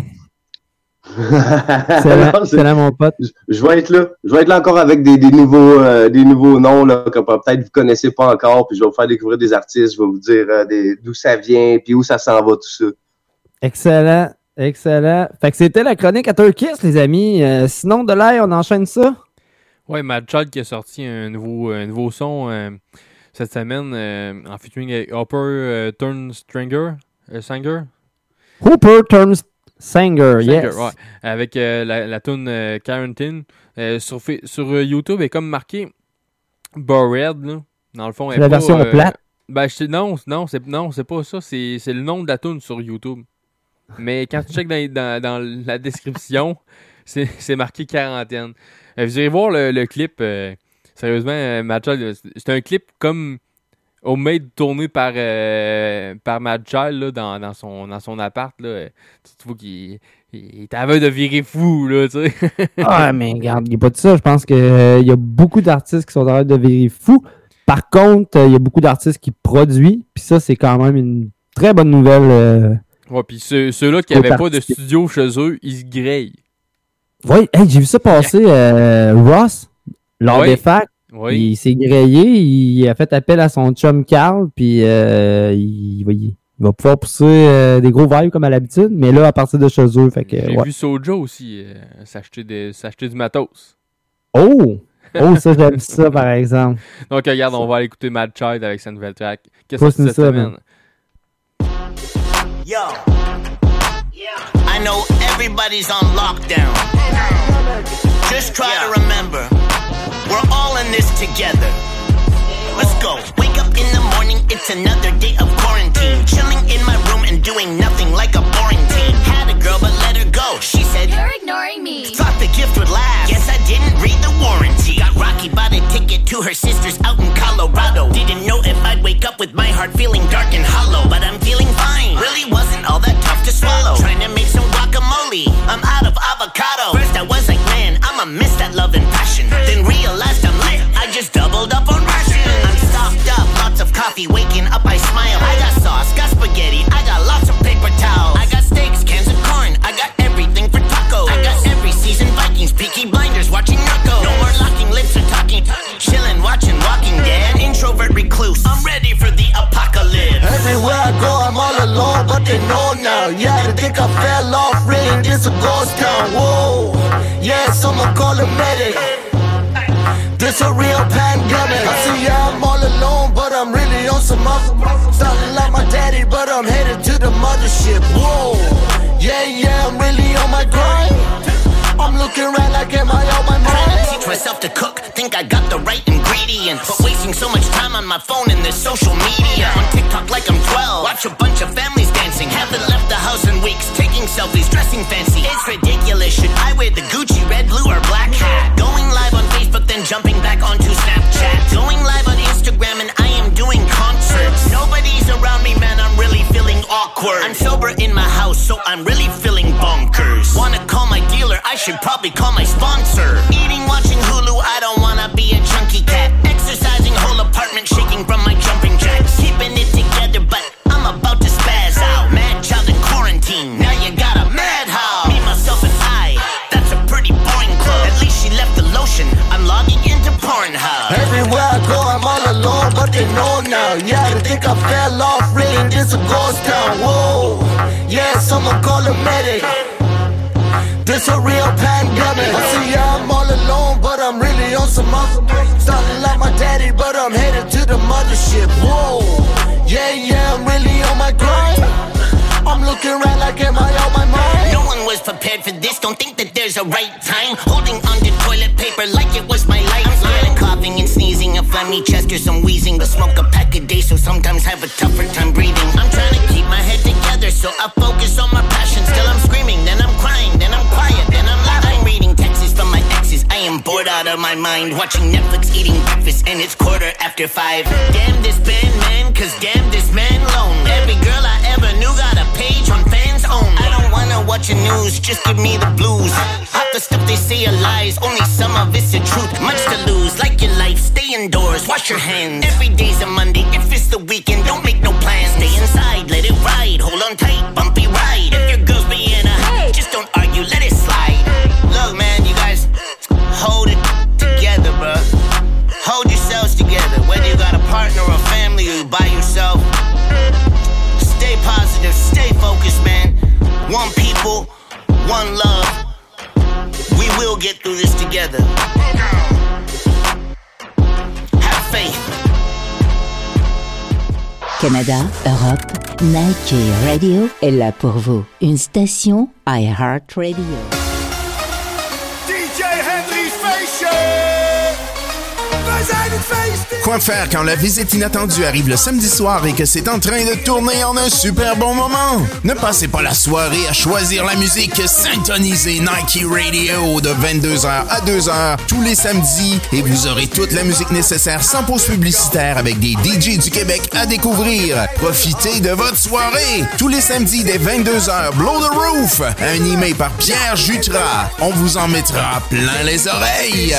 c'est, là, non, c'est... c'est là mon pote. Je, je vais être là. Je vais être là encore avec des, des, nouveaux, euh, des nouveaux noms là, que peut-être vous ne connaissez pas encore. Puis je vais vous faire découvrir des artistes. Je vais vous dire euh, des, d'où ça vient puis où ça s'en va, tout ça. Excellent. Excellent. Fait que c'était la chronique à Turkiss, les amis. Euh, sinon, de l'air, on enchaîne ça. Ouais, Mad Child qui a sorti un nouveau, un nouveau son euh, cette semaine euh, en featuring avec Hopper euh, Turn Stranger. Euh, Sanger. Hopper Turn Stranger. Sanger, Sanger, yes. Ouais. Avec euh, la, la tune euh, Quarantine. Euh, sur, sur YouTube, elle est comme marquée Bored, là. Dans le fond, elle c'est est la pas, version euh, plate. Ben, je sais, non, non, c'est, non, c'est pas ça. C'est, c'est le nom de la tune sur YouTube. Mais quand tu checkes dans, dans, dans la description, c'est, c'est marqué quarantaine. Euh, vous irez voir le, le clip. Euh, sérieusement, euh, Mad Child, c'est un clip comme homemade tourné par, euh, par Mad Child là, dans, dans, son, dans son appart. Là. Tu vois qu'il il est aveugle de virer fou, là, tu sais. Ah, mais regarde, il n'y a pas de ça. Je pense qu'il euh, y a beaucoup d'artistes qui sont aveubles de virer fou. Par contre, il euh, y a beaucoup d'artistes qui produisent. Puis ça, c'est quand même une très bonne nouvelle. Euh, ouais, puis ceux, ceux-là qui n'avaient pas de studio chez eux, ils se grillent. Oui, hey, j'ai vu ça passer. Euh, Ross, lors ouais. des facs. Oui. Il s'est grillé, il a fait appel à son chum Carl, puis euh, il, il va pouvoir pousser euh, des gros vibes comme à l'habitude, mais là, à partir de chez eux. Fait que, j'ai ouais. vu Soulja aussi euh, s'acheter, des, s'acheter du matos. Oh! Oh, ça, j'aime ça, par exemple. Donc, regarde, on va aller écouter Mad Child avec sa nouvelle track. Qu'est-ce que c'est cette semaine? Yo! I know everybody's on lockdown. Just try to remember. We're all in this together. Let's go. Wake up in the morning, it's another day of quarantine. Chilling in my room and doing nothing like a boring teen. Had a girl but let her go. She said, you're ignoring me. Thought the gift would last. Guess I didn't read the warranty. Got Rocky, bought a ticket to her sister's out in Colorado. Didn't know if I'd wake up with my heart feeling dark and hollow. But I'm feeling fine. Really wasn't all that tough to swallow. Trying to make some guacamole. I'm out of avocado. First I was like, man, I'ma miss that love and passion. Then realized I'm lit. I just doubled up on rations. I'm stopped up, lots of coffee. Waking up, I smile. I got sauce, got spaghetti. I got lots of paper towels. I got steaks, cans of corn. I got everything for tacos. I got every season Vikings, Peaky Blinders, watching Narcos. No more locking lips or talking, chilling, watching Walking Dead. Introvert recluse. I'm ready for the apocalypse. Everywhere I go, I'm all alone, but they know now. Yeah, they think I fell off, really, it's a ghost town. Whoa, yeah, someone call a medic. This a real pandemic. I see I'm all alone, but I'm really on some other. Sounding like my daddy, but I'm headed to the mothership. Whoa, yeah, yeah, I'm really on my grind. I'm looking right like am I on my mind? Teach myself to cook, think I got the right ingredients. But wasting so much time on my phone and this social media. On TikTok like I'm twelve, watch a bunch of families dancing. Haven't left the house in weeks, taking selfies, dressing fancy. It's ridiculous, should I wear the Gucci red, blue, or black hat? Going live on Facebook, then jumping back onto Snapchat. Going live on Instagram and I am doing concerts. Nobody's around me, man, I'm really feeling awkward. I'm sober in my house, so I'm really feeling bonkers. Wanna call my dealer, I should probably call my sponsor. Eating, watching Hulu, I don't wanna be a chunky cat. Exercising, whole apartment shaking from my jumping jacks. Keeping it together, but I'm about to spaz out. Mad child in quarantine, now you got a mad house. Me, myself, and I, that's a pretty boring club. At least she left the lotion, I'm logging into Pornhub. Everywhere I go, I'm all alone, but they know now. Yeah, they think I fell off, really, this a ghost town. Whoa, yeah, someone call a medic. This a real pandemic. I see I'm all alone, but I'm really on some other. Sounding like my daddy, but I'm headed to the mothership. Whoa, yeah, yeah, I'm really on my grind. I'm looking right like am I on my mind? No one was prepared for this, don't think that there's a right time. Holding on to toilet paper like it was my lifeline. I'm smiling, coughing and sneezing. I need Chesters, I'm wheezing, but smoke a pack a day, so sometimes have a tougher time breathing. I'm trying to keep my head together, so I focus on my passions. Till I'm screaming, then I'm crying, then I'm quiet, then I'm loud. I'm reading texts from my exes, I am bored out of my mind. Watching Netflix, eating breakfast, and it's quarter after five. Damn this band, man, cause damn this man lone. Every girl I ever knew got a page on Fans Own. I don't wanna watch the news, just give me the blues. Half the stuff they say are lies, only some of it's the truth. Much to lose, like your life, stay indoors, wash your hands. Every day's a Monday, if it's the weekend, don't make no plans. Stay inside, let it ride, hold on tight, bumpy ride. If your girl's being a hey, just don't argue, let it slide. Look man, you guys, hold it together, bro. Hold yourselves together, whether you got a partner or family or you by yourself. Stay positive, stay focused, man. One people, one love. We will get through this together. Have faith. Canada, Europe, Niky Radio est là pour vous. Une station iHeart Radio. D J Henry Facial. Quoi faire quand la visite inattendue arrive le samedi soir et que c'est en train de tourner en un super bon moment? Ne passez pas la soirée à choisir la musique. Syntonisez Niky Radio de vingt-deux heures à deux heures tous les samedis et vous aurez toute la musique nécessaire sans pause publicitaire avec des D J du Québec à découvrir. Profitez de votre soirée! Tous les samedis dès vingt-deux heures, Blow the Roof, animé par Pierre Jutras. On vous en mettra plein les oreilles!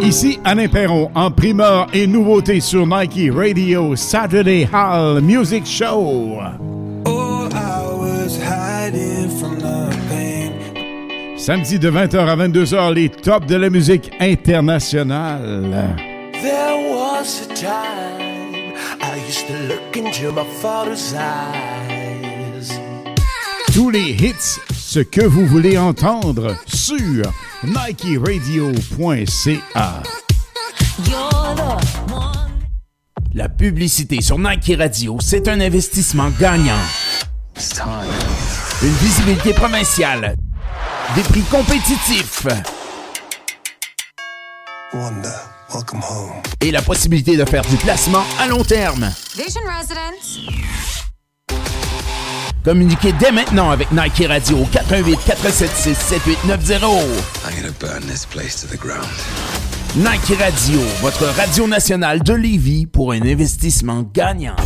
Ici Alain Perron en primeur et nouveauté sur Niky Radio Saturday Hall Music Show. Oh, I was hiding from the pain. Samedi de vingt heures à vingt-deux heures, les tops de la musique internationale. There was a time I used to look into my father's eyes. Tous les hits, ce que vous voulez entendre sur Niky Radio point C A. La publicité sur Niky Radio, c'est un investissement gagnant. Une visibilité provinciale. Des prix compétitifs. Wanda, welcome home. Et la possibilité de faire du placement à long terme. Vision Residence. Communiquez dès maintenant avec Niky Radio quatre un huit, quatre sept six, sept huit neuf zéro. I'm gonna burn this place to the ground. Niky Radio, votre radio nationale de Lévis pour un investissement gagnant.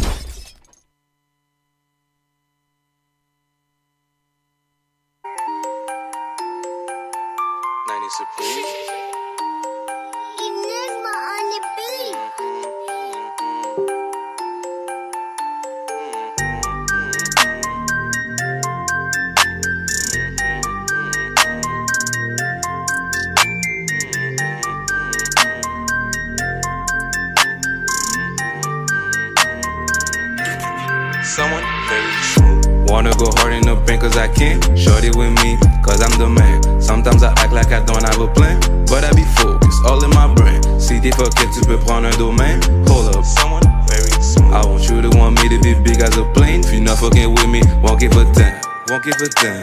Cause I can't, shorty with me, cause I'm the man. Sometimes I act like I don't have a plan, but I be focused, all in my brain. Si t'es fucké, tu peux prendre un domaine. Hold up, someone very smooth. I want you to want me to be big as a plane. If you're not fucking with me, won't give a damn. Won't give a damn.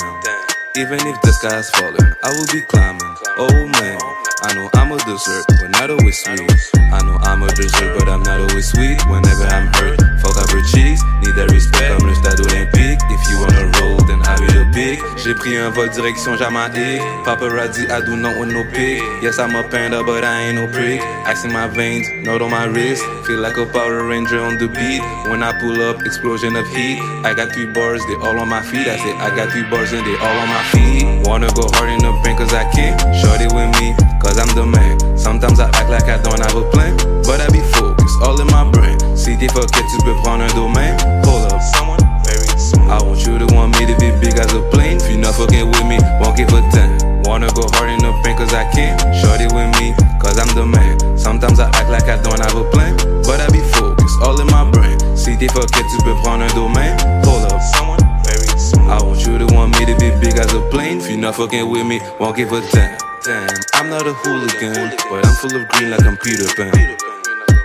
Even if the sky's falling, I will be climbing. Oh man, I know I'm a dessert, but not always sweet. I know I'm a dessert, but I'm not always sweet. Whenever I'm hurt, fuck up her cheese. Need that respect, comme le stade olympique. If you wanna roll, then I will be big. J'ai pris un vol direction Jamaïque. Paparazzi, I do not want no pic. Yes, I'm a panda, but I ain't no prick. Ice in my veins, not on my wrist. Feel like a Power Ranger on the beat. When I pull up, explosion of heat. I got three bars, they all on my feet. I said I got three bars and they all on my feet. Wanna go hard in the bank cause I can't. Shorty with me, cause I'm the man. Sometimes I act like I don't have a plan, but I be focused, all in my brain. Si t'es fucké, tu peux prendre un domaine. Hold up, someone very smooth. I want you to want me to be big as a plane. If you not fucking with me, won't give a damn. Wanna go hard in the pain cause I can't. Shorty with me, cause I'm the man. Sometimes I act like I don't have a plan, but I be focused, all in my brain. Si t'es fucké, tu peux prendre un domaine. Hold up, someone very smooth. I want you to want me to be big as a plane. If you not fucking with me, won't give a damn. Damn, I'm not a hooligan, but I'm full of green like I'm Peter Pan.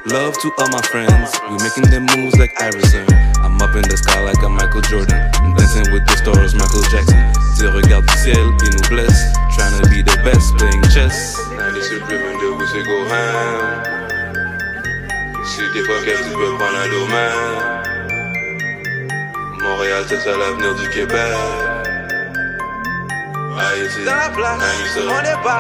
Love to all my friends, we making them moves like Iverson. I'm up in the sky like I'm Michael Jordan. I'm dancing with the stars, Michael Jackson. Ils regardent le ciel, ils nous blessent. Trying to be the best, playing chess. And it's a driven that we say go ham. Si t'es pas capable, tu peux prendre un domaine. Montréal, c'est ça l'avenir du Québec. Dans la place, on est pas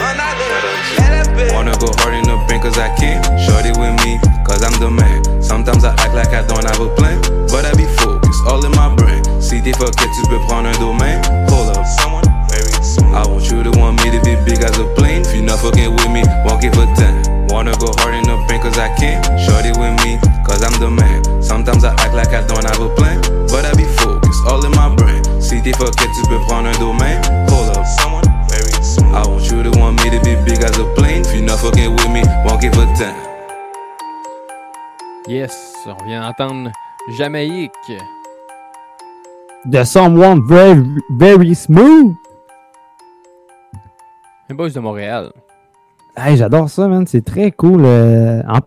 en allée, L F B. Wanna go hard in the bank cause I can. Shorty with me, cause I'm the man. Sometimes I act like I don't have a plan, but I be focused, all in my brain. Si t'es fucké, tu peux prendre un domaine. Hold up, someone very smooth. I want you to want me to be big as a plane. If you not fucking with me, won't give a damn. Wanna go hard in the bank cause I can. Shorty with me, cause I'm the man. Sometimes I act like I don't have a plan, but I be focused, all in my brain. Si t'es fucké, tu peux prendre un domaine. Hold up, someone very smooth. I want you to want me to be big as a plane. If you not fucking with me, won't give a damn. Yes, on vient d'entendre Jamaïque. The Someone Very, Very Smooth. Un boss de Montréal. Hey, j'adore ça, man. C'est très cool. Euh, en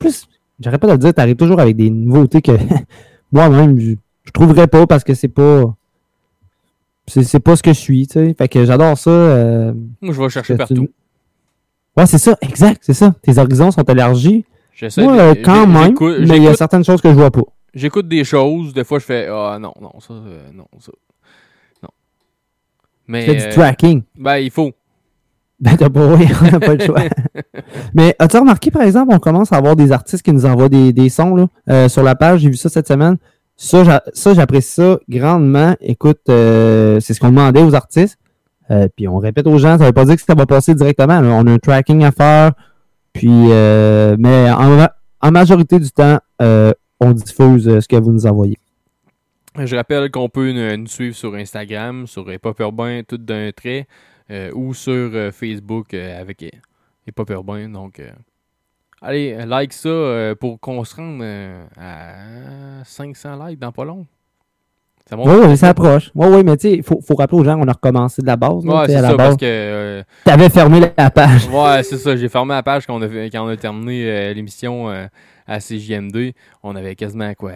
plus, j'arrête pas de le dire, t'arrives toujours avec des nouveautés que moi-même, je, je trouverais pas parce que c'est pas... C'est, c'est pas ce que je suis, tu sais. Fait que j'adore ça. Euh, moi, je vais chercher partout. Tu... Ouais, c'est ça. Exact, c'est ça. Tes horizons sont élargis. J'essaie moi, euh, quand même, j'écoute, mais il y a certaines choses que je vois pas. J'écoute des choses, des fois je fais « Ah oh, non, non, ça, euh, non, ça, non. » Tu fais du euh, tracking. Ben, il faut. Ben, t'as pas, oui, on n'a pas le choix. Mais as-tu remarqué, par exemple, on commence à avoir des artistes qui nous envoient des, des sons là, euh, sur la page, j'ai vu ça cette semaine. Ça, j'a, ça j'apprécie ça grandement. Écoute, euh, c'est ce qu'on demandait aux artistes. Euh, puis on répète aux gens, ça veut pas dire que ça va passer directement. Là. On a un tracking à faire. Puis, euh, mais en, en majorité du temps, euh, on diffuse euh, ce que vous nous envoyez. Je rappelle qu'on peut nous, nous suivre sur Instagram, sur Hip Hop Urbain, tout d'un trait, euh, ou sur euh, Facebook euh, avec Hip Hop Urbain. Donc, euh, allez, like ça euh, pour qu'on se rende euh, à cinq cents likes dans pas long. Ça monte. Oui, oui, ça approche. Oui, oui, mais tu sais, il faut, faut rappeler aux gens qu'on a recommencé de la base. Oui, c'est à la ça, base. Parce que... Euh, t'avais fermé la page. Ouais, c'est ça, j'ai fermé la page quand on a, quand on a terminé euh, l'émission euh, à C J M D. On avait quasiment, quoi,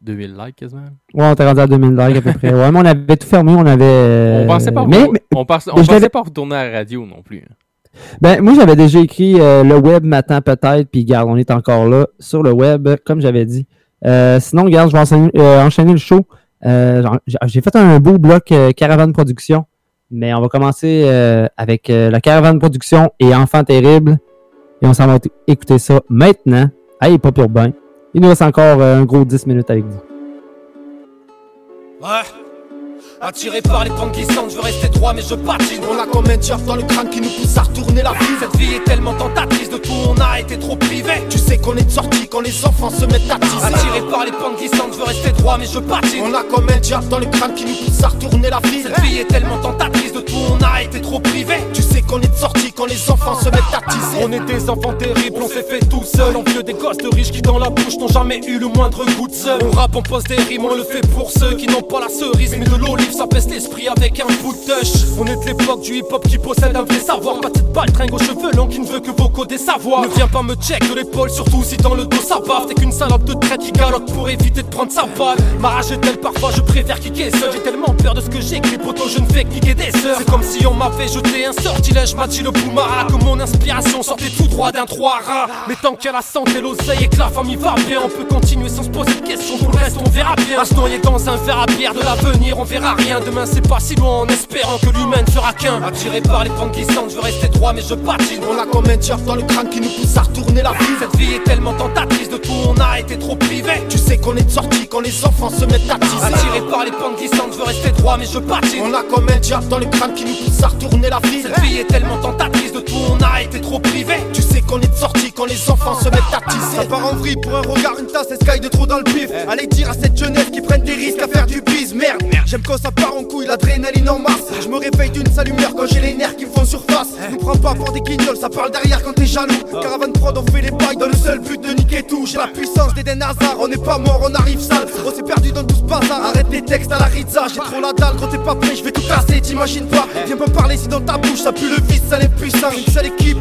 deux mille likes, quasiment. Ouais, on t'a rendu à deux mille likes à peu près. Ouais, mais on avait tout fermé, on avait... Euh, on pensait pas, mais, mais, on pensait, on pensait pas retourner à la radio non plus. Ben, moi, j'avais déjà écrit euh, « Le web m'attend peut-être », puis garde, on est encore là, sur le web, comme j'avais dit. Euh, sinon, regarde, je vais enchaîner, euh, enchaîner le show. Euh, j'ai fait un beau bloc euh, Caravane Production, mais on va commencer euh, avec euh, la Caravane Production et Enfants Terribles. Et on s'en va t- écouter ça maintenant à Hip Hop Urbain. Il nous reste encore euh, un gros dix minutes avec vous. Ouais. Attiré par les pentes glissantes, je veux rester droit mais je patine. On a comme un turf dans le crâne qui nous pousse à retourner la vie. Cette vie est tellement tentatrice, de tout on a été trop privé. Tu sais qu'on est de sortie quand les enfants se mettent à tisser. Attiré par les pentes glissantes, je veux rester droit mais je patine. On a comme un turf dans le crâne qui nous pousse à retourner la vie. Cette vie est tellement tentatrice, de tout on a été trop privé. Tu sais qu'on est de sortie quand les enfants se mettent à tisser. On est des enfants terribles, on s'est fait tout seul. On vieux des gosses de riches qui dans la bouche n'ont jamais eu le moindre goût de seul. On rappe, on pose des rimes, on le fait pour ceux qui n'ont pas la cerise mais de l'olive. Ça pèse l'esprit avec un bout de touche. On est de l'époque du hip-hop qui possède un vrai savoir. Pas de petite baltringue aux cheveux longs qui ne veut que vos codes et savoirs. Ne viens pas me check de l'épaule, surtout si dans le dos ça bave. T'es qu'une salope de traite qui galope pour éviter de prendre sa balle. Ma rage est telle parfois, je préfère kicker seul. J'ai tellement peur de ce que j'écris, poteau, je ne fais que niquer des sœurs. C'est comme si on m'avait jeté un sortilège, m'a dit le Boumara. Que mon inspiration sortait tout droit d'un trois rats. Mais tant qu'il y a la santé, l'oseille et que la famille va bien, on peut continuer sans se poser de questions. Pour le reste, on verra bien. À se noyer dans un verre à bière, de l'avenir, on verra rien. Demain c'est pas si loin en espérant que l'humain ne sera qu'un. Attiré par les pentes glissantes, je veux rester droit mais je patine. On a comme un turf dans le crâne qui nous pousse à retourner la vie. Cette vie est tellement tentatrice, de tout on a été trop privé. Tu sais qu'on est de sortie quand les enfants se mettent à tisser. Attiré par les pentes glissantes, je veux rester droit mais je patine. On a comme un turf dans le crâne qui nous pousse à retourner la vie. Cette vie est tellement tentatrice, de tout on a été trop privé. Tu sais qu'on est de sortie quand les enfants se mettent à tisser. Ça part en vrille pour un regard, une tasse, escaille de trop dans le pif. Allez dire à cette jeunesse qui prennent des risques à faire du bise. Merde, j'aime quand ça part en couille, l'adrénaline en masse. Je me réveille d'une sale humeur quand j'ai les nerfs qui me font surface. Nous prends pas pour des guignols, ça parle derrière quand t'es jaloux. Caravane prod, on fait les bails dans le seul but de niquer tout. J'ai la puissance d'Eden Hazard, on n'est pas mort, on arrive sale. On s'est perdu dans tout ce bazar, arrête les textes à la Rizza. J'ai trop la dalle, quand t'es pas prêt, je vais tout casser, t'imagines pas. Viens pas parler si dans ta bouche ça pue le vice, ça les pue. puissant, une seule équipe.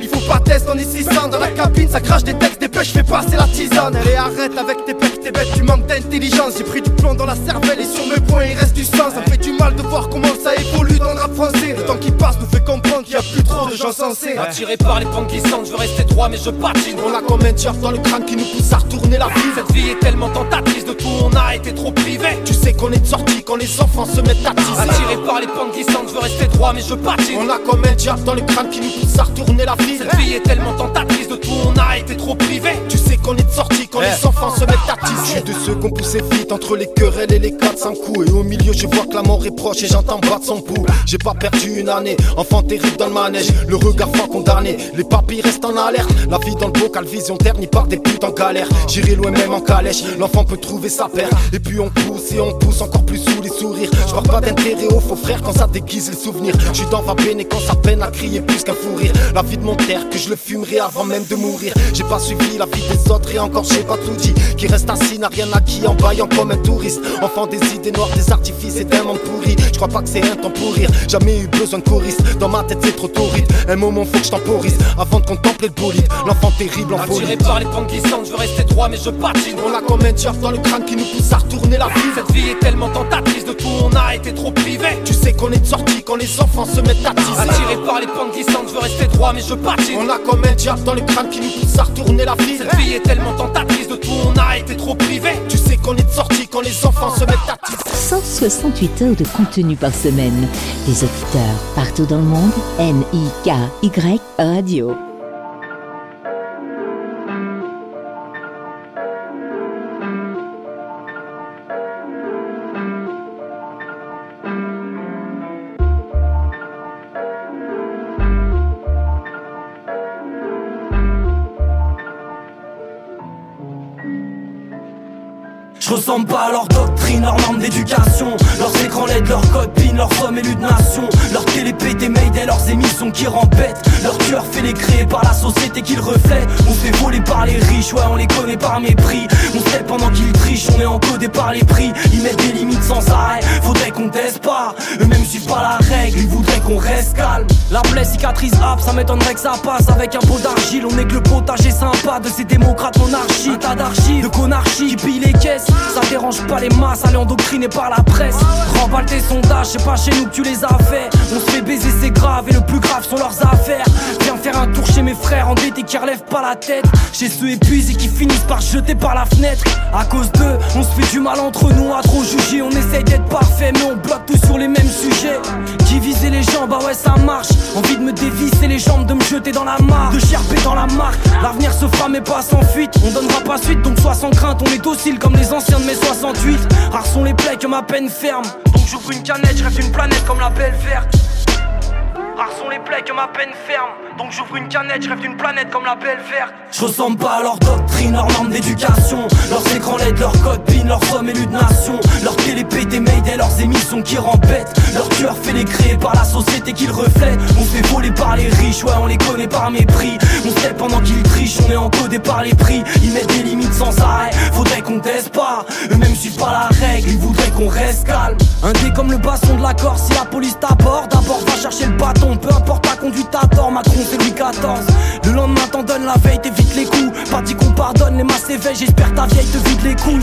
Il faut pas test, on est six cents dans la cabine, ça crache des textes, des pêches, fais passer la tisane. Allez arrête avec tes pecs, tes bêtes, tu manques d'intelligence. J'ai pris du plomb dans la cervelle et sur mes poings il reste du sang. Ça fait du mal de voir comment ça évolue dans le rap français. Le temps qui passe nous fait comprendre qu'il y a plus trop de gens sensés. Attiré par les pentes glissantes, je veux rester droit mais je patine. On a comme un tir dans le crâne qui nous pousse à retourner la vie. Cette vie est tellement tentatrice, de tout on a été trop privé. Tu sais qu'on est de sortie quand les enfants se mettent à tisser. Attiré par les pentes glissantes, je veux rester droit mais je patine. On a comme un diable dans le crâne qui nous pousse à retourner la vie. Cette vie est tellement tentatrice, de tout on a été trop privé. Tu sais qu'on est de sortie quand hey. les enfants se mettent à tisser. Je suis de ceux qu'on poussait vite entre les querelles et les quatre cents coups. Et au milieu je vois que la mort est proche et j'entends battre son pouls. J'ai pas perdu une année, enfant terrible dans le manège. Le regard fort condamné, les papilles restent en alerte. La vie dans le bocal, vision ternie par des putes en galère. J'irai loin même en calèche, l'enfant peut trouver sa paire. Et puis on pousse et on pousse encore plus sous les sourires. Je parle pas d'intérêt aux faux frères quand ça déguise les souvenirs. Je suis dans ma peine et quand ça peine à crier plus qu'à fou rire. La vie de mon terre que je le fumerai avant même de mourir. J'ai pas suivi la vie des autres et encore j'ai pas tout dit. Qui reste assis n'a rien acquis en baillant comme un touriste. Enfant des idées noires, des artifices et d'un monde pourri. Je crois pas que c'est un temps pour rire, jamais eu besoin de choriste. Dans ma tête c'est trop torride, un moment faut que je temporise avant de contempler le bolide, l'enfant terrible en folie. Attiré par les pentes glissantes, je veux rester droit mais je patine. On a comme un diable dans le crâne qui nous pousse à retourner la vie. Cette vie est tellement tentatrice, de tout on a été trop privé. Tu sais qu'on est de sortie quand les enfants se mettent à tisser. Attiré par les pentes glissantes, je veux rester droit mais je patine. On a comme un diable dans le crâne qui nous pousse à retourner la vie. Cette vie est tellement tentatrice, de tout on a été trop privé. Tu sais qu'on est de sortie quand les enfants se mettent à tisser. cent soixante-huit heures de contenu par semaine. Des auditeurs partout dans le monde. N I K Y Radio. Je ressemble pas à leur doctrine, leur norme d'éducation. Leurs écrans L E D, leurs copines, leurs femmes élues de nation. Leurs télépé des Mayday, leurs émissions qui rempêtent. Leur tueur fait les créer par la société qu'ils reflètent. On se fait voler par les riches, ouais on les connaît par mépris. On sait pendant qu'ils trichent, on est encodé par les prix. Ils mettent des limites sans arrêt, faudrait qu'on teste pas. Eux-mêmes suivent pas la règle, ils voudraient qu'on reste calme. La plaie cicatrise âpre, ça m'étonnerait que ça passe. Avec un pot d'argile, on est que le potager sympa de ces démocrates monarchiques. Un tas d'archives, de connarchie qui pillent les caisses. Ça dérange pas les masses, allez endoctriner par la presse. Remballe tes sondages, c'est pas chez nous que tu les as fait. On se fait baiser, c'est grave, et le plus grave sont leurs affaires. Viens faire un tour chez mes frères endettés qui relèvent pas la tête. Chez ceux épuisés qui finissent par jeter par la fenêtre. À cause d'eux, on se fait du mal entre nous à trop juger. On essaye d'être parfait, mais on bloque tout sur les mêmes sujets. Diviser les gens, bah ouais ça marche. Envie de me dévisser les jambes, de me jeter dans la mare, de gerber dans la marque. L'avenir se fera mais pas sans fuite. On donnera pas suite, donc sois sans crainte. On est docile comme les anciens de mes soixante-huit. Rares sont les plaies que ma peine ferme. Donc j'ouvre une canette, je rêve une planète comme la belle verte. Rares sont les plaies que ma peine ferme. Donc j'ouvre une canette, je rêve d'une planète comme la belle verte. Je ressemble pas à leur doctrine, leur norme d'éducation. Leurs écrans L E D, leurs copines, leurs femmes élues de nation. Leurs télépé des Mayday, leurs émissions qui rempêtent. Leur tueur fait les créer par la société qu'ils reflètent. On se fait voler par les riches, ouais on les connaît par mépris. On sait pendant qu'ils trichent, on est encodé par les prix. Ils mettent des limites sans arrêt, faudrait qu'on teste pas. Eux-mêmes suivent pas la règle, ils voudraient qu'on reste calme. Un dé comme le basson de la Corse, si la police t'aborde, d'abord va chercher le bâton. Peu importe ta conduite à tort, Macron c'est Louis quatorze. Le lendemain t'en donne la veille, t'évites les coups. Pas dit qu'on pardonne, les masses éveillent, j'espère ta vieille te vide les couilles.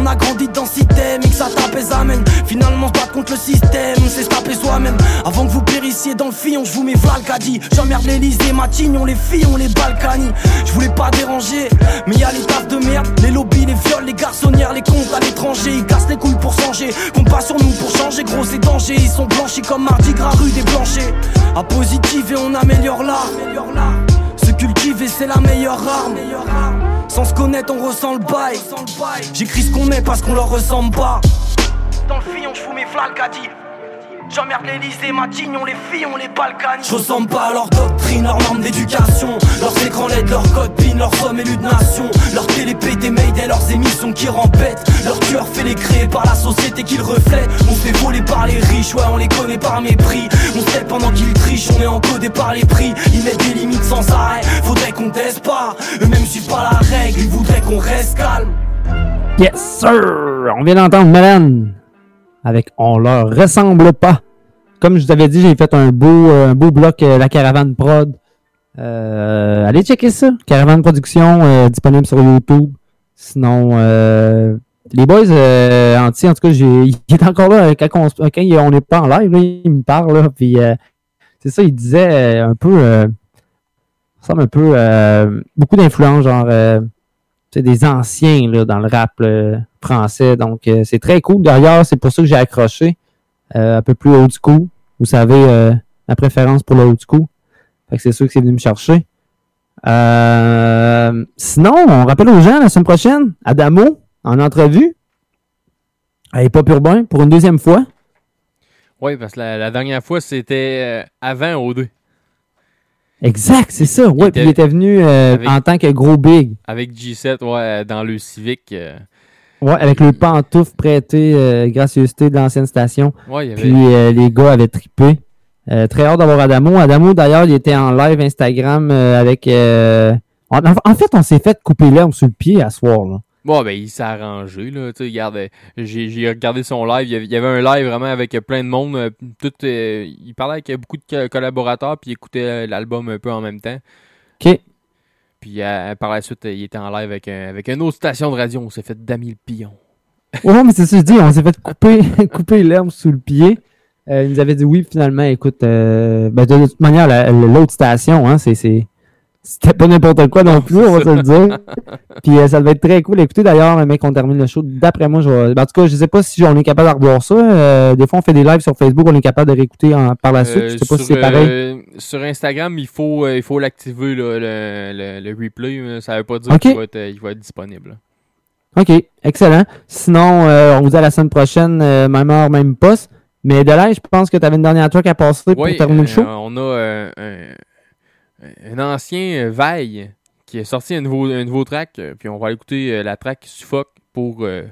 On a grandi dans système et que ça t'apaise amène. Finalement se battre contre le système, on sait se taper soi-même. Avant que vous périssiez dans le fillon, je vous mets Valcadi. J'emmerde l'Elysée, Matignon, les filles, on les Balkany. Je voulais pas déranger, mais y'a les tafs de merde. Les lobbies, les viols, les garçonnières, les comptes à l'étranger. Ils cassent les couilles pour changer, comptent pas sur nous pour changer. Gros c'est danger, ils sont blanchis comme Mardi Gras, rue des Blanchers. À positive et on améliore l'art. Se cultiver c'est la meilleure arme. Sans se connaître on ressent le bail. J'écris ce qu'on est parce qu'on leur ressemble pas. Dans le fillon j'fous mes Valcadi. J'emmerde l'Elysée, Matignon, les filles, on les Balkany. Je ressemble pas à leur doctrine, leur norme d'éducation. Leurs écrans L E D, leurs copines, leurs femmes élues de nation. Leurs télépé des Mayday, leurs émissions qui rempêtent. Leur tueur fait les créer par la société qu'ils reflètent. On se fait voler par les riches, ouais on les connaît par mépris. On sait pendant qu'ils trichent, on est encodé par les prix. Ils mettent des limites sans arrêt, faudrait qu'on teste pas. Eux-mêmes suivent pas la règle, ils voudraient qu'on reste calme. Yes sir, on vient d'entendre Mélène avec On leur ressemble pas comme je vous avais dit, j'ai fait un beau, un beau bloc, euh, la Caravane Prod. Euh, allez checker ça. Caravane Production, euh, disponible sur YouTube. Sinon, euh, les boys, euh, Anti, en tout cas, j'ai, il est encore là quand on on n'est pas en live, là, il me parle, là, puis euh, c'est ça, il disait euh, un peu, euh, ça ressemble un peu, euh, beaucoup d'influence, genre, euh, c'est des anciens là, dans le rap là, français, donc euh, c'est très cool. D'ailleurs, c'est pour ça que j'ai accroché euh, un peu plus old school. Vous savez, euh, ma préférence pour le old school. Fait que c'est sûr que c'est venu me chercher. Euh, sinon, on rappelle aux gens, la semaine prochaine, Adamo, en entrevue, à Hip Hop Urbain, pour une deuxième fois. Oui, parce que la, la dernière fois, c'était avant O deux. Exact, c'est ça. Oui, puis il était venu euh, avec, en tant que gros big. Avec G sept, ouais, dans le Civic. Euh, ouais, avec euh, le pantoufle prêté, euh, gracieuseté de l'ancienne station. Ouais, il y avait... Puis euh, les gars avaient trippé. Euh, très hâte d'avoir Adamo. Adamo, d'ailleurs, il était en live Instagram euh, avec... Euh... En, en fait, on s'est fait couper l'herbe sur le pied à ce soir. Là. Bon, ben, il s'est arrangé, là. Tu sais, regarde, j'ai, j'ai regardé son live. Il y avait un live vraiment avec plein de monde. Tout, euh, il parlait avec beaucoup de collaborateurs, puis il écoutait l'album un peu en même temps. OK. Puis euh, par la suite, il était en live avec, un, avec une autre station de radio. On s'est fait damer le pion. Ouais, mais c'est ça que je dis. On s'est fait couper, couper l'herbe sous le pied. Euh, il nous avait dit oui, finalement, écoute, euh, ben, de, de toute manière, la, l'autre station, hein, c'est, c'est, c'était pas n'importe quoi non plus, on va se le dire. Puis euh, ça devait être très cool. Écoutez, d'ailleurs, mec, on termine le show. D'après moi, je vais... ben, en tout cas, je sais pas si on est capable de revoir ça. Euh, des fois, on fait des lives sur Facebook, on est capable de réécouter en, par la suite. Euh, je sais pas sur, si c'est pareil. Euh, sur Instagram, il faut, euh, il faut l'activer, là, le, le, le replay. Ça veut pas dire okay. qu'il va être, euh, il va être disponible. OK, excellent. Sinon, euh, on vous dit à la semaine prochaine, euh, même heure, même poste. Mais de là, je pense que tu avais une dernière truc à passer pour oui, terminer le show. Euh, on a euh, un, un ancien euh, Veille qui a sorti un nouveau, un nouveau track. Euh, puis on va écouter euh, la track Suffoc pour, euh,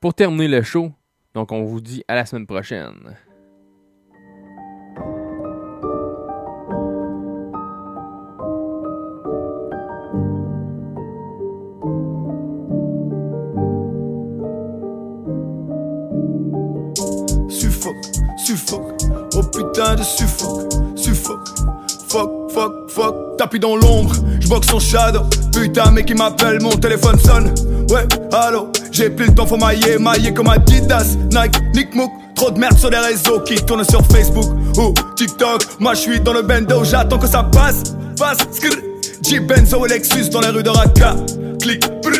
pour terminer le show. Donc on vous dit à la semaine prochaine. Suffoque, oh putain de suffoque, suffoque, fuck, fuck, fuck, tapis dans l'ombre, j'boxe son shadow, putain mec il m'appelle, mon téléphone sonne, ouais, allô, j'ai plus le temps, faut mailler, mailler comme Adidas, Nike, Nick Mook, trop de merde sur les réseaux qui tournent sur Facebook, ou TikTok, moi j'suis dans le bendo, j'attends que ça passe, passe, skrr, J-Benzo et Lexus dans les rues de Raqqa, clic, brr.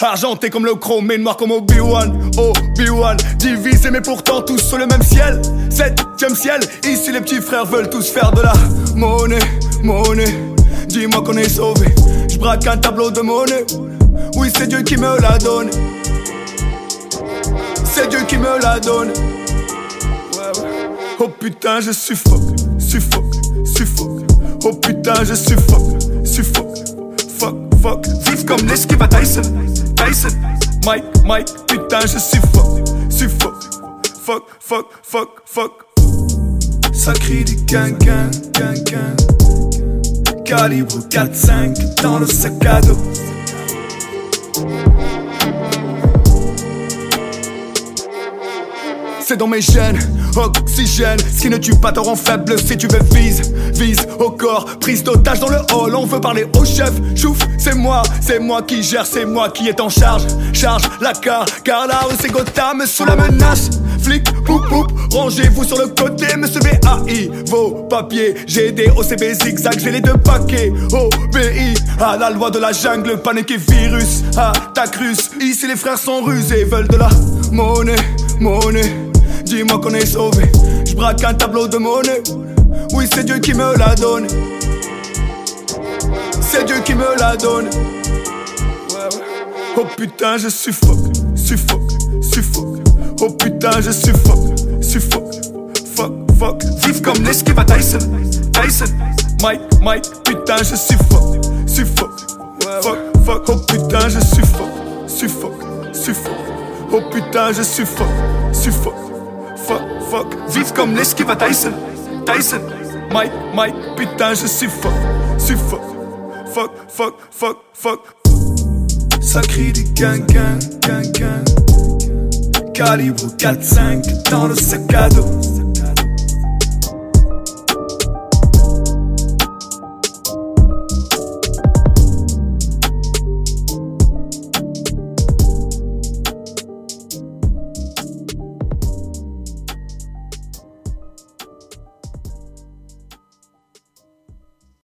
Argenté comme le chrome et noir comme Obi-Wan, Obi-Wan. Divisé mais pourtant tous sur le même ciel, septième ciel. Ici les petits frères veulent tous faire de la monnaie, monnaie. Dis-moi qu'on est sauvés, j'braque un tableau de monnaie. Oui c'est Dieu qui me la donne, c'est Dieu qui me la donne. Oh putain je suffoque, suffoque, suffoque. Oh putain je suffoque, suffoque. Fuck, fuck, vive comme l'esquive à Tyson. Tyson, Mike, Mike, putain je suffoque, suffoque, fuck, fuck, fuck, fuck. Ça crie du quinquin, quinquin, calibre quatre cinq dans le sac à dos. C'est dans mes gènes, oxygène. Ce qui ne tue pas te rend faible. Si tu veux vise, vise au corps. Prise d'otage dans le hall, on veut parler au chef. Chouf, c'est moi, c'est moi qui gère. C'est moi qui est en charge, charge la car. Car là où c'est Gotham sous la menace. Flic, poup poup, rangez-vous sur le côté. Monsieur B A I, vos papiers G D, O C B, zigzag, j'ai les deux paquets. O B I, à la loi de la jungle. Panique et virus, attaque russe. Ici les frères sont rusés, veulent de la monnaie, monnaie. Dis-moi qu'on est sauvés, j'braque un tableau de monnaie. Oui c'est Dieu qui me la donne, c'est Dieu qui me la donne. Oh putain je suffoque, suffoque, suffoque. Oh putain je suffoque, suffoque, fuck, fuck. Vive comme l'esquive à Tyson, Tyson, Mike, Mike. Putain je suffoque, suffoque, fuck, fuck. Oh putain je suffoque, suffoque, suffoque. Oh putain je suffoque, suffoque. Fuck, fuck, vive comme l'esquive à Tyson, Tyson, Mike, Mike, putain je suffoque, suffoque, fuck, fuck, fuck, fuck. Ça crie du quinquin, quinquin, calibre quatre cinq dans le sac à dos.